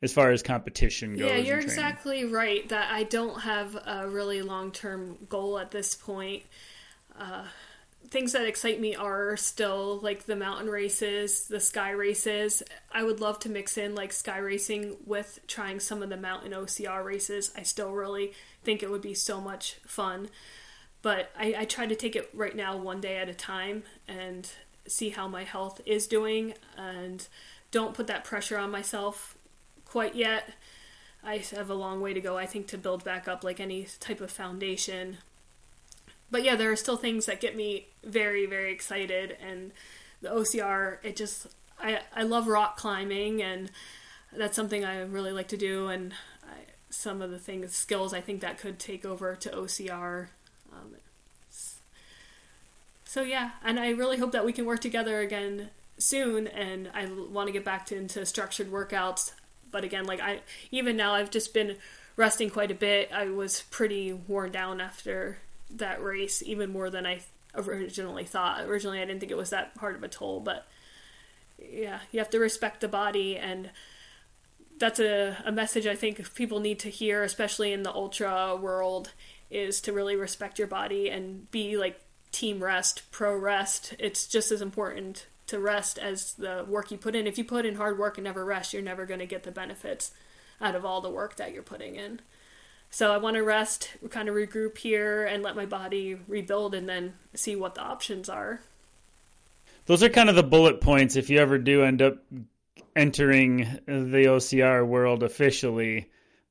as far as competition goes? Yeah, you're exactly right that I don't have a really long-term goal at this point. Uh, Things that excite me are still like the mountain races, the sky races. I would love to mix in like sky racing with trying some of the mountain O C R races. I still really think it would be so much fun. But I, I try to take it right now one day at a time and see how my health is doing, and don't put that pressure on myself quite yet. I have a long way to go, I think, to build back up like any type of foundation. But yeah, there are still things that get me very, very excited. And the O C R, it just, I, I love rock climbing, and that's something I really like to do. And I, some of the things, skills, I think that could take over to O C R. Um, so yeah, and I really hope that we can work together again soon. And I want to get back to, into structured workouts. But again, like I, even now I've just been resting quite a bit. I was pretty worn down after that race, even more than I originally thought. Originally, I didn't think it was that hard of a toll, but yeah, you have to respect the body, and that's a, a message I think people need to hear, especially in the ultra world, is to really respect your body and be like team rest, pro rest. It's just as important to rest as the work you put in. If you put in hard work and never rest, you're never going to get the benefits out of all the work that you're putting in. So I want to rest, kind of regroup here, and let my body rebuild, and then see what the options are. those are kind of the bullet points if you ever do end up entering the O C R world officially.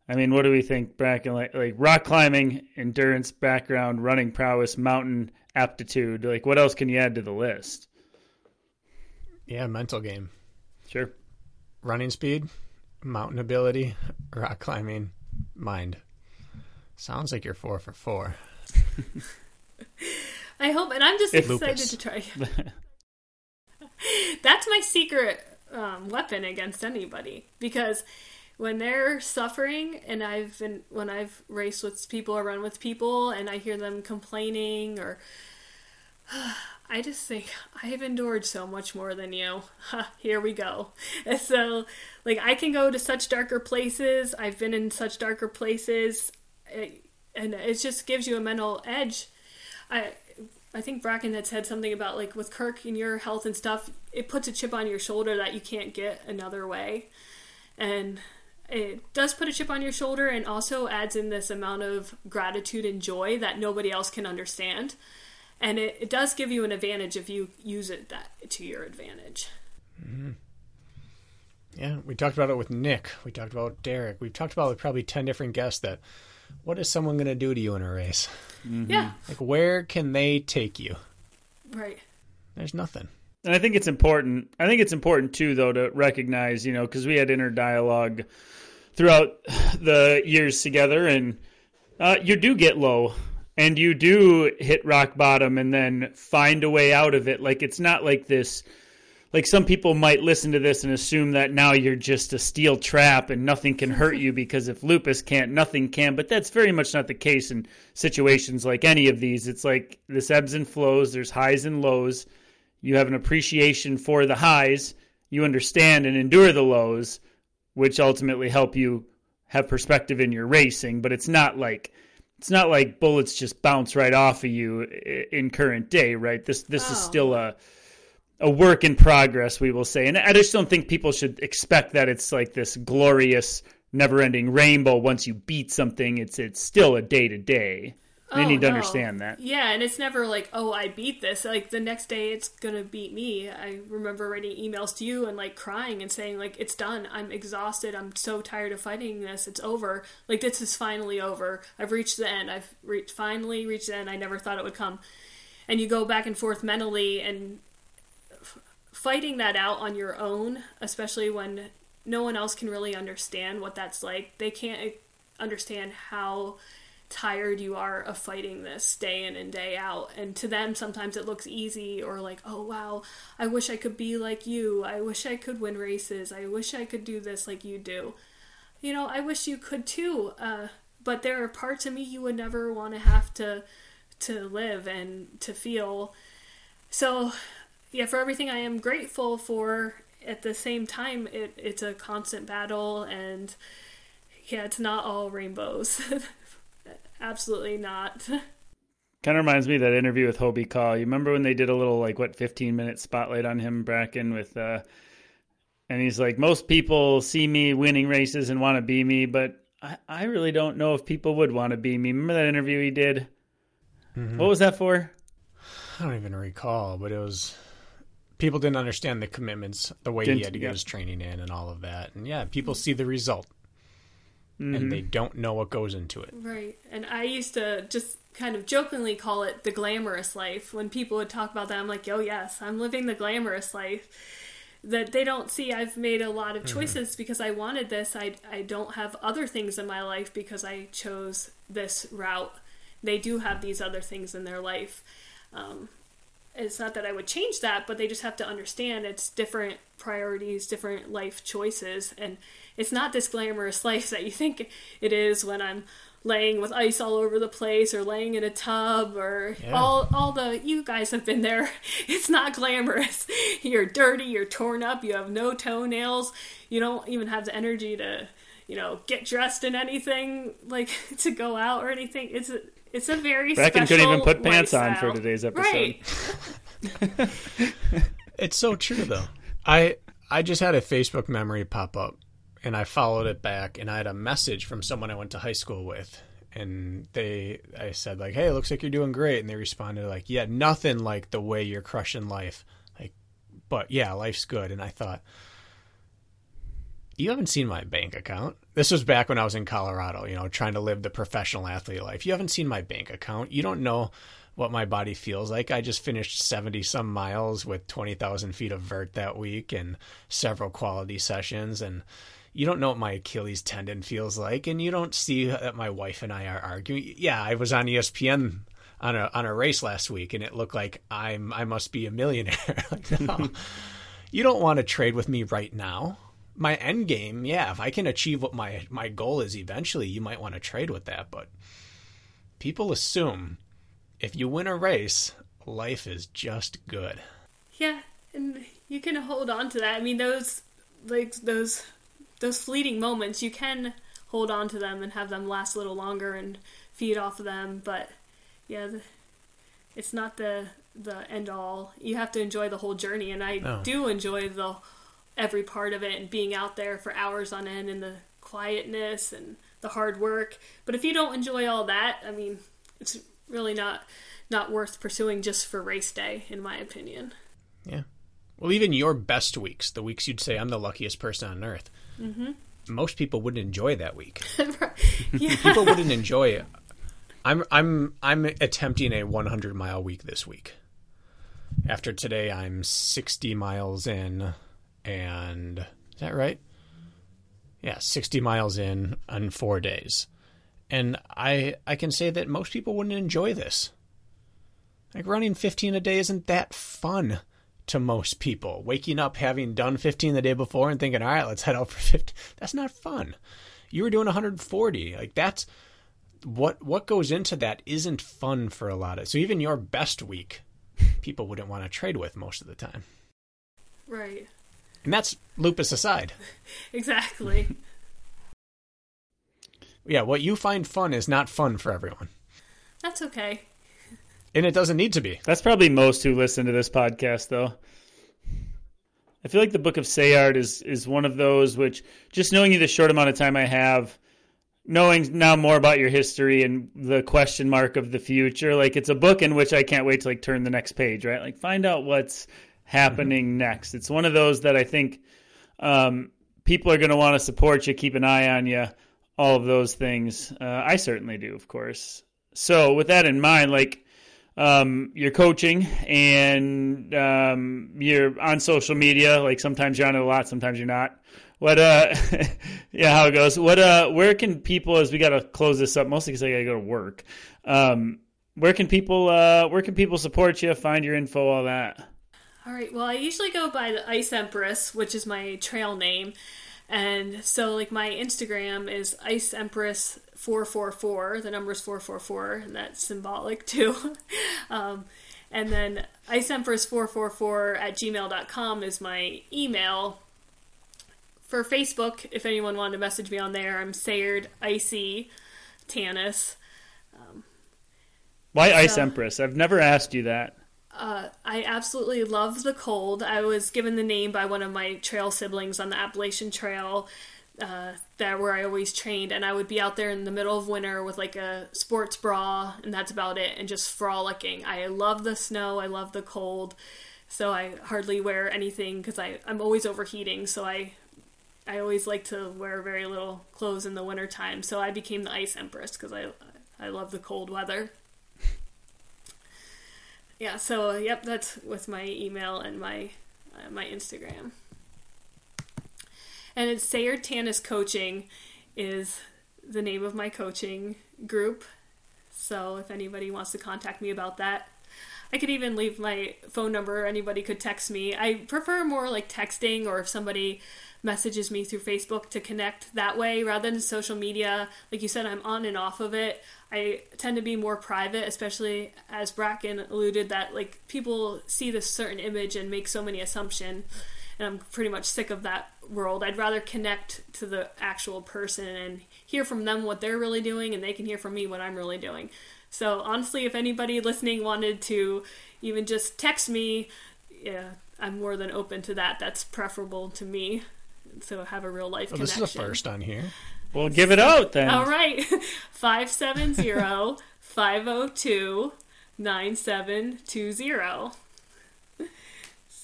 I mean, what do we think, Bracken? Like, like rock climbing, endurance background, running prowess, mountain aptitude. Like, what else can you add to the list? Yeah, mental game. Sure. Running speed, mountain ability, rock climbing, mind. Sounds like you're four for four. I hope, and I'm just it's excited lupus. to try. That's my secret um, weapon against anybody, because when they're suffering, and I've been when I've raced with people or run with people, and I hear them complaining, or I just think I've endured so much more than you. Here we go. And so, like, I can go to such darker places. I've been in such darker places, and it just gives you a mental edge. I I think Bracken had said something about, like, with Kirk and your health and stuff, it puts a chip on your shoulder that you can't get another way, and it does put a chip on your shoulder, and also adds in this amount of gratitude and joy that nobody else can understand. And it, it does give you an advantage if you use it that to your advantage. Mm-hmm. Yeah, we talked about it with Nick. We talked about Derek. We've talked about probably ten different guests that, what is someone going to do to you in a race? Mm-hmm. Yeah. Like, where can they take you? Right. There's nothing. And I think it's important. I think it's important, too, though, to recognize, you know, because we had inner dialogue throughout the years together, and uh, you do get low. And you do hit rock bottom and then find a way out of it. Like, it's not like this, like some people might listen to this and assume that now you're just a steel trap and nothing can hurt you, because if lupus can't, nothing can. But that's very much not the case in situations like any of these. It's like this ebbs and flows. There's highs and lows. You have an appreciation for the highs. You understand and endure the lows, which ultimately help you have perspective in your racing. But it's not like... It's not like bullets just bounce right off of you in current day, right? This this oh. is still a a work in progress, we will say. And I just don't think people should expect that it's like this glorious, never-ending rainbow once you beat something. It's it's still a day-to-day. Oh, they need to no. understand that. Yeah, and it's never like, oh, I beat this. Like, the next day it's going to beat me. I remember writing emails to you and, like, crying and saying, like, it's done. I'm exhausted. I'm so tired of fighting this. It's over. Like, this is finally over. I've reached the end. I've re- finally reached the end. I never thought it would come. And you go back and forth mentally, and f- fighting that out on your own, especially when no one else can really understand what that's like. They can't understand how... tired you are of fighting this day in and day out, and to them sometimes it looks easy, or like, oh wow, I wish I could be like you, I wish I could win races, I wish I could do this like you do, you know, I wish you could too, uh but there are parts of me you would never want to have to to live and to feel. So yeah, for everything I am grateful for, at the same time it it's a constant battle, and yeah, it's not all rainbows. Absolutely not. Kind of reminds me of that interview with Hobie Call. You remember when they did a little, like, what, fifteen-minute spotlight on him, Bracken, with, uh, and he's like, most people see me winning races and want to be me, but I, I really don't know if people would want to be me. Remember that interview he did? Mm-hmm. What was that for? I don't even recall, but it was, people didn't understand the commitments, the way didn't, he had to get yeah. his training in and all of that. And, yeah, people see the result. Mm-hmm. And they don't know what goes into it. Right. And I used to just kind of jokingly call it the glamorous life. When people would talk about that, I'm like, oh, yes, I'm living the glamorous life. That they don't see I've made a lot of choices mm-hmm. because I wanted this. I, I don't have other things in my life because I chose this route. They do have these other things in their life. Um, it's not that I would change that, but they just have to understand it's different priorities, different life choices, and it's not this glamorous life that you think it is when I'm laying with ice all over the place, or laying in a tub, or yeah. all all the, you guys have been there. It's not glamorous. You're dirty, you're torn up, you have no toenails, you don't even have the energy to, you know, get dressed in anything, like to go out or anything. It's a, it's a very Bracken special couldn't even put pants lifestyle. On for today's episode. Right. It's so true though. I I just had a Facebook memory pop up, and I followed it back, and I had a message from someone I went to high school with, and they I said, like, hey, it looks like you're doing great, and they responded like, yeah, nothing like the way you're crushing life. Like, But yeah, life's good. And I thought, you haven't seen my bank account. This was back when I was in Colorado, you know, trying to live the professional athlete life. You haven't seen my bank account. You don't know what my body feels like. I just finished seventy some miles with twenty thousand feet of vert that week and several quality sessions. And you don't know what my Achilles tendon feels like. And you don't see that my wife and I are arguing. Yeah, I was on E S P N on a, on a race last week and it looked like I'm, I must be a millionaire. Like, no, you don't want to trade with me right now. My end game, yeah, if I can achieve what my, my goal is eventually, you might want to trade with that. But people assume if you win a race, life is just good. Yeah, and you can hold on to that. I mean, those like those those fleeting moments, you can hold on to them and have them last a little longer and feed off of them. But yeah, it's not the the end all. You have to enjoy the whole journey, and I no. do enjoy the every part of it and being out there for hours on end and the quietness and the hard work. But if you don't enjoy all that, I mean, it's really not not worth pursuing just for race day, in my opinion. Yeah. Well, even your best weeks, the weeks you'd say I'm the luckiest person on earth, mm-hmm. most people wouldn't enjoy that week. Yeah. People wouldn't enjoy it. I'm I'm I'm attempting a one hundred mile week this week. After today, I'm sixty miles in. And is that right? Yeah, sixty miles in on four days. And I I can say that most people wouldn't enjoy this. Like running fifteen a day isn't that fun to most people. Waking up having done fifteen the day before and thinking, all right, let's head out for fifteen. That's not fun. You were doing one hundred forty. Like that's what what goes into that isn't fun for a lot of. So even your best week, people wouldn't want to trade with most of the time. Right. And that's lupus aside. Exactly. Yeah, what you find fun is not fun for everyone. That's okay. And it doesn't need to be. That's probably most who listen to this podcast, though. I feel like the Book of Sayard is, is one of those which, just knowing you the short amount of time I have, knowing now more about your history and the question mark of the future, like it's a book in which I can't wait to like turn the next page, right? Like find out what's happening mm-hmm. next. It's one of those that I think um, people are going to want to support you, keep an eye on you, all of those things. Uh, I certainly do, of course. So with that in mind, like um, you're coaching and um, you're on social media, like sometimes you're on it a lot, sometimes you're not. What, uh, yeah, how it goes. What, uh, where can people, as we got to close this up, mostly because I got to go to work. Um, where can people, uh, where can people support you, find your info, all that? All right, well, I usually go by the Ice Empress, which is my trail name. And so, like, my Instagram is Ice Empress four four four. The number's four four four, and that's symbolic, too. um, and then Ice Empress four four four at gmail dot com is my email. For Facebook, if anyone wanted to message me on there, I'm Sayard Icy Tanis. Um, Why so, Ice Empress? I've never asked you that. Uh, I absolutely love the cold. I was given the name by one of my trail siblings on the Appalachian Trail, uh, that where I always trained, and I would be out there in the middle of winter with like a sports bra, and that's about it, and just frolicking. I love the snow. I love the cold. So I hardly wear anything because I I'm always overheating. So I I always like to wear very little clothes in the wintertime. So I became the Ice Empress because I I love the cold weather. Yeah, so, yep, that's with my email and my uh, my Instagram. And it's Sayard Tanis Coaching is the name of my coaching group. So if anybody wants to contact me about that, I could even leave my phone number. Anybody could text me. I prefer more like texting, or if somebody messages me through Facebook, to connect that way rather than social media. Like you said, I'm on and off of it. I tend to be more private, especially as Bracken alluded that like people see this certain image and make so many assumptions, and I'm pretty much sick of that world. I'd rather connect to the actual person and hear from them what they're really doing, and they can hear from me what I'm really doing. So honestly, if anybody listening wanted to even just text me, yeah, I'm more than open to that. That's preferable to me. So have a real life oh, connection. This is the first on here. Well, give it out then. All right. five seven zero, five zero two, nine seven two zero.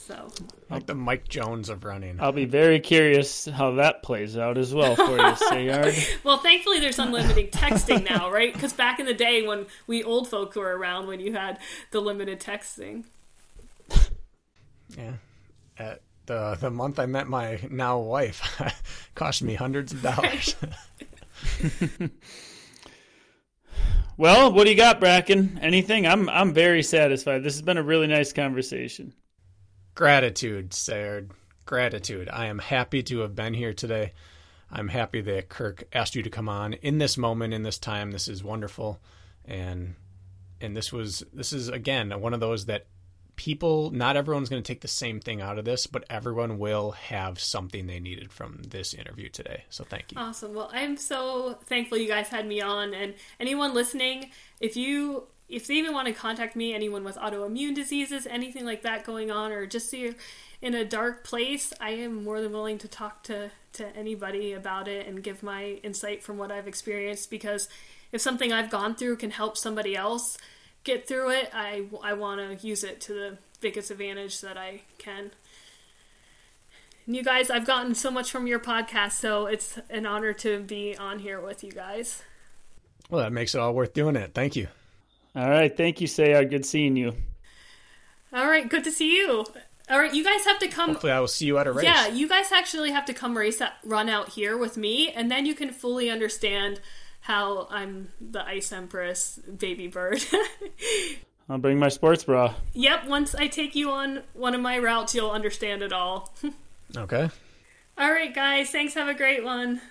So like the Mike Jones of running. I'll be very curious how that plays out as well for you, Sayard. Well, thankfully there's unlimited texting now, right? Because back in the day when we old folk were around, when you had the limited texting. Yeah. At the the month I met my now wife, cost me hundreds of dollars. Well, what do you got, Bracken? Anything? I'm I'm very satisfied. This has been a really nice conversation. Gratitude, Sayard. Gratitude. I am happy to have been here today. I'm happy that Kirk asked you to come on in this moment, in this time. This is wonderful. And and this was this is again one of those that people, not everyone's going to take the same thing out of this, but everyone will have something they needed from this interview today. So thank you. Awesome. Well, I'm so thankful you guys had me on. And anyone listening, if you if they even want to contact me, anyone with autoimmune diseases, anything like that going on, or just so you're in a dark place, I am more than willing to talk to, to anybody about it and give my insight from what I've experienced, because if something I've gone through can help somebody else get through it, I, I want to use it to the biggest advantage that I can. And you guys, I've gotten so much from your podcast, so it's an honor to be on here with you guys. Well, that makes it all worth doing it. Thank you. All right. Thank you, Sayard. Good seeing you. All right. Good to see you. All right. You guys have to come. Hopefully I will see you at a race. Yeah. You guys actually have to come race that run out here with me, and then you can fully understand how I'm the Ice Empress baby bird. I'll bring my sports bra. Yep, once I take you on one of my routes, you'll understand it all. Okay. All right, guys. Thanks. Have a great one.